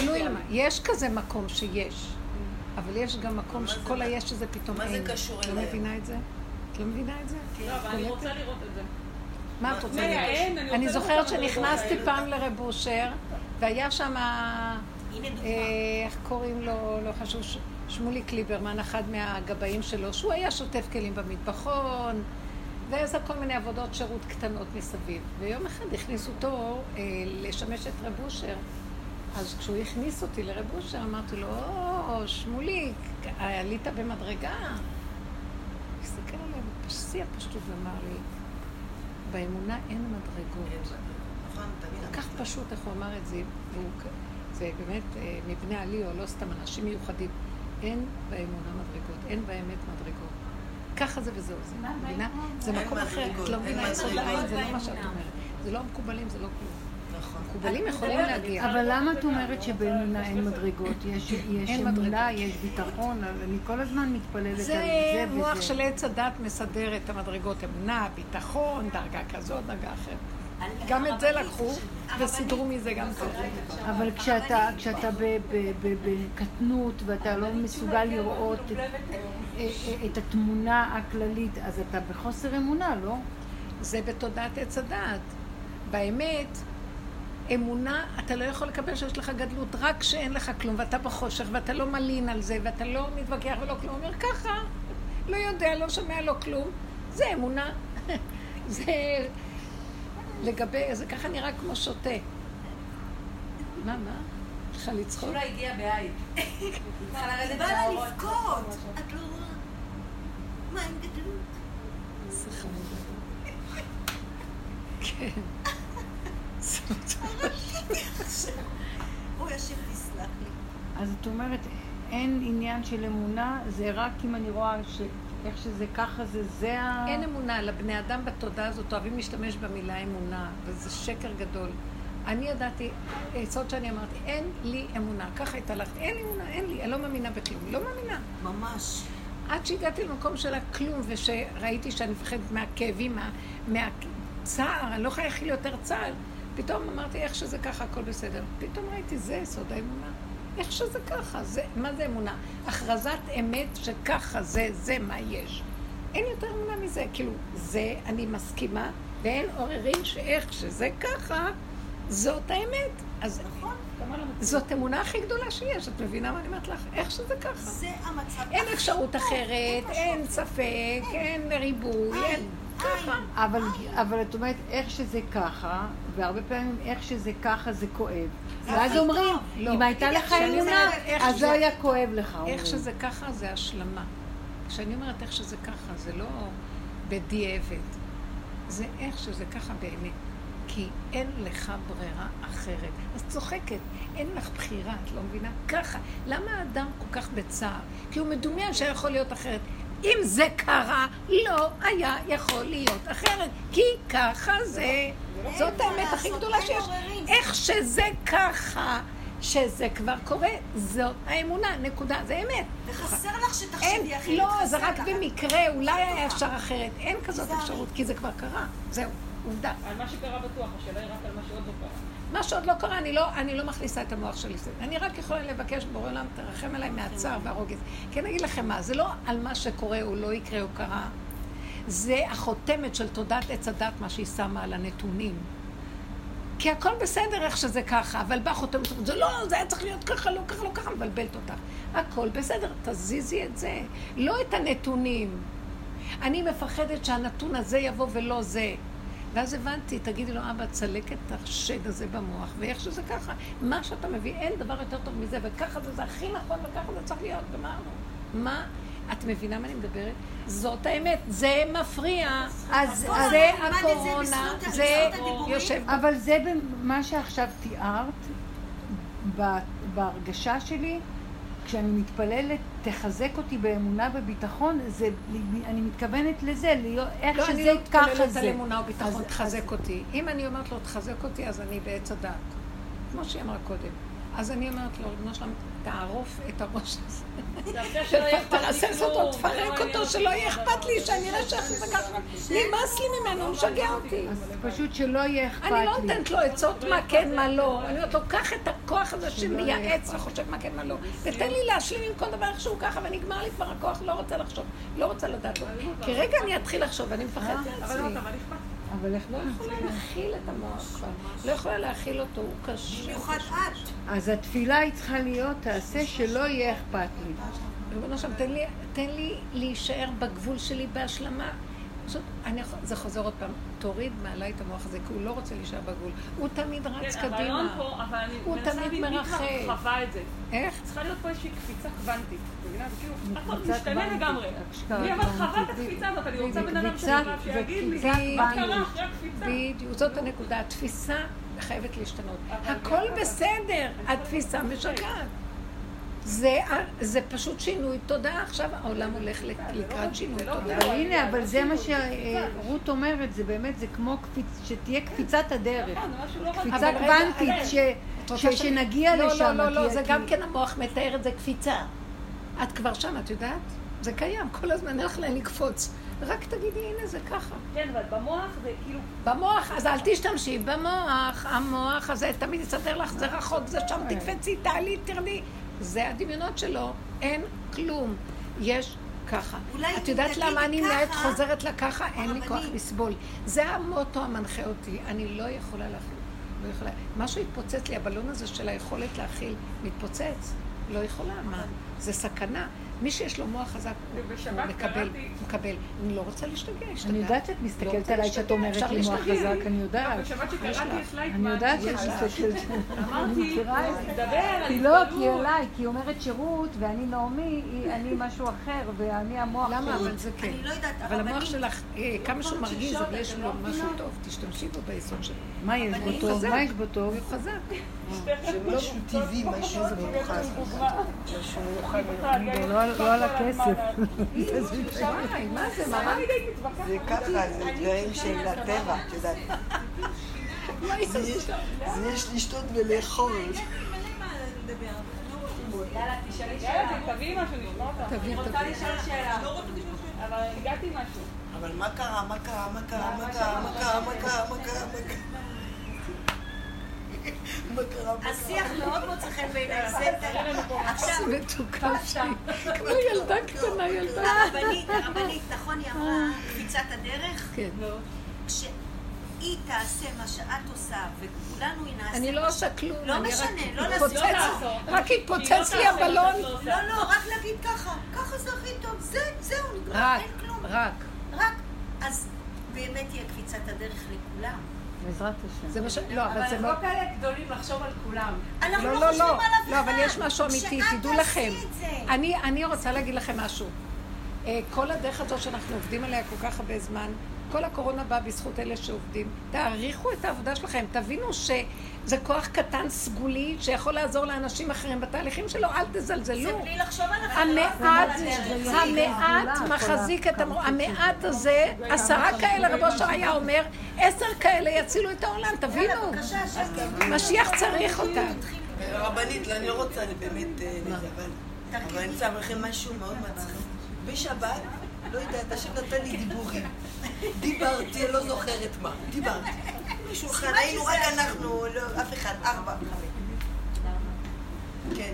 תלוי למה, יש כזה מקום שיש, אבל יש גם מקום שכל היש הזה פתאום אין. מה זה קשור אליהם? את לא מבינה את זה? את לא מבינה את זה? לא, אבל אני רוצה לראות את זה. מה את רוצה לראות? אני זוכרת שנכנסתי פעם לרב אושר, והיה שם, איך קוראים לו, לא חשוב, שמולי קליברמן, אחד מהגבאים שלו, שהוא היה שוטף כלים במטבחון, ואז כל מיני עבודות שירות קטנות מסביב. ויום אחד הכניס אותו אה, לשמש את רב אושר. אז כשהוא הכניס אותי לרב אושר, אמרתי לו, או, שמולי, עלית במדרגה. הסתכל עליו, פשיא פשוט ואמר לי, באמונה אין מדרגות. כל כך פשוט איך הוא אמר את זה, זה באמת מבני עלי או לא סתם אנשים מיוחדים. אין באמונה מדרגות, אין באמת מדרגות. ככה זה וזהו, זה מבינה? זה מקום אחר, את לא מבינה יסוד העין, זה לא מה שאת אומרת. זה לא מקובלים, זה לא כלום. מקובלים יכולים להגיע. אבל למה את אומרת שבאמונה אין מדרגות? יש אמונה, יש ביטחון, אני כל הזמן מתפללת על זה וזה. זה מוח של עץ הדת מסדר את המדרגות, אמונה, ביטחון, דרגה כזאת, דרגה אחרת. גם את זה לקחו וסידרו מזה גם ככה. אבל כשאתה כשאתה בקטנות ואתה לא מסוגל לראות את התמונה הכללית, אז אתה בחוסר אמונה, לא? זה בתודעת עץ הדת. באמת, אמונה, אתה לא יכול לקבל שיש לך גדלות רק כשאין לך כלום, ואתה בחושך, ואתה לא מלין על זה, ואתה לא מתווכח ולא כלום. אומר ככה, לא יודע, לא שומע, לא כלום. זה אמונה. זה... לגבי... זה ככה נראה כמו שוטה. מה, מה? לך לצחוק? שולה הגיעה בעין. זה בא לה לבכות. את לא רואה. מה, אין גדלות? זה חמוד. כן. הוא ישב תסלח לי. אז את אומרת, אין עניין של אמונה, זה רק אם אני רואה איך שזה ככה, זה זה ה... אין אמונה, לבני אדם בתודעה הזאת אוהבים להשתמש במילה אמונה, וזה שקר גדול. אני ידעתי, עצות שאני אמרתי, אין לי אמונה, ככה התהלכת, אין אמונה, אין לי, אני לא מאמינה בכלום, לא מאמינה. ממש. עד שהגעתי למקום של הכלום, ושראיתי שאני מפחדת מהכאבים, מהצער, אני לא יכולה להכיל יותר צער, פתאום אמרתי, איך שזה ככה, הכל בסדר. פתאום ראיתי, זה יסוד האמונה. איך שזה ככה, זה, מה זה אמונה? הכרזת אמת שככה זה, זה מה יש. אין יותר אמונה מזה, כאילו, זה אני מסכימה, ואין עוררין שאיך שזה ככה, זאת האמת. אז נכון, זאת אמונה הכי גדולה שיש, את מבינה מה אני אומרת לך? איך שזה ככה. זה המצב. אין אפשרות אחרת, אין ספק, אין ריבוי, אין... ככה. אבל, אבל את אומרת, איך שזה ככה, והרבה פעמים איך שזה ככה זה כואב. ואז אומרים, אם הייתה לך אמונה, אז לא היה כואב לך. איך שזה ככה זה השלמה. כשאני אומרת איך שזה ככה, זה לא בדיעבד. זה איך שזה ככה באמת. כי אין לך ברירה אחרת. אז צוחקת, אין לך בחירה, את לא מבינה? ככה. למה האדם כל כך בצער? כי הוא מדומיין שיכול להיות אחרת. אם זה קרה, לא היה יכול להיות אחרת, כי ככה זה, זאת האמת הכי גדולה שיש. איך שזה ככה, שזה כבר קורה, זאת האמונה, נקודה, זה האמת. וחסר לך שתחשבי אחרת. לא, זה רק במקרה, אולי היה אפשר אחרת, אין כזאת אפשרות, כי זה כבר קרה, זהו, עובדה. על מה שקרה בטוח, השאלה היא רק על מה שעוד לא קרה. מה שעוד לא קרה, אני לא, אני לא מכניסה את המוח שלי. אני רק יכולה לבקש בורא עולם, תרחם עליי מהצער והרוגז. כן, אגיד לכם מה, זה לא על מה שקורה או לא יקרה או קרה. זה החותמת של תודעת עץ הדת, מה שהיא שמה על הנתונים. כי הכל בסדר איך שזה ככה, אבל בא חותמת, זה לא, זה היה צריך להיות ככה, לא ככה, לא ככה, מבלבלת אותך. הכל בסדר, תזיזי את זה. לא את הנתונים. אני מפחדת שהנתון הזה יבוא ולא זה. ואז הבנתי, תגידי לו, אבא, צלק את השד הזה במוח, ואיך שזה ככה, מה שאתה מביא, אין דבר יותר טוב מזה, וככה זה, זה הכי נכון, וככה זה צריך להיות, גמרנו. מה? את מבינה מה אני מדברת? זאת האמת, זה מפריע, אז זה הקורונה, זה יושב... אבל זה מה שעכשיו תיארת, בהרגשה שלי, כשאני מתפללת, תחזק אותי באמונה וביטחון, זה, אני מתכוונת לזה, להיות, איך לא, שזה ככה זה. לא, אני לא מתפללת על אמונה או ביטחון, אז, תחזק אז... אותי. אם אני אומרת לו, תחזק אותי, אז אני בעץ הדעת. כמו שהיא אמרה קודם. אז אני אומרת לו, אמא שלנו, תערוף את הראש הזה. תרסס אותו, תפרק אותו, שלא יהיה אכפת לי, שאני אראה שזה ככה. נמאס לי ממנו, הוא משגע אותי. אז פשוט שלא יהיה אכפת לי. אני לא נותנת לו עצות מה כן, מה לא. אני אומרת לו, קח את הכוח הזה שמייעץ וחושב מה כן, מה לא. ותן לי להשלים עם כל דבר איך שהוא ככה, ונגמר לי כבר הכוח, לא רוצה לחשוב, לא רוצה לדעת לו. כי רגע אני אתחיל לחשוב, אני מפחדת לעצמי. אבל איך לא יכולה להכיל את המוח כבר? לא יכולה להכיל אותו, הוא קשה. במיוחד את. אז התפילה היא צריכה להיות, תעשה שלא יהיה אכפת לי. ובנו שם, תן לי, תן לי להישאר בגבול שלי בהשלמה. פשוט, אני, זה חוזר עוד פעם, תוריד מעלי את המוח הזה, כי הוא לא רוצה להישאר בגבול. הוא תמיד רץ כן, קדימה. פה, אבל אני הוא תמיד מרחב. אני כבר חווה את זה. איך? צריכה להיות פה איזושהי קפיצה קוונטית. תבינה, זה כאילו, את כבר משתנה לגמרי. אני אבל חווה את הקפיצה הזאת, אני רוצה בן אדם שלמה שיגיד לי, מה קרה אחרי הקפיצה? בדיוק, זאת הנקודה. התפיסה חייבת להשתנות. הכל בסדר, התפיסה משגעת. זה, זה פשוט שינוי תודה, עכשיו העולם הולך לקראת שינוי תודה. הנה, אבל זה מה שרות אומרת, זה באמת, זה כמו שתהיה קפיצת הדרך, קפיצה קוונטית שנגיע לשם. לא, לא, לא, זה גם כן המוח מתאר את זה קפיצה. את כבר שם, את יודעת? זה קיים, כל הזמן הולך להן לקפוץ. רק תגידי, הנה זה ככה. כן, אבל במוח זה כאילו... במוח, אז אל תשתמשי במוח, המוח הזה תמיד יסתדר לך, זה רחוק, זה שם, תקפצי, תעלי, תרדי. זה הדמיונות שלו, אין כלום, יש ככה. את יודעת למה אני נהיית חוזרת לככה, אין לי כוח לסבול. זה המוטו המנחה אותי, אני לא יכולה להכיל. לא יכולה. משהו התפוצץ לי, הבלון הזה של היכולת להכיל מתפוצץ, לא יכולה, מה? זה סכנה. מי שיש לו מוח חזק, הוא מקבל. אני לא רוצה להשתגע, אני יודעת שאת מסתכלת עליי שאת אומרת לי מוח חזק, אני יודעת. בשבת שקראתי את לייטמן. אני יודעת שאת מסתכלת. אמרתי, דבר. היא לא, כי אליי, כי היא אומרת שירות, ואני נעמי, אני משהו אחר, ואני המוח. למה? אבל זה כן. אני לא יודעת. אבל המוח שלך, כמה שהוא מרגיז, אבל יש לו משהו טוב, תשתמשי בו בעיסון שלך. מה יש בו טוב? מה יש בו טוב? הוא חזק. משהו טבעי, משהו מיוחד. משהו מיוחד. לא על הכסף. שמי, מה זה? זה ככה, זה דברים של הטבע, את יודעת. זה יש לשתות ולאכול. יאללה, תשאלי שאלה. יאללה, תביאי משהו, נשמע אותה. אני רוצה לשאול שאלה. אבל הגעתי משהו. אבל מה קרה, מה קרה, מה קרה, מה קרה, מה קרה, מה קרה, מה קרה, מה קרה. השיח מאוד מאוד צריכים בעיניי, זה מתוקה שהיא, כמו ילדה קטנה, ילדה. הרבנית, נכון, היא אמרה, קפיצת הדרך, כשהיא תעשה מה שאת עושה, וכולנו היא נעשה. אני לא עושה כלום, לא משנה, לא לעשות. רק התפוצץ לי הבלון. לא, לא, רק להגיד ככה, ככה זה הכי טוב, זהו, נגמר, אין כלום. רק, רק. אז באמת תהיה קפיצת הדרך לכולם. בעזרת השם. אבל זה לא כאלה גדולים לחשוב על כולם. אנחנו לא חושבים על אף אחד. לא, אבל יש משהו אמיתי, תדעו לכם. אני רוצה להגיד לכם משהו. כל הדרך הזאת שאנחנו עובדים עליה כל כך הרבה זמן, כל הקורונה באה בזכות אלה שעובדים. תעריכו את העבודה שלכם, תבינו שזה כוח קטן סגולי שיכול לעזור לאנשים אחרים בתהליכים שלו, אל תזלזלו. זה בלי לחשוב על הדרך. המעט מחזיק את המרוא, המעט הזה, עשרה כאלה, רבו שהיה אומר, עשר כאלה יצילו את העולם, תבינו. משיח צריך אותם. רבנית, אני לא רוצה, אני באמת, אבל אני רוצה לכם משהו מאוד מצחיק. בשבת, לא יודעת, השם נתן לי דיבורים. דיברתי, לא זוכרת מה. דיברתי. בשולחן, היינו רק אנחנו, לא, אף אחד, ארבע, חמש. כן,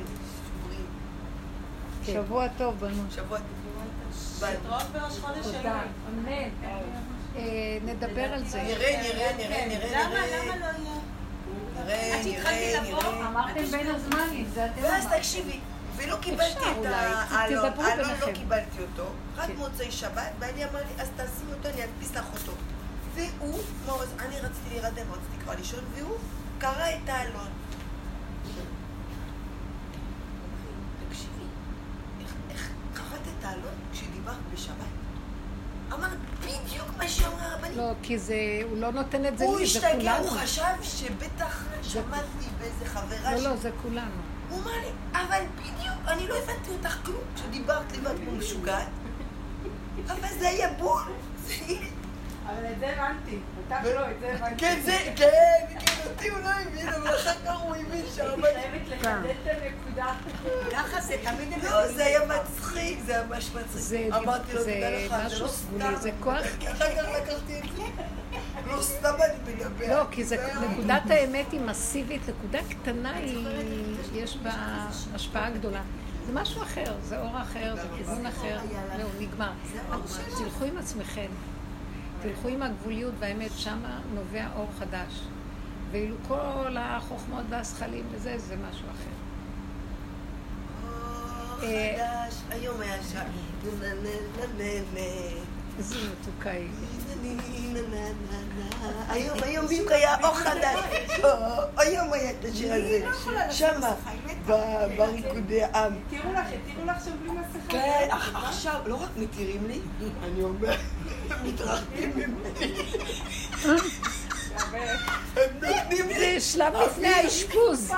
שבועים. שבוע טוב, בנו. שבוע טוב. שתראות בראש חודש שלנו. אמן. נדבר על זה. נראה, נראה, נראה, נראה. למה, למה לא יהיה? נראה, נראה, נראה. אמרתם בין הזמנים, זה אתם. ואז תקשיבי. ולא קיבלתי את העלון, העלון לא קיבלתי אותו, רק מוצאי שבת, ואני אמר לי, אז תעשים אותו, אני אדפיס לך אותו. והוא, אני רציתי להירדם, רציתי כבר לישון, והוא קרא את העלון. תקשיבי, איך קראת את העלון כשדיברת בשבת? אמר, בדיוק מה שאומרה הרבנית. לא, כי הוא לא נותן את זה לי, זה כולנו. הוא השתגע, הוא חשב שבטח שמעתי באיזה חברה. לא, לא, זה כולנו. הוא אמר לי, אבל בדיוק, אני לא הבנתי אותך כלום כשדיברת לבד כמו משוגעת, אבל זה היה בול, זה... אבל את זה הבנתי, אותך לא, את זה הבנתי. כן, זה, כן, כן, אותי הוא לא הבין, אבל אחר כך הוא הבין שהרבנית... אני חייבת לחדד את הנקודה. ככה זה תמיד הם... לא, זה היה מצחיק, זה ממש מצחיק. אמרתי לו, תדע לך, זה לא סתם. זה כוח... אחר כך לקחתי את זה. לא סתם אני מגבר. לא, כי נקודת האמת היא מסיבית, נקודה קטנה היא, יש בה השפעה גדולה. זה משהו אחר, זה אור אחר, זה כיוון אחר, זהו, נגמר. תלכו עם עצמכם, תלכו עם הגבוליות והאמת, שמה נובע אור חדש. ואילו כל החוכמות והשכלים וזה, זה משהו אחר. חדש, היום היה שם. איזה מתוקה היא. היום, היום ביוק היה אור חדש. היום היה את השיר הזה. שמה, בריקודי עם. תראו לך, תראו לך שם בלי מסכה. כן, עכשיו, לא רק מתירים לי, אני אומר, מתרחקים ממני. זה שלב לפני האשפוז,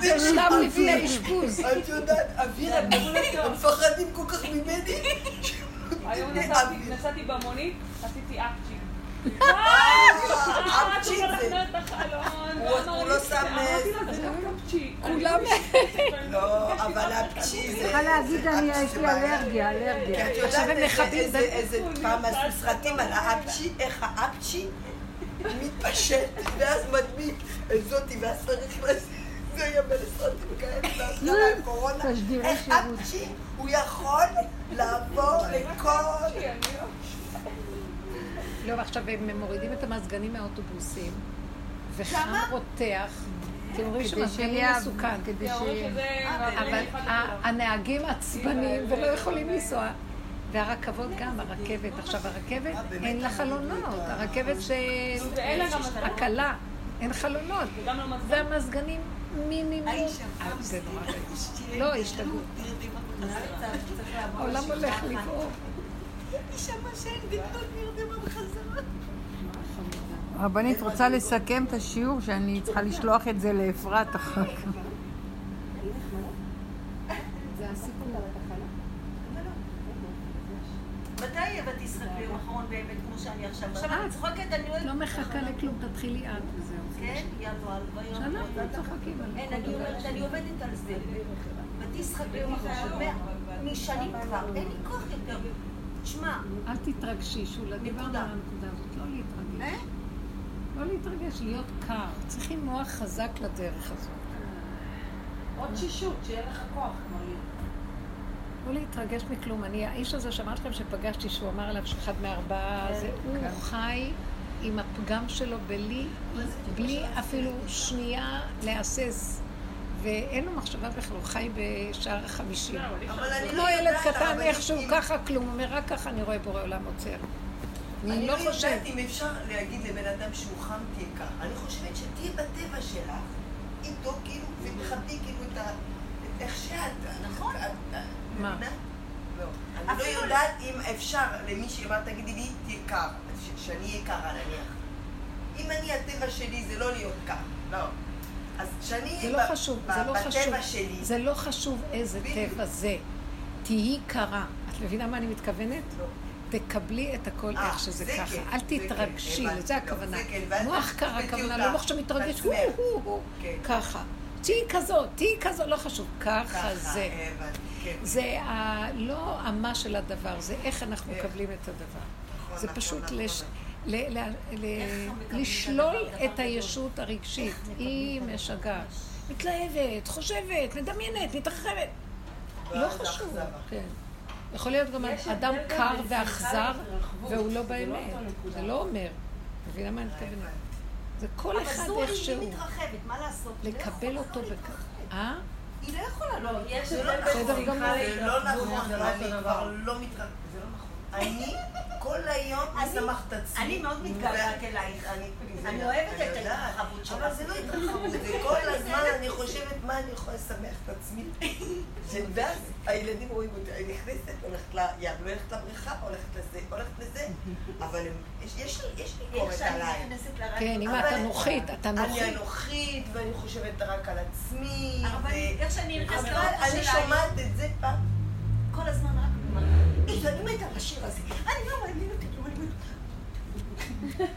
זה שלב לפני האשפוז. את יודעת, אווירה, הם פחדים כל כך ממני. היום נסעתי במונית, עשיתי אפצ'י. אפצ'י זה... הוא לא שם... כולם... לא, אבל אפצ'י זה... צריכה להגיד, אני יש לי אלרגיה, אלרגיה. כי את יודעת איזה פעם הסרטים על האפצ'י, איך האפצ'י? מתפשט, ואז מדמיק זאתי והסריך לזה, זה היה בלסרטים כאלה, והסרטים על קורונה, איך אפצ'י הוא יכול לעבור לכל... לא, עכשיו הם מורידים את המזגנים מהאוטובוסים, וחם רותח, אתם אומרים שמזגנים מסוכן, כדי ש... אבל הנהגים עצבנים ולא יכולים לנסוע. והרכבות גם, הרכבת, עכשיו הרכבת, אין לה חלונות, הרכבת שהקלה, אין חלונות, והמזגנים מינימום. זה נורא רגיש. לא, השתגעו. העולם הולך לבעור. נשמע שאין גדול נרדמה בחזרה. רבנית, רוצה לסכם את השיעור שאני צריכה לשלוח את זה לאפרת אחר כך. זה הסיפור. מתי אבא תשחק ביום אחרון באמת כמו שאני עכשיו? עכשיו אני צחוקת, אני אוהבת... לא מחכה לכלום, תתחילי עד וזהו. כן, ינואל, ביום... שאנחנו צוחקים על כל דבר. אני אומרת, אני עובדת על זה. ותשחק ביום אחרון, משנים כבר, אין לי כוח יותר. תשמע... אל תתרגשי, שולה, דיברנו על הנקודה הזאת, לא להתרגש. לא להתרגש, להיות קר. צריכים מוח חזק לדרך הזאת. עוד שישות, שיהיה לך כוח כמו לי. לא להתרגש מכלום. אני, האיש הזה שאמרתי לכם שפגשתי, שהוא אמר עליו שאחד מארבעה, זה הוא חי עם הפגם שלו בלי, בלי אפילו שנייה להסס. ואין לו מחשבה בכלל, הוא חי בשער החמישים. כמו ילד קטן, איכשהו ככה, כלום. הוא אומר, רק ככה אני רואה בורא עולם עוצר. אני לא יודעת אם אפשר להגיד לבן אדם שהוא חם תהיה כך. אני חושבת שתהיה בטבע שלך, איתו כאילו, ומחתי כאילו את ה... איך שאת, נכון? מה? לא. אני לא יודעת אם אפשר למישהי, מה תגידי לי, תהיה קר, שאני אהיה קרה נניח. אם אני, הטבע שלי זה לא להיות קר, לא. אז שאני אהיה בטבע שלי... זה לא חשוב איזה טבע זה. תהיי קרה. את מבינה מה אני מתכוונת? לא. תקבלי את הכל איך שזה ככה. אל תתרגשי, זה הכוונה. מוח קרה, הכוונה, לא מוח שמתרגש, ככה. תהי כזאת, תהי כזאת, לא חשוב, ככה זה. זה לא המה של הדבר, זה איך אנחנו מקבלים את הדבר. זה פשוט לשלול את הישות הרגשית. היא משגעת, מתלהבת, חושבת, מדמיינת, מתרחבת. לא חשוב. יכול להיות גם אדם קר ואכזר, והוא לא באמת. זה לא אומר. מבינה מה אני מתכוונת? זה כל אחד איכשהו. אבל זו היא מתרחבת, מה לעשות? לקבל אותו בכך. אה? היא לא יכולה, לא. זה לא נכון. זה לא נכון, אני כבר לא מתרחבת. זה לא נכון. אני כל היום משמח את עצמי. אני מאוד מתגעגעת אלייך. אני אוהבת את ההתרחבות שלך. אבל זה לא התרחבות. כל הזמן אני חושבת מה אני יכולה לשמח את עצמי. ואז הילדים רואים אותי, אני נכנסת, הולכת ליד, הולכת לבריכה, הולכת לזה, הולכת לזה. אבל יש לי קורת עליי. כן, אמא, אתה נוחית, אתה נוחית. אני הנוחית, ואני חושבת רק על עצמי. אבל איך שאני נכנסת לאורך שלה. אבל אני שומעת את זה פעם. כל הזמן רק ממרחת. איזה, אני מתה על השיר הזה. אני לא מאמינה אותי, לא מאמינה אותי.